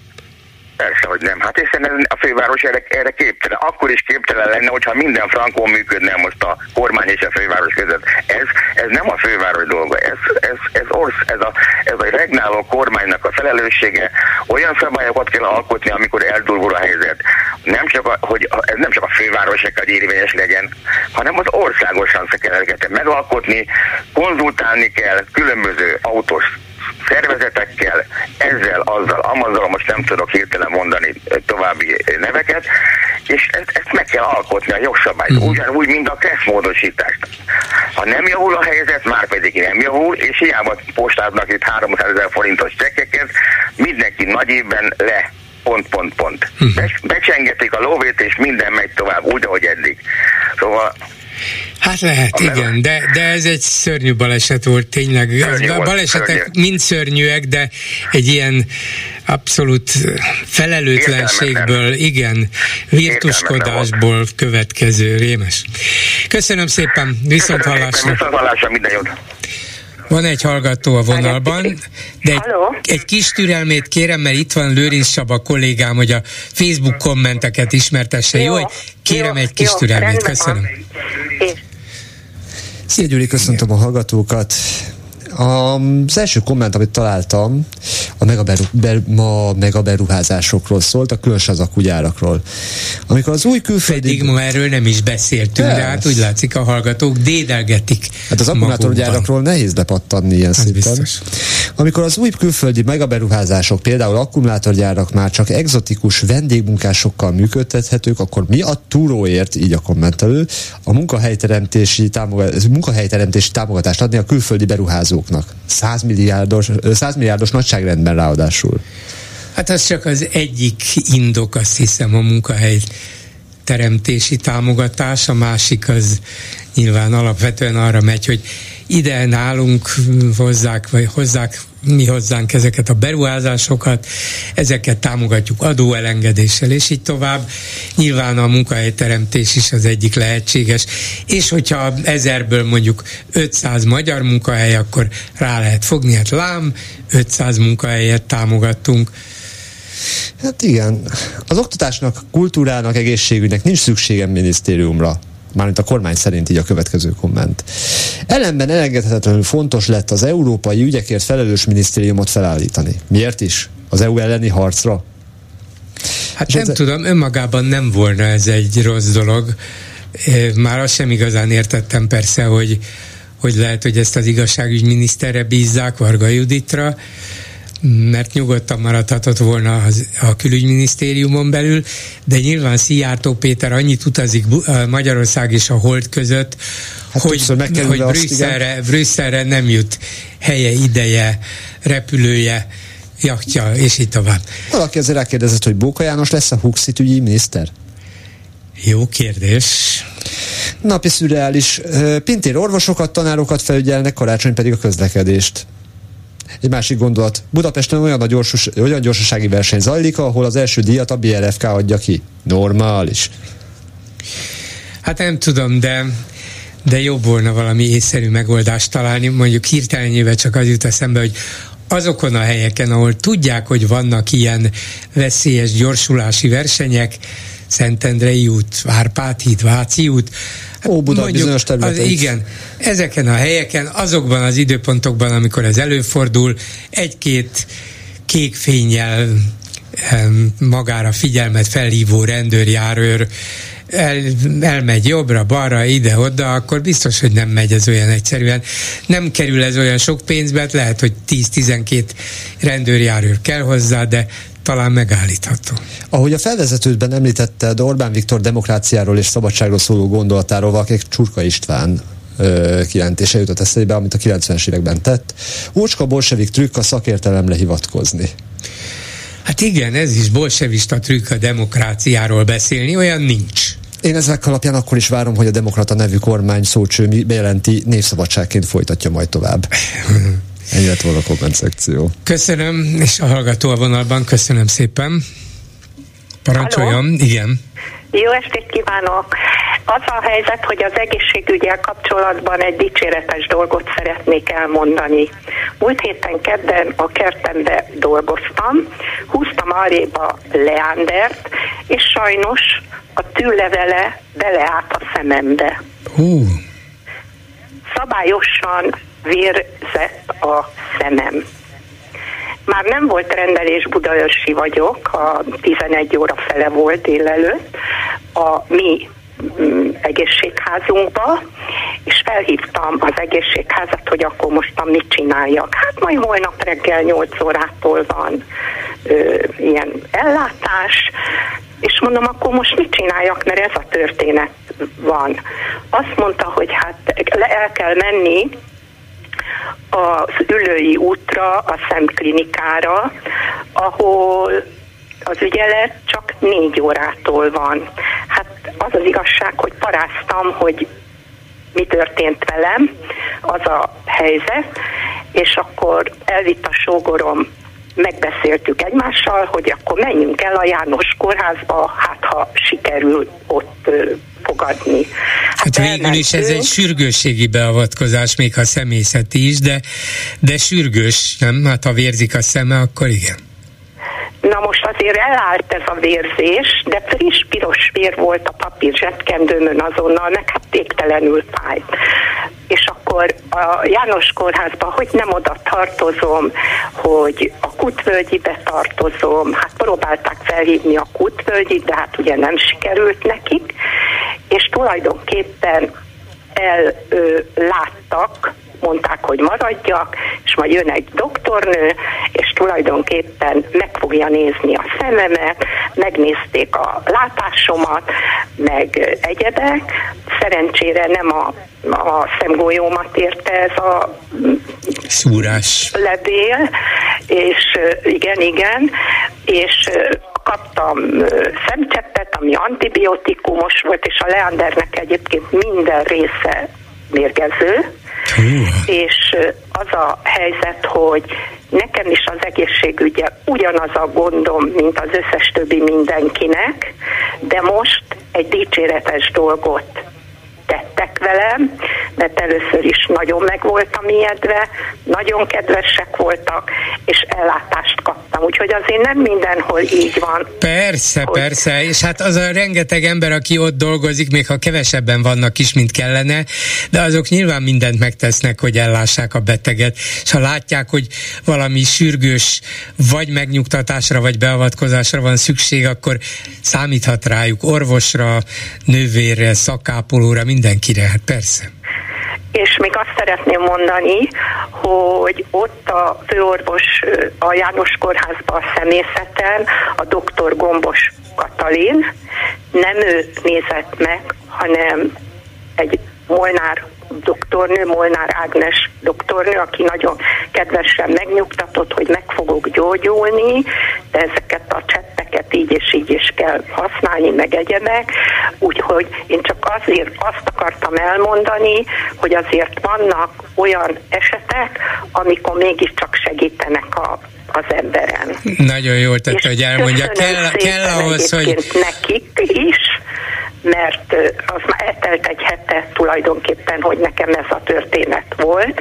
Persze, hogy nem. Hát hiszen a főváros erre, erre képtelen. Akkor is képtelen lenne, hogyha minden frankon működne most a kormány és a főváros között. Ez, ez nem a főváros dolga. Ez, ez, ez, orsz, ez, a, ez a regnáló kormánynak a felelőssége. Olyan szabályokat kell alkotni, amikor eldurvul a helyzet. Nem csak a, hogy ez nem csak a fővárosnak érvényes legyen, hanem az országosan kell megalkotni, konzultálni kell különböző autós szervezetekkel, ezzel, azzal, amazzal, most nem tudok hirtelen mondani további neveket, és ezt, ezt meg kell alkotni a jogszabályt, ugyanúgy, mint a KRESZ módosítást. Ha nem javul a helyzet, már pedig nem javul, és hiába postáznak itt háromszázezer forintos csekkeket, mindenki nagy évben le, pont, pont, pont. Becsengetik a lóvét, és minden megy tovább, úgy, ahogy eddig. Szóval hát lehet, igen, de, de ez egy szörnyű baleset volt, tényleg. Szörnyű a balesetek szörnyű. mind szörnyűek, de egy ilyen abszolút felelőtlenségből, igen, virtuskodásból következő rémes. Köszönöm szépen, viszont hallásra. Viszont hallásra, minden jót. Van egy hallgató a vonalban, de egy, egy kis türelmét kérem, mert itt van Lőrinc Csaba kollégám, hogy a Facebook kommenteket ismertesse. Jó, jó kérem jó, egy kis jó, türelmét. Köszönöm. Szia Gyuri, köszöntöm a hallgatókat. Az első komment, amit találtam, a megaberuházásokról szólt, a külsazakú gyárakról. Amikor az új külföldi... Pedig ma erről nem is beszéltünk, de hát úgy látszik, a hallgatók dédelgetik. Hát az akkumulátorgyárakról nehéz lepattanni ilyen szinten. Amikor az új külföldi megaberuházások, például akkumulátorgyárak már csak egzotikus vendégmunkásokkal működtethetők, akkor mi a túróért, így a kommentelő, a munkahelyteremtési, támogat- munkahelyteremtési támogatást adni a külföldi beruházók? százmilliárdos, százmilliárdos nagyságrendben ráadásul. Hát az csak az egyik indok, azt hiszem, a munkahely teremtési támogatás, a másik az nyilván alapvetően arra megy, hogy ide nálunk hozzák, vagy hozzák mi hozzánk ezeket a beruházásokat, ezeket támogatjuk adóelengedéssel, és így tovább. Nyilván a munkahelyteremtés is az egyik lehetséges, és hogyha ezerből mondjuk ötszáz magyar munkahely, akkor rá lehet fogni, hát lám, ötszáz munkahelyet támogattunk. Hát igen, az oktatásnak, kultúrának, egészségügynek nincs szükségem minisztériumra. Mármint a kormány szerint, így a következő komment. Ellenben elengedhetetlenül fontos lett az európai ügyekért felelős minisztériumot felállítani. Miért is? Az é u elleni harcra? Hát és nem ez... tudom, önmagában nem volna ez egy rossz dolog. Már azt sem igazán értettem persze, hogy, hogy lehet, hogy ezt az igazságügyminiszterre bízzák, Varga Juditra, mert nyugodtan maradhatott volna az, a külügyminisztériumon belül, de nyilván Szijjártó Péter annyit utazik Magyarország és a Hold között, hát hogy, hogy Brüsszelre, Brüsszelre nem jut helye, ideje, repülője, jachtja, és így tovább. Valaki azért rákérdezett, hogy Bóka János lesz a Huxit ügyi miniszter? Jó kérdés. Napi szürreális. Pintér orvosokat, tanárokat felügyelnek, Karácsony pedig a közlekedést. Egy másik gondolat. Budapesten olyan a gyorsus, olyan gyorsasági verseny zajlik, ahol az első díjat a bé er ef ká adja ki. Normális. Hát nem tudom, de, de jobb volna valami észszerű megoldást találni. Mondjuk hirtelenjében csak az jut eszembe, hogy azokon a helyeken, ahol tudják, hogy vannak ilyen veszélyes gyorsulási versenyek, Szentendrei út, Árpád híd, Váci út, hát Óbuda, mondjuk, bizonyos területen. Az, igen, ezeken a helyeken, azokban az időpontokban, amikor ez előfordul, egy-két kék fénnyel magára figyelmet felhívó rendőrjárőr el, elmegy jobbra, balra, ide-oda, akkor biztos, hogy nem megy ez olyan egyszerűen. Nem kerül ez olyan sok pénzbe, lehet, hogy tíz-tizenkét rendőrjárőr kell hozzá, de talán megállítható. Ahogy a felvezetődben említetted, Orbán Viktor demokráciáról és szabadságról szóló gondolatáról valakik Csurka István ö, kijelentése jutott eszébe, amit a kilencvenes években tett. Ócska bolsevik trükk, a szakértelemre hivatkozni. Hát igen, ez is bolsevista trükk, a demokráciáról beszélni, olyan nincs. Én ezek alapján akkor is várom, hogy a demokrata nevű kormány szócső bejelenti, névszabadságként folytatja majd tovább. Ennyi lett volna a komment szekció. Köszönöm, és a hallgató a vonalban, köszönöm szépen. Parancsoljon, igen. Jó estét kívánok! Az a helyzet, hogy az egészségügyel kapcsolatban egy dicséretes dolgot szeretnék elmondani. Múlt héten kedden a kertembe dolgoztam, húztam arrébb a leándert, és sajnos a tűlevele beleállt a szemembe. Hú. Szabályosan vérzett a szemem. Már nem volt rendelés, budaörsi vagyok, a tizenegy óra fele volt délelőtt a mi egészségházunkba, és felhívtam az egészségházat, hogy akkor mostan mit csináljak. Hát majd holnap reggel nyolc órától van ö, ilyen ellátás, és mondom, akkor most mit csináljak, mert ez a történet van. Azt mondta, hogy hát el kell menni az Ülői útra, a szemklinikára, ahol az ügyelet csak négy órától van. Hát az az igazság, hogy paráztam, hogy mi történt velem, az a helyzet, és akkor elvitt a sógorom, megbeszéltük egymással, hogy akkor menjünk el a János kórházba, hát ha sikerül ott fogadni. Hát, hát végül is ez egy sürgősségi beavatkozás, még ha személyzeti is, de, de sürgős, nem? Hát ha vérzik a szeme, akkor igen. Na most azért elállt ez a vérzés, de friss piros vér volt a papír zsebkendőmön azonnal, meg hát égtelenül fájt. És akkor a János kórházban, hogy nem oda tartozom, hogy a Kutvölgyibe tartozom, hát próbálták felhívni a Kutvölgyit, de hát ugye nem sikerült nekik, és tulajdonképpen elláttak, mondták, hogy maradjak, és majd jön egy doktornő, és tulajdonképpen meg fogja nézni a szememet, megnézték a látásomat, meg egyebek. Szerencsére nem a, a szemgolyómat érte ez a szúrás levél, és igen, igen, és kaptam szemcseppet, ami antibiotikumos volt, és a leandernek egyébként minden része mérgező, uh. és az a helyzet, hogy nekem is az egészségügyel ugyanaz a gondom, mint az összes többi mindenkinek, de most egy dicséretes dolgot tettek velem, mert először is nagyon meg voltam ijedve, nagyon kedvesek voltak, és ellátást kaptam. Úgyhogy azért nem mindenhol így van. Persze, hogy... persze, és hát az a rengeteg ember, aki ott dolgozik, még ha kevesebben vannak is, mint kellene, de azok nyilván mindent megtesznek, hogy ellássák a beteget, és ha látják, hogy valami sürgős vagy megnyugtatásra, vagy beavatkozásra van szükség, akkor számíthat rájuk, orvosra, nővérre, szakápolóra, mindenkire, hát persze. És még azt szeretném mondani, hogy ott a főorvos a János Kórházban a személyzeten a doktor Gombos Katalin, nem ő nézett meg, hanem egy Molnár doktornő, Molnár Ágnes doktornő, aki nagyon kedvesen megnyugtatott, hogy meg fogok gyógyulni, de ezeket a cseppeket így és így is kell használni, meg egyebek. Úgyhogy én csak azért azt akartam elmondani, hogy azért vannak olyan esetek, amikor mégiscsak segítenek a az emberen. Nagyon jól tette, és hogy elmondja. Kell, kell ahhoz, hogy nekik is, mert az már eltelt egy hete tulajdonképpen, hogy nekem ez a történet volt,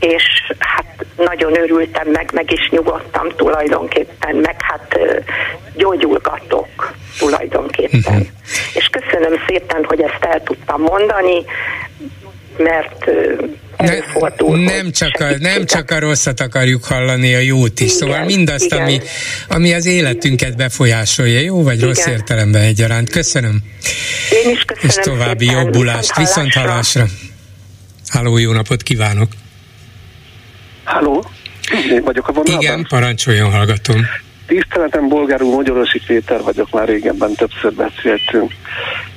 és hát nagyon örültem, meg meg is nyugodtam tulajdonképpen, meg hát gyógyulgatok tulajdonképpen. Uh-huh. És köszönöm szépen, hogy ezt el tudtam mondani, mert előfordul. Ne, nem, csak a, nem csak a rosszat akarjuk hallani, a jót is. Igen, szóval mindazt, ami, ami az életünket befolyásolja, jó vagy igen. Rossz értelemben egyaránt. Köszönöm. Én is köszönöm. És további szépen. Jobbulást. Viszont hallásra. Halló, jó napot kívánok. Halló, én vagyok a vonalban. Igen, parancsoljon, hallgatom. Tiszteletem, Bolgár úr, Magyarosi Péter vagyok, már régebben többször beszéltünk.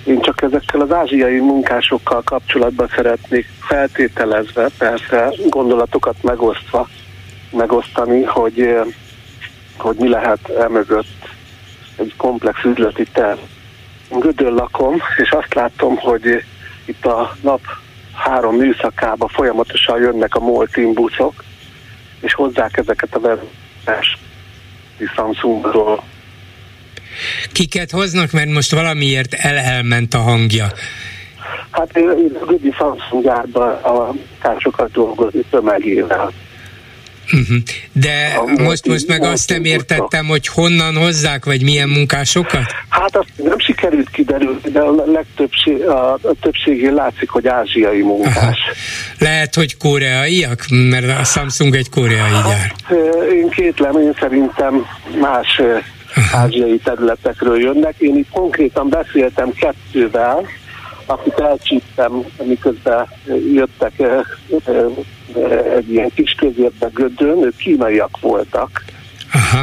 Én csak ezekkel az ázsiai munkásokkal kapcsolatban szeretnék feltételezve, persze gondolatokat megosztva, megosztani, hogy, hogy mi lehet emögött egy komplex üzleti terv. Gödön lakom, és azt látom, hogy itt a nap három műszakába folyamatosan jönnek a MOL buszok, és hozzák ezeket a vezetés Samsungról. Kiket hoznak, mert most valamiért elment a hangja? Hát én a Göddi Samsung gyárban a társokat dolgozni tömegével. Uh-huh. De a most, most meg azt nem értettem, hogy honnan hozzák, vagy milyen munkásokat? Hát azt nem sikerült kiderülni, de a, legtöbbség, a többségén látszik, hogy ázsiai munkás. Aha. Lehet, hogy koreaiak? Mert a Samsung egy koreai hát, gyár. Én kétlem, én szerintem más aha. ázsiai területekről jönnek. Én itt konkrétan beszéltem kettővel, akit elcsíptem, miközben jöttek egy ilyen kis közérbe Gödön, ők kínaiak voltak. Aha.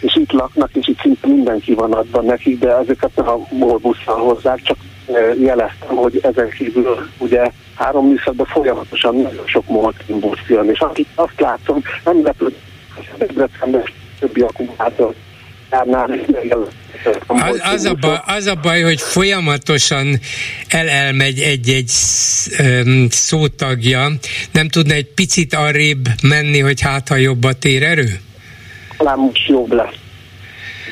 És itt laknak, és itt szinte mindenki van adban nekik, de ezeket a MOL busszal hozzák, csak jeleztem, hogy ezen kívül ugye három műszakban folyamatosan nagyon sok MOL busz jön, és azt látom, nem lepődik, hogy többi akkumulátor. Az, az, a baj, az a baj, hogy folyamatosan elelmegy egy-egy szótagja. Nem tudna egy picit arrébb menni, hogy hát ha jobb a térerő? Talán most jobb lesz.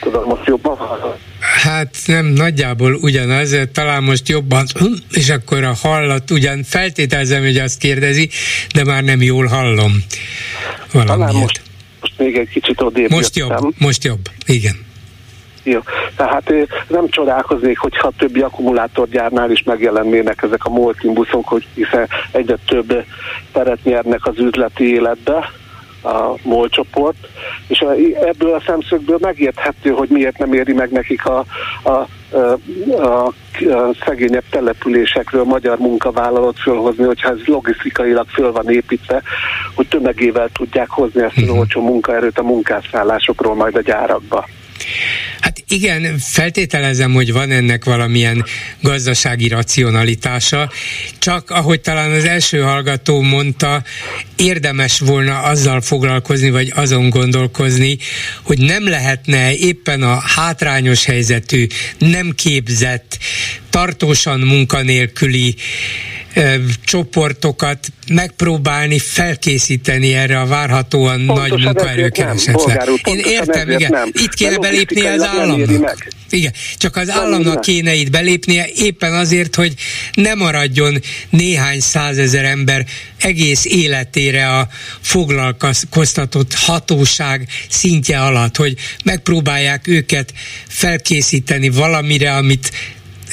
Tudom, most jobban hallom. Hát nem, nagyjából ugyanaz, talán most jobban, és akkor a hallat ugyan feltételezem, hogy azt kérdezi, de már nem jól hallom valamiért. Most még egy kicsit odébb most jöttem. Jobb, most jobb, igen. Jó, tehát nem csodálkoznék, hogyha többi akkumulátorgyárnál is megjelennének ezek a molting buszok, hogy hiszen egyre több teret nyernek az üzleti életbe a MOL csoport, és ebből a szemszögből megérthető, hogy miért nem éri meg nekik a, a, a, a, a szegényebb településekről magyar munkavállalót fölhozni, hogyha ez logisztikailag föl van építve, hogy tömegével tudják hozni ezt az olcsó munkaerőt a munkásszállásokról majd a gyárakba. Hát igen, feltételezem, hogy van ennek valamilyen gazdasági racionalitása, csak ahogy talán az első hallgató mondta, érdemes volna azzal foglalkozni, vagy azon gondolkozni, hogy nem lehetne éppen a hátrányos helyzetű, nem képzett, tartósan munkanélküli e, csoportokat megpróbálni felkészíteni erre a várhatóan pontosan nagy munkaerőkeresetre. Én értem, igen. Nem. Itt kéne belépni az államnak. Igen, csak az nem államnak nem. kéne itt belépnie éppen azért, hogy ne maradjon néhány százezer ember egész életére a foglalkoztatott hatóság szintje alatt, hogy megpróbálják őket felkészíteni valamire, amit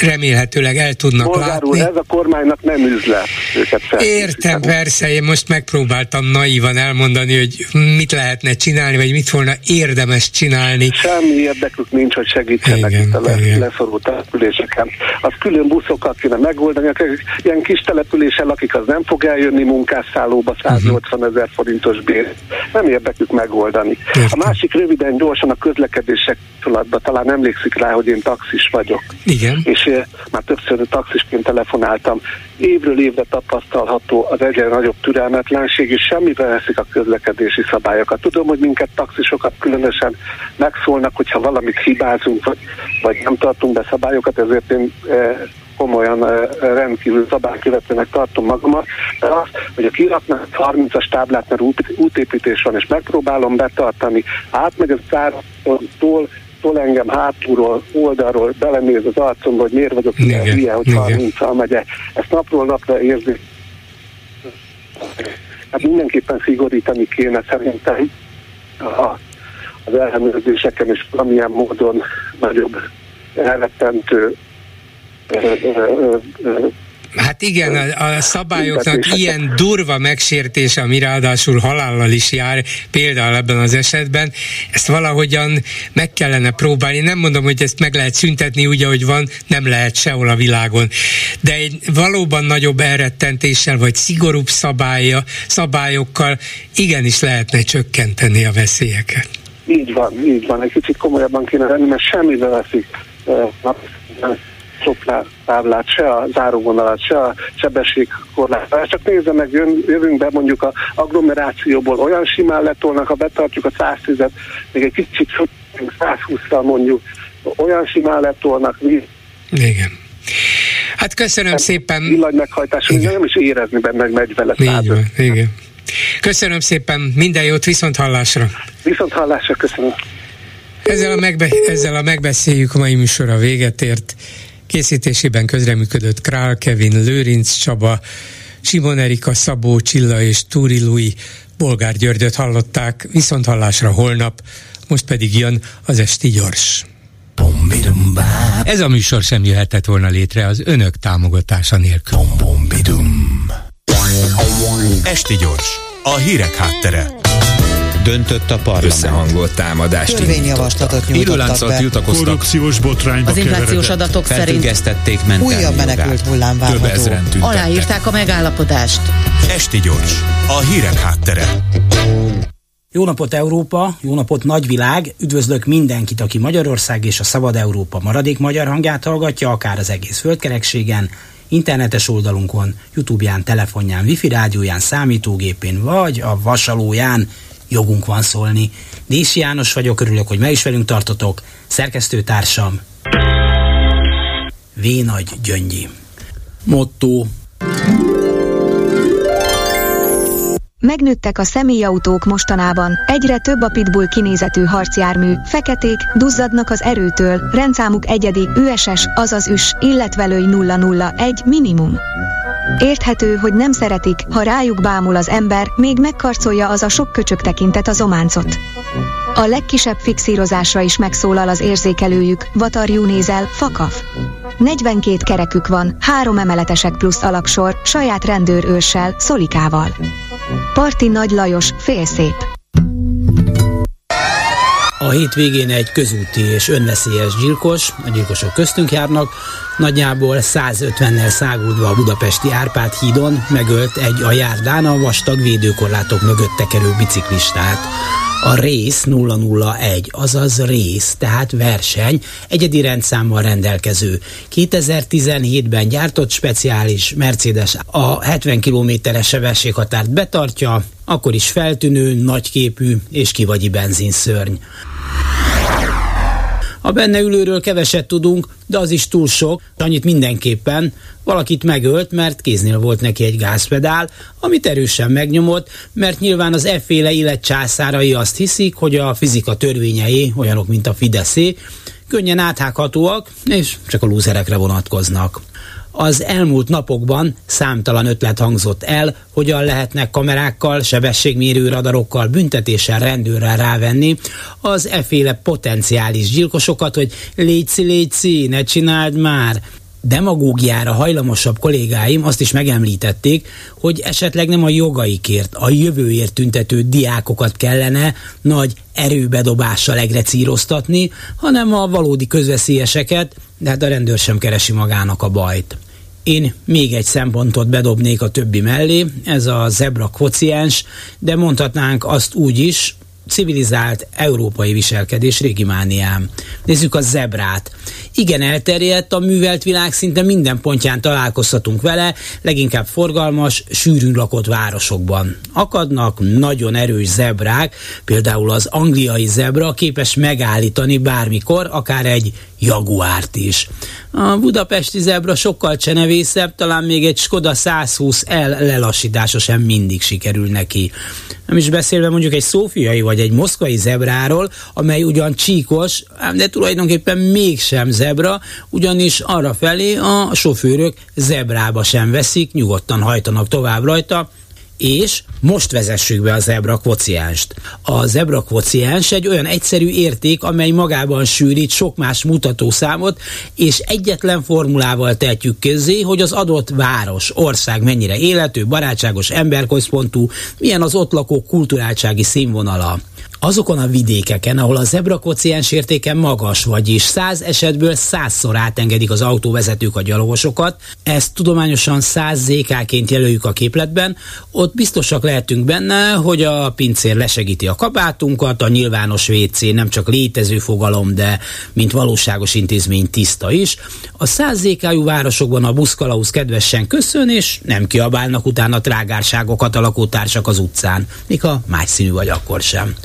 remélhetőleg el tudnak Bolgár látni. Bolgár úr, ez a kormánynak nem üzlet. Őket értem, persze, én most megpróbáltam naívan elmondani, hogy mit lehetne csinálni, vagy mit volna érdemes csinálni. Semmi érdekük nincs, hogy segítsenek igen, itt a le, leszorult településeken. Az külön buszokat kéne megoldani, akik ilyen kis településen lakik, az nem fog eljönni munkásszállóba száznyolcvanezer forintos bér. Nem érdekük megoldani. Értem. A másik röviden, gyorsan a közlekedések tudatban talán emlékszik rá, hogy én taxis vagyok. Igen. És már többször taxisként telefonáltam. Évről évre tapasztalható az egyre nagyobb türelmetlenség, és semmiben veszik a közlekedési szabályokat. Tudom, hogy minket taxisokat különösen megszólnak, hogyha valamit hibázunk, vagy, vagy nem tartunk be szabályokat, ezért én eh, komolyan eh, rendkívül szabálykövetőnek tartom magamat, de az, hogy a kiraknak harmincas táblát, mert út, útépítés van, és megpróbálom betartani, átmegy az száraztól, tol engem hátulról, oldalról belenéz az arcomba, hogy miért vagyok ilyen, igen, ilyen, hogy harminc megyek. Ezt napról napra érzik. Hát mindenképpen szigorítani kéne szerintem az ellenőrzéseken, és valamilyen módon nagyobb elrettentő hát igen, a, a szabályoknak ilyen durva megsértése, ami ráadásul halállal is jár, például ebben az esetben, ezt valahogyan meg kellene próbálni. Nem mondom, hogy ezt meg lehet szüntetni, úgy, ahogy van, nem lehet sehol a világon. De egy valóban nagyobb elrettentéssel, vagy szigorúbb szabálya, szabályokkal igenis lehetne csökkenteni a veszélyeket. Így van, így van. Egy kicsit komolyabban kéne lenni, mert semmibe veszik. Táblát, se a záróvonalat, se a sebességkorlátot. Csak nézze meg, jövünk be mondjuk a agglomerációból, olyan simán letolnak, ha betartjuk a száztízet, még egy kicsit százhússzal mondjuk, olyan simán letolnak. Igen. Hát köszönöm hát, szépen. Villany meghajtás, nem is érezni benne, hogy megy vele százat. Igen. Köszönöm szépen, minden jót, viszont hallásra. Viszont hallásra, köszönöm. Ezzel a, megbe- ezzel a megbeszéljük mai műsora véget ért. Készítésében közreműködött Král Kevin, Lőrinc Csaba, Simon Erika, Szabó Csilla és Túri Lui, Bolgár Györgyöt hallották, viszont hallásra holnap, most pedig jön az Esti Gyors. Ez a műsor sem jöhetett volna létre az önök támogatása nélkül. Esti Gyors, a hírek háttere. Döntött a parlament. Összehangolt támadást törvényjavaslatot nyújtottak be. Korrupciós botrányba keveredett. Az inflációs adatok szerint újabb menekült hullám várható. Aláírták a megállapodást. Esti Gyors, a hírek háttere. Jó napot Európa, jó napot nagyvilág, üdvözlök mindenkit, aki Magyarország és a Szabad Európa maradék magyar hangját hallgatja, akár az egész földkerekségen, internetes oldalunkon, YouTube-ján, telefonján, wifi rádióján, számítógépén vagy a vasalóján. Jogunk van szólni. Dísi János vagyok, örülök, hogy meg is velünk tartotok. Szerkesztőtársam V. Nagy Gyöngyi. Motto. Megnőttek a személyautók mostanában, egyre több a pitbull kinézetű harcjármű, feketék, duzzadnak az erőtől, rendszámuk egyedi, üeses, azaz üs, illetve lőj nulla nulla egy minimum. Érthető, hogy nem szeretik, ha rájuk bámul az ember, még megkarcolja az a sok köcsög tekintet az ománcot. A legkisebb fixírozásra is megszólal az érzékelőjük, vatarjú nézel, fakaf. negyvenkét kerekük van, három emeletesek plusz alapsor, saját rendőrőrssel, szolikával. Parti Nagy Lajos, félszép. A hétvégén egy közúti és önveszélyes gyilkos, a gyilkosok köztünk járnak, nagyjából száz ötvennel száguldva a budapesti Árpád hídon megölt egy a járdán a vastag védőkorlátok mögött tekerő biciklistát. A rész nulla nulla egy, azaz rész, tehát verseny, egyedi rendszámmal rendelkező. kétezer-tizenhétben gyártott speciális Mercedes a hetven kilométeres sebességhatárt betartja, akkor is feltűnő, nagyképű és kivagyi benzinszörny. A benne ülőről keveset tudunk, de az is túl sok, annyit mindenképpen, valakit megölt, mert kéznél volt neki egy gázpedál, amit erősen megnyomott, mert nyilván az efféle élet császárai azt hiszik, hogy a fizika törvényei olyanok, mint a Fideszé, könnyen áthághatóak, és csak a lúzerekre vonatkoznak. Az elmúlt napokban számtalan ötlet hangzott el, hogyan lehetnek kamerákkal, sebességmérő radarokkal, büntetéssel, rendőrrel rávenni az efféle potenciális gyilkosokat, hogy légy-ci, légy-ci, ne csináld már! demagógiára hajlamosabb kollégáim azt is megemlítették, hogy esetleg nem a jogaikért, a jövőért tüntető diákokat kellene nagy erőbedobással egrecíroztatni, hanem a valódi közveszélyeseket, de hát a rendőr sem keresi magának a bajt. Én még egy szempontot bedobnék a többi mellé, ez a zebra kvóciens, de mondhatnánk azt úgy is, civilizált európai viselkedés régi mániám. Nézzük a zebrát. Igen, elterjedt a művelt világ, szinte minden pontján találkozhatunk vele, leginkább forgalmas, sűrűn lakott városokban. Akadnak nagyon erős zebrák, például az angliai zebra képes megállítani bármikor, akár egy jaguárt is. A budapesti zebra sokkal csenevészebb, talán még egy Skoda száz húsz el lelassítása sem mindig sikerül neki. Nem is beszélve mondjuk egy szófiai vagy egy moszkvai zebráról, amely ugyan csíkos, de tulajdonképpen mégsem zebra, ugyanis arrafelé a sofőrök zebrába sem veszik, nyugodtan hajtanak tovább rajta. És most vezessük be a zebra kvócienst. A zebra kvóciens egy olyan egyszerű érték, amely magában sűrít sok más mutatószámot, és egyetlen formulával tehetjük közzé, hogy az adott város, ország mennyire élhető, barátságos, emberközpontú, milyen az ott lakók kulturáltsági színvonala. Azokon a vidékeken, ahol a zebra kvóciens értéke magas, vagyis száz esetből százszor átengedik az autóvezetők a gyalogosokat, ezt tudományosan száz zé ká-ként jelöljük a képletben, ott biztosak lehetünk benne, hogy a pincér lesegíti a kabátunkat, a nyilvános vé cé nem csak létező fogalom, de mint valóságos intézmény tiszta is. A száz zé ká-jú városokban a buszkalauz kedvesen köszön, és nem kiabálnak utána trágárságokat a lakótársak az utcán, még ha más színű vagy akkor sem.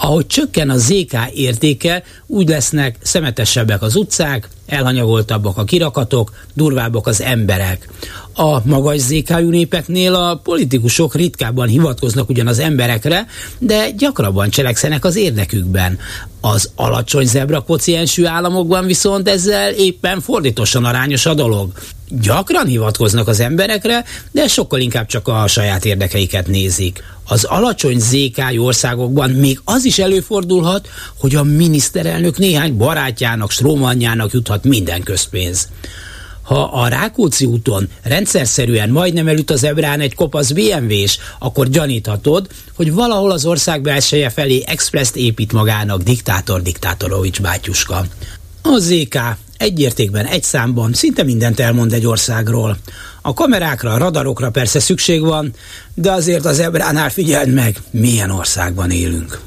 Ahogy csökken a zé ká értéke, úgy lesznek szemetesebbek az utcák, elhanyagoltabbak a kirakatok, durvábbak az emberek. A magas zé ká-jú népeknél a politikusok ritkábban hivatkoznak ugyan az emberekre, de gyakrabban cselekszenek az érdekükben. Az alacsony zebra kvóciensű államokban viszont ezzel éppen fordítosan arányos a dolog. Gyakran hivatkoznak az emberekre, de sokkal inkább csak a saját érdekeiket nézik. Az alacsony zé ká-jú országokban még az is előfordulhat, hogy a miniszterelnök néhány barátjának, strómanjának juthat minden közpénz. Ha a Rákóczi úton rendszerszerűen majdnem elüt az ebrán egy kopasz bé em vé-s, akkor gyaníthatod, hogy valahol az ország belseje felé expresszt épít magának diktátor Diktátorovics bátyuska. A zé ká egy értékben, egy számban szinte mindent elmond egy országról. A kamerákra, a radarokra persze szükség van, de azért az ebránál figyeld meg, milyen országban élünk.